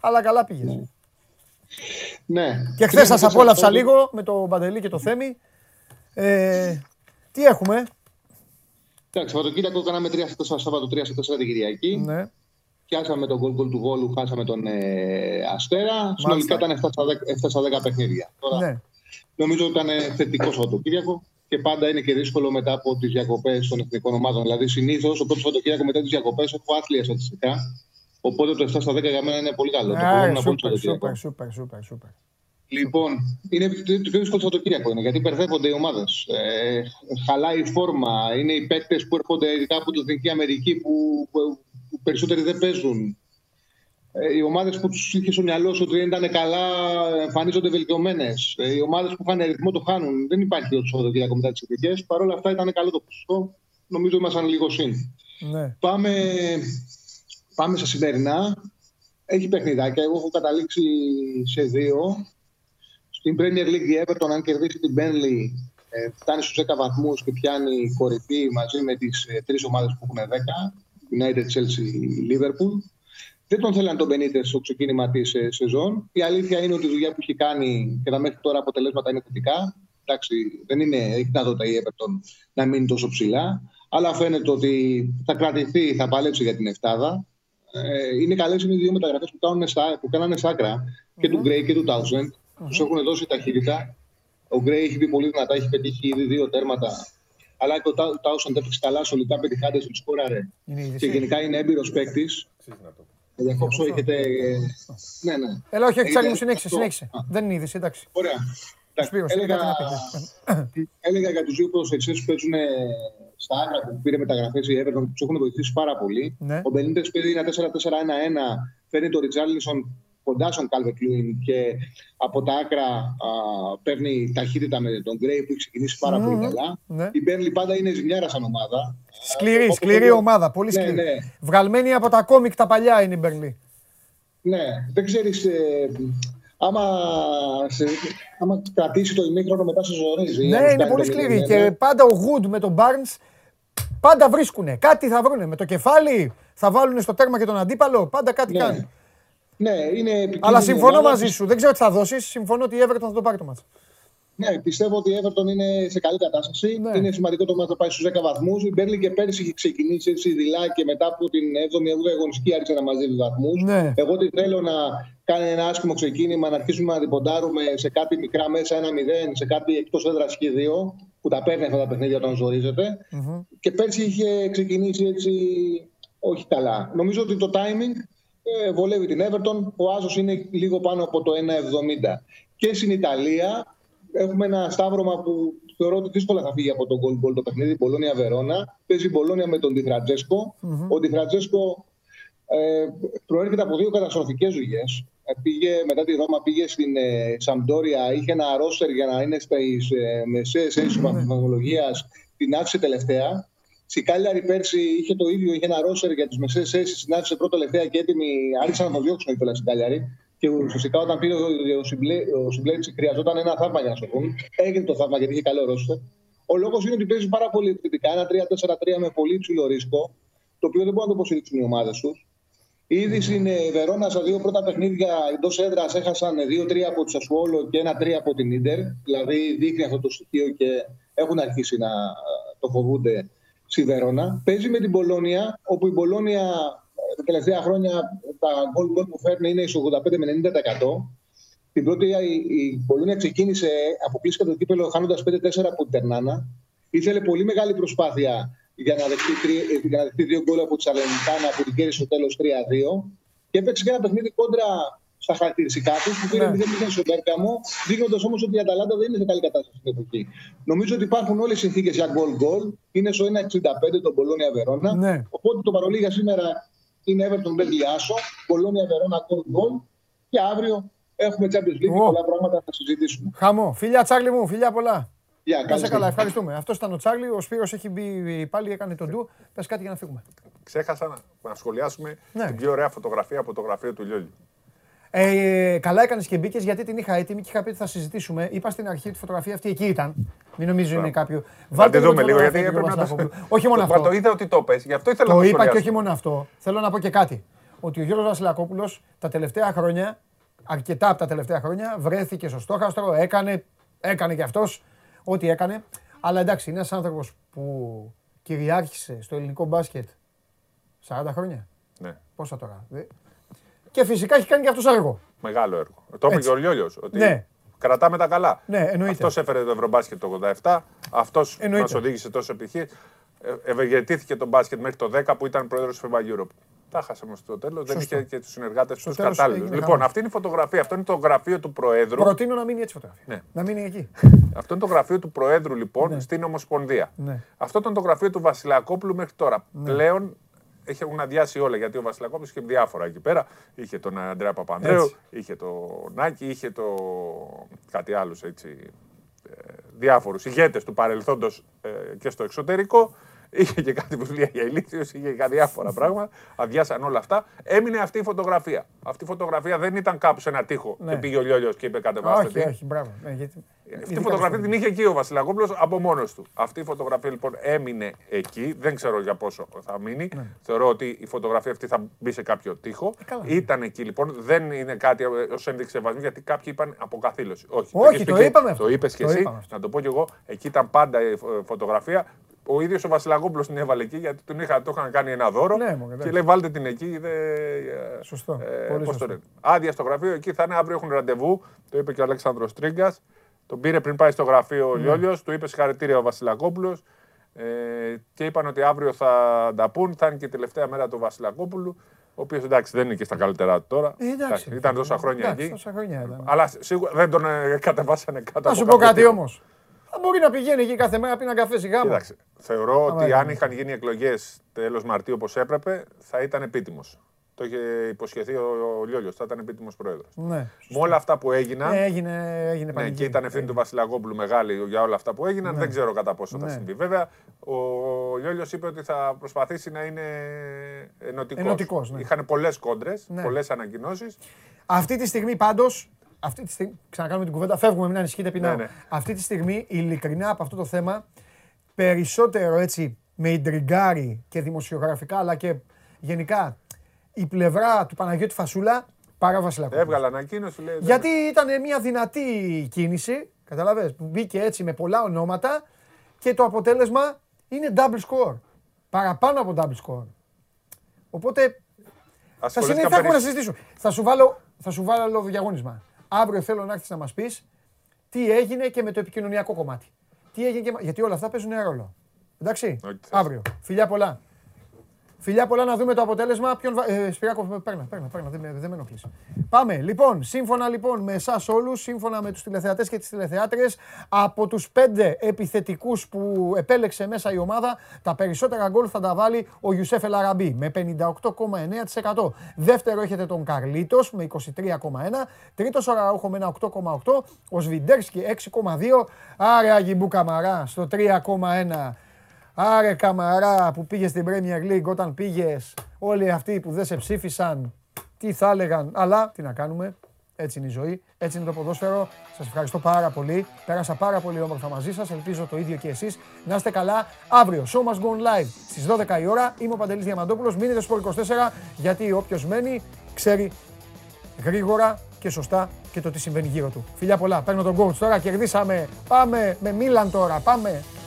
αλλά καλά πήγες. Ναι. Και χθες σας απόλαυσα λίγο με τον Παντελή και το Θέμη. Τι έχουμε? Εντάξει, Σαββατοκύριακο κάναμε 3-4 την Κυριακή. Ναι. Πιάσαμε τον γκολ του Βόλου, χάσαμε τον Αστέρα. Συνολικά ήταν 7-10 παιχνίδια. Τώρα, ναι. Νομίζω ότι ήταν θετικό Σαββατοκύριακο και πάντα είναι και δύσκολο μετά από τις διακοπές των εθνικών ομάδων. Δηλαδή, συνήθως ο πρώτο Σαββατοκύριακο μετά τις διακοπές έχω άθλια στατιστικά. Οπότε το 7-10 για μένα είναι πολύ καλό. Σούπερ. Λοιπόν, είναι το πιο δύσκολο Σαββατοκύριακο είναι, γιατί μπερδεύονται οι ομάδες. Χαλάει η φόρμα. Είναι οι παίκτες που έρχονται ειδικά από την Εθνική Αμερική που περισσότεροι δεν παίζουν. Οι ομάδες που τους είχε στο μυαλό σου ότι δεν ήταν καλά εμφανίζονται βελτιωμένες. Οι ομάδες που είχαν ρυθμό το χάνουν. Δεν υπάρχει το Σαββατοκύριακο μετά τις εθνικές. Παρ' όλα αυτά ήταν καλό το ποσοστό. Νομίζω ήμασταν λίγο συν. Ναι. Πάμε στα σημερινά. Έχει παιχνιδάκια. Εγώ έχω καταλήξει σε δύο. Στην Premier League η Everton, αν κερδίσει την Burnley, φτάνει στους 10 βαθμούς και πιάνει κορυφή μαζί με τις τρεις ομάδες που έχουν 10, United, Chelsea, Liverpool. Δεν τον θέλανε τον Benitez στο ξεκίνημα της σεζόν. Η αλήθεια είναι ότι η δουλειά που έχει κάνει και τα μέχρι τώρα αποτελέσματα είναι θετικά. Εντάξει, δεν είναι ικανότητα η Everton να μείνει τόσο ψηλά. Αλλά φαίνεται ότι θα κρατηθεί, θα παλέψει για την Εφτάδα. Είναι καλές οι δύο μεταγραφές που κάνανε σάκρα και του Gray και του Townsend. Τους έχουν δώσει ταχύτητα. Ο Gray έχει πει πολύ δυνατά, έχει πετύχει ήδη 2 τέρματα. Αλλά και ο Townsend έφτιαξε καλά, σωλικά πετυχάντες, του σκόραρε. Και γενικά είναι έμπειρος παίκτης. Διακόψω, έχετε. Ναι, ναι. Ελά, όχι, εξάλλου μου συνέχισε. Δεν είναι είδηση, εντάξει. Ωραία. Έλεγα για τους δύο προσεξές που παίζουν στα άκρα που πήρε μεταγραφές η Everton, που τους έχουν βοηθήσει πάρα πολύ. Ναι. Ο Μπενίτες παίζει ένα 4-4-1-1, φέρνει τον Ριτσάρλισον κοντά στον Calvert Lewin και από τα άκρα παίρνει ταχύτητα με τον Gray που έχει ξεκινήσει πάρα πολύ καλά. Ναι. Η Burnley πάντα είναι ζημιάρα σαν ομάδα. Σκληρή ομάδα, πολύ σκληρή. Ναι, ναι. Βγαλμένη από τα κόμικ τα παλιά είναι η Burnley. Ναι, δεν ξέρεις. Άμα κρατήσει το ημίχρονο μετά σε ζορίζει. Ναι, είναι πολύ σκληρή. Και πάντα ο Wood με τον Barnes πάντα βρίσκουνε. Κάτι θα βρούνε. Με το κεφάλι θα βάλουν στο τέρμα και τον αντίπαλο. Πάντα κάτι κάνει. Ναι, είναι επικίνδυνη. Αλλά συμφωνώ μαζί σου. Δεν ξέρω τι θα δώσεις. Συμφωνώ ότι η Everton θα το πάρει το μάτς. Ναι, πιστεύω ότι η Everton είναι σε καλή κατάσταση. Είναι σημαντικό το μάτς να πάει στους 10 βαθμούς. Η Burnley και πέρυσι είχε ξεκινήσει έτσι δειλά και μετά από την 7η αγωνιστική άρχισε να μαζεύει βαθμούς. Ναι. Εγώ τι θέλω να κάνει ένα άσχημο ξεκίνημα, να αρχίσουμε να διποντάρουμε σε κάτι μικρά μέσα 1-0, σε κάτι εκτός έδρας 2, που τα παίρνει αυτά τα παιχνίδια όταν ζορίζεται. Και πέρσι είχε ξεκινήσει έτσι όχι καλά. Νομίζω ότι το timing βολεύει την Everton. Ο άσος είναι λίγο πάνω από το 1,70. Και στην Ιταλία. Έχουμε ένα σταύρωμα που θεωρώ ότι δύσκολα θα φύγει από τον goal-goal το παιχνίδι. Μπολόνια-Βερόνα. Παίζει η Μπολόνια με τον Ντι Φραντζέσκο. Ο Ντι Φραντζέσκο προέρχεται από 2 καταστροφικές δουλειές. Μετά τη Ρώμα πήγε στην Σαμπντόρια. Είχε ένα ρόστερ για να είναι στις μεσαίες ένσης βαθμολογίας. Την άφησε τελευταία. Στη Κάλιαρη πέρσι είχε το ίδιο. Είχε ένα ρόστερ για τις μεσαίες ένσης. Την άφησε πρώτα τελευταία και έτοιμη. Άρχισαν να το διώξουν κιόλας στην Κάλιαρη. Και ουσιαστικά όταν πήρε ο Σιμπλέτσι, χρειαζόταν ένα θαύμα για να σωθούν. Έγινε το θαύμα γιατί είχε καλό ρόστερ. Ο λόγος είναι ότι παίζει πάρα πολύ επιθετικά. Ένα 3-4-3 με πολύ υψηλό ρίσκο, το οποίο δεν μπορούν να το υποστηρίξουν οι ομάδες τους. Ήδη στην Βερόνα, στα 2 πρώτα παιχνίδια εντός έδρας, έχασαν 2-3 από τη Σασουόλο και 1-3 από την Ίντερ. Δηλαδή δείχνει αυτό το στοιχείο και έχουν αρχίσει να το φοβούνται στη Βερόνα. Παίζει με την Μπολόνια, όπου η Μπολόνια. Τα τελευταία χρόνια τα goal που φέρνει είναι στο 85 με 90%. Την πρώτη η Πολωνία ξεκίνησε, αποκλείστηκε το κύπελο χάνοντας 5-4 από την Τερνάνα. Ήθελε πολύ μεγάλη προσπάθεια για να δεχτεί 2 γκολ από τη Σαλερνιτάνα που την κέρδισε στο τέλος 3-2. Και έπαιξε και ένα παιχνίδι κόντρα στα χαρακτηριστικά του που πήρε 0-0 στον Πέρκαμο, δείχνοντας όμως ότι η Αταλάντα δεν είναι σε καλή κατάσταση στην εποχή. Νομίζω ότι υπάρχουν όλες οι συνθήκες για goal. Είναι στο 1,65 τον Πολωνία Βερόνα. Ναι. Οπότε το παρολί για σήμερα. Είναι Everton Μπελγιάσο, Πολόνια Βερόνα, Κόρντον. Και αύριο έχουμε Champions League. Πολλά πράγματα θα συζητήσουμε. Χαμό. Φιλιά, Τσάρλι μου, φιλιά πολλά. Κάτσε καλά, ευχαριστούμε. Αυτό ήταν ο Τσάρλι. Ο Σπύρος έχει μπει πάλι, έκανε τον ντου. Πες κάτι για να φύγουμε. Ξέχασα να σχολιάσουμε την πιο ωραία φωτογραφία του Λιόλιου. Καλά έκανες και μπήκες γιατί την είχα έτοιμη και είχα πει ότι θα συζητήσουμε. Είπα στην αρχή τη φωτογραφία αυτή εκεί ήταν. Μην νομίζω είναι κάποιο. Βάλτε δούμε λίγο γιατί πρέπει να το πούμε. Όχι μόνο αυτό. Το είδα ότι το πες, γι' αυτό ήθελα να το πω. Το είπα και όχι μόνο αυτό. Θέλω να πω και κάτι. Ότι ο Γιώργος Βασιλακόπουλος τα τελευταία χρόνια, αρκετά από τα τελευταία χρόνια, βρέθηκε στο στόχαστρο, έκανε κι αυτός ό,τι έκανε. Αλλά εντάξει, είναι ένας άνθρωπος που κυριάρχησε στο ελληνικό μπάσκετ 40 χρόνια. Πόσα τώρα. Και φυσικά έχει κάνει και αυτός έργο. Μεγάλο έργο. Το είπε και ο Λιόλιος. Ότι κρατάμε τα καλά. Ναι, αυτός έφερε το ευρωμπάσκετ το 87. Αυτός μας οδήγησε τόσο επιτυχία. Ευεργετήθηκε το μπάσκετ μέχρι το 10 που ήταν πρόεδρος του FIBA Europe. Τα χάσαμε στο τέλος. Δεν είχε και τους συνεργάτες τους κατάλληλους. Λοιπόν, αυτή είναι η φωτογραφία. Αυτό είναι το γραφείο του Προέδρου. Προτείνω να μείνει έτσι η φωτογραφία. Ναι. Να μείνει εκεί. Αυτό είναι το γραφείο του Προέδρου λοιπόν στην Ομοσπονδία. Ναι. Αυτό ήταν το γραφείο του Βασιλακόπουλου μέχρι τώρα. Πλέον. Έχουν αδειάσει όλα γιατί ο Βασιλακόπουλος είχε διάφορα εκεί πέρα. Είχε τον Αντρέα Παπανδρέου, είχε τον Νάκη, είχε το κάτι άλλο έτσι. Διάφορους ηγέτες του παρελθόντος και στο εξωτερικό. Είχε και κάτι βιβλία για ηλίθιους, είχε και διάφορα πράγματα. Αδειάσαν όλα αυτά. Έμεινε αυτή η φωτογραφία. Αυτή η φωτογραφία δεν ήταν κάπου σε ένα τοίχο και πήγε ο Λιόλιος και είπε κατεβάστε. Όχι, όχι, μπράβο. Αυτή η φωτογραφία την είχε εκεί ο Βασιλακόπουλος από μόνος του. Αυτή η φωτογραφία λοιπόν έμεινε εκεί. Δεν ξέρω για πόσο θα μείνει. Ναι. Θεωρώ ότι η φωτογραφία αυτή θα μπει σε κάποιο τοίχο. Ήταν εκεί λοιπόν. Δεν είναι κάτι ως ένδειξη σεβασμού γιατί κάποιοι είπαν αποκαθήλωση. Όχι, όχι το είπαμε. Το είπες και εσύ. Να το πω κι εγώ. Εκεί ήταν πάντα η φωτογραφία. Ο ίδιος ο Βασιλακόπουλος την έβαλε εκεί γιατί το είχαν κάνει ένα δώρο. Ναι, και λέει: βάλτε την εκεί. Δε, σωστό. Σωστό. Άδεια στο γραφείο, εκεί θα είναι. Αύριο έχουν ραντεβού. Το είπε και ο Αλέξανδρος Τρίγκας. Τον πήρε πριν πάει στο γραφείο ο Λιόλιος. Του είπε συγχαρητήρια ο Βασιλακόπουλος. Και είπαν ότι αύριο θα τα πούν. Θα είναι και η τελευταία μέρα του Βασιλακόπουλου. Ο οποίος εντάξει δεν είναι και στα καλύτερά του τώρα. Ήταν τόσα χρόνια εκεί. Αλλά σίγουρα δεν τον κατεβάσανε κάτω. Να σου πω κάτι όμως. Μπορεί να πηγαίνει εκεί κάθε μέρα, πει ένα καφέ σιγά. Κοίταξε, θεωρώ ότι αν είχαν γίνει εκλογές τέλος Μαρτίου όπως έπρεπε, θα ήταν επίτιμος. Το είχε υποσχεθεί ο Λιόλιος, θα ήταν επίτιμος πρόεδρος. Ναι, με όλα αυτά που έγιναν. Ναι, έγινε πανηγύρι. Ναι, και ήταν ευθύνη του Βασιλακόπουλου μεγάλη για όλα αυτά που έγιναν. Ναι. Δεν ξέρω κατά πόσο θα συμβεί. Βέβαια, ο Λιόλιος είπε ότι θα προσπαθήσει να είναι ενωτικός. Ναι. Είχαν πολλές κόντρες, πολλές ανακοινώσεις. Αυτή τη στιγμή πάντως. Αυτή τη στιγμή, ξανακάνουμε την κουβέντα, φεύγουμε, μην ανησυχείτε πεινάω. Ναι, ναι. Αυτή τη στιγμή, ειλικρινά από αυτό το θέμα, περισσότερο έτσι με ιντριγκάρει και δημοσιογραφικά, αλλά και γενικά η πλευρά του Παναγιώτη Φασούλα παρά Βασιλακόπουλος. Έβγαλε ανακοίνωση, λέει. Γιατί ήταν μια δυνατή κίνηση, καταλαβαίνεις, που μπήκε έτσι με πολλά ονόματα και το αποτέλεσμα είναι double score. Παραπάνω από double score. Οπότε. Θα έχουμε να συζητήσουμε. Θα σου βάλω διαγώνισμα. Αύριο θέλω να έρθεις να μας πεις τι έγινε και με το επικοινωνιακό κομμάτι. Τι έγινε και... Γιατί όλα αυτά παίζουν ρόλο. Εντάξει, αύριο. Φιλιά πολλά. Φιλιά πολλά να δούμε το αποτέλεσμα. Ποιον... Σπυράκο, παίρνα, δεν με ενοχλείς. Πάμε, λοιπόν, σύμφωνα λοιπόν με εσάς όλους, σύμφωνα με τους τηλεθεατές και τις τηλεθεάτρες, από τους 5 επιθετικούς που επέλεξε μέσα η ομάδα, τα περισσότερα γκολ θα τα βάλει ο Ιουσέφ Ελαραμπί με 58,9%. Δεύτερο έχετε τον Καρλίτος με 23,1%. Τρίτος ο Ραούχο με ένα 8,8%. Ο Σβιντέρσκι 6,2%. Άρα Αμπουμπακάρ Καμαρά στο 3,1%. Άρε Καμαρά που πήγε στην Premier League, όταν πήγες, όλοι αυτοί που δεν σε ψήφισαν, τι θα έλεγαν, αλλά τι να κάνουμε, έτσι είναι η ζωή, έτσι είναι το ποδόσφαιρο. Σας ευχαριστώ πάρα πολύ, πέρασα πάρα πολύ όμορφα μαζί σας, ελπίζω το ίδιο και εσείς. Να είστε καλά, αύριο, Show Must Go Live στις 12 η ώρα, είμαι ο Παντελής Διαμαντόπουλος, μείνετε στο Sport24, γιατί όποιος μένει ξέρει γρήγορα και σωστά και το τι συμβαίνει γύρω του. Φιλιά πολλά, παίρνω τον coach τώρα, κερδίσαμε, πάμε με Μίλαν τώρα, πάμε.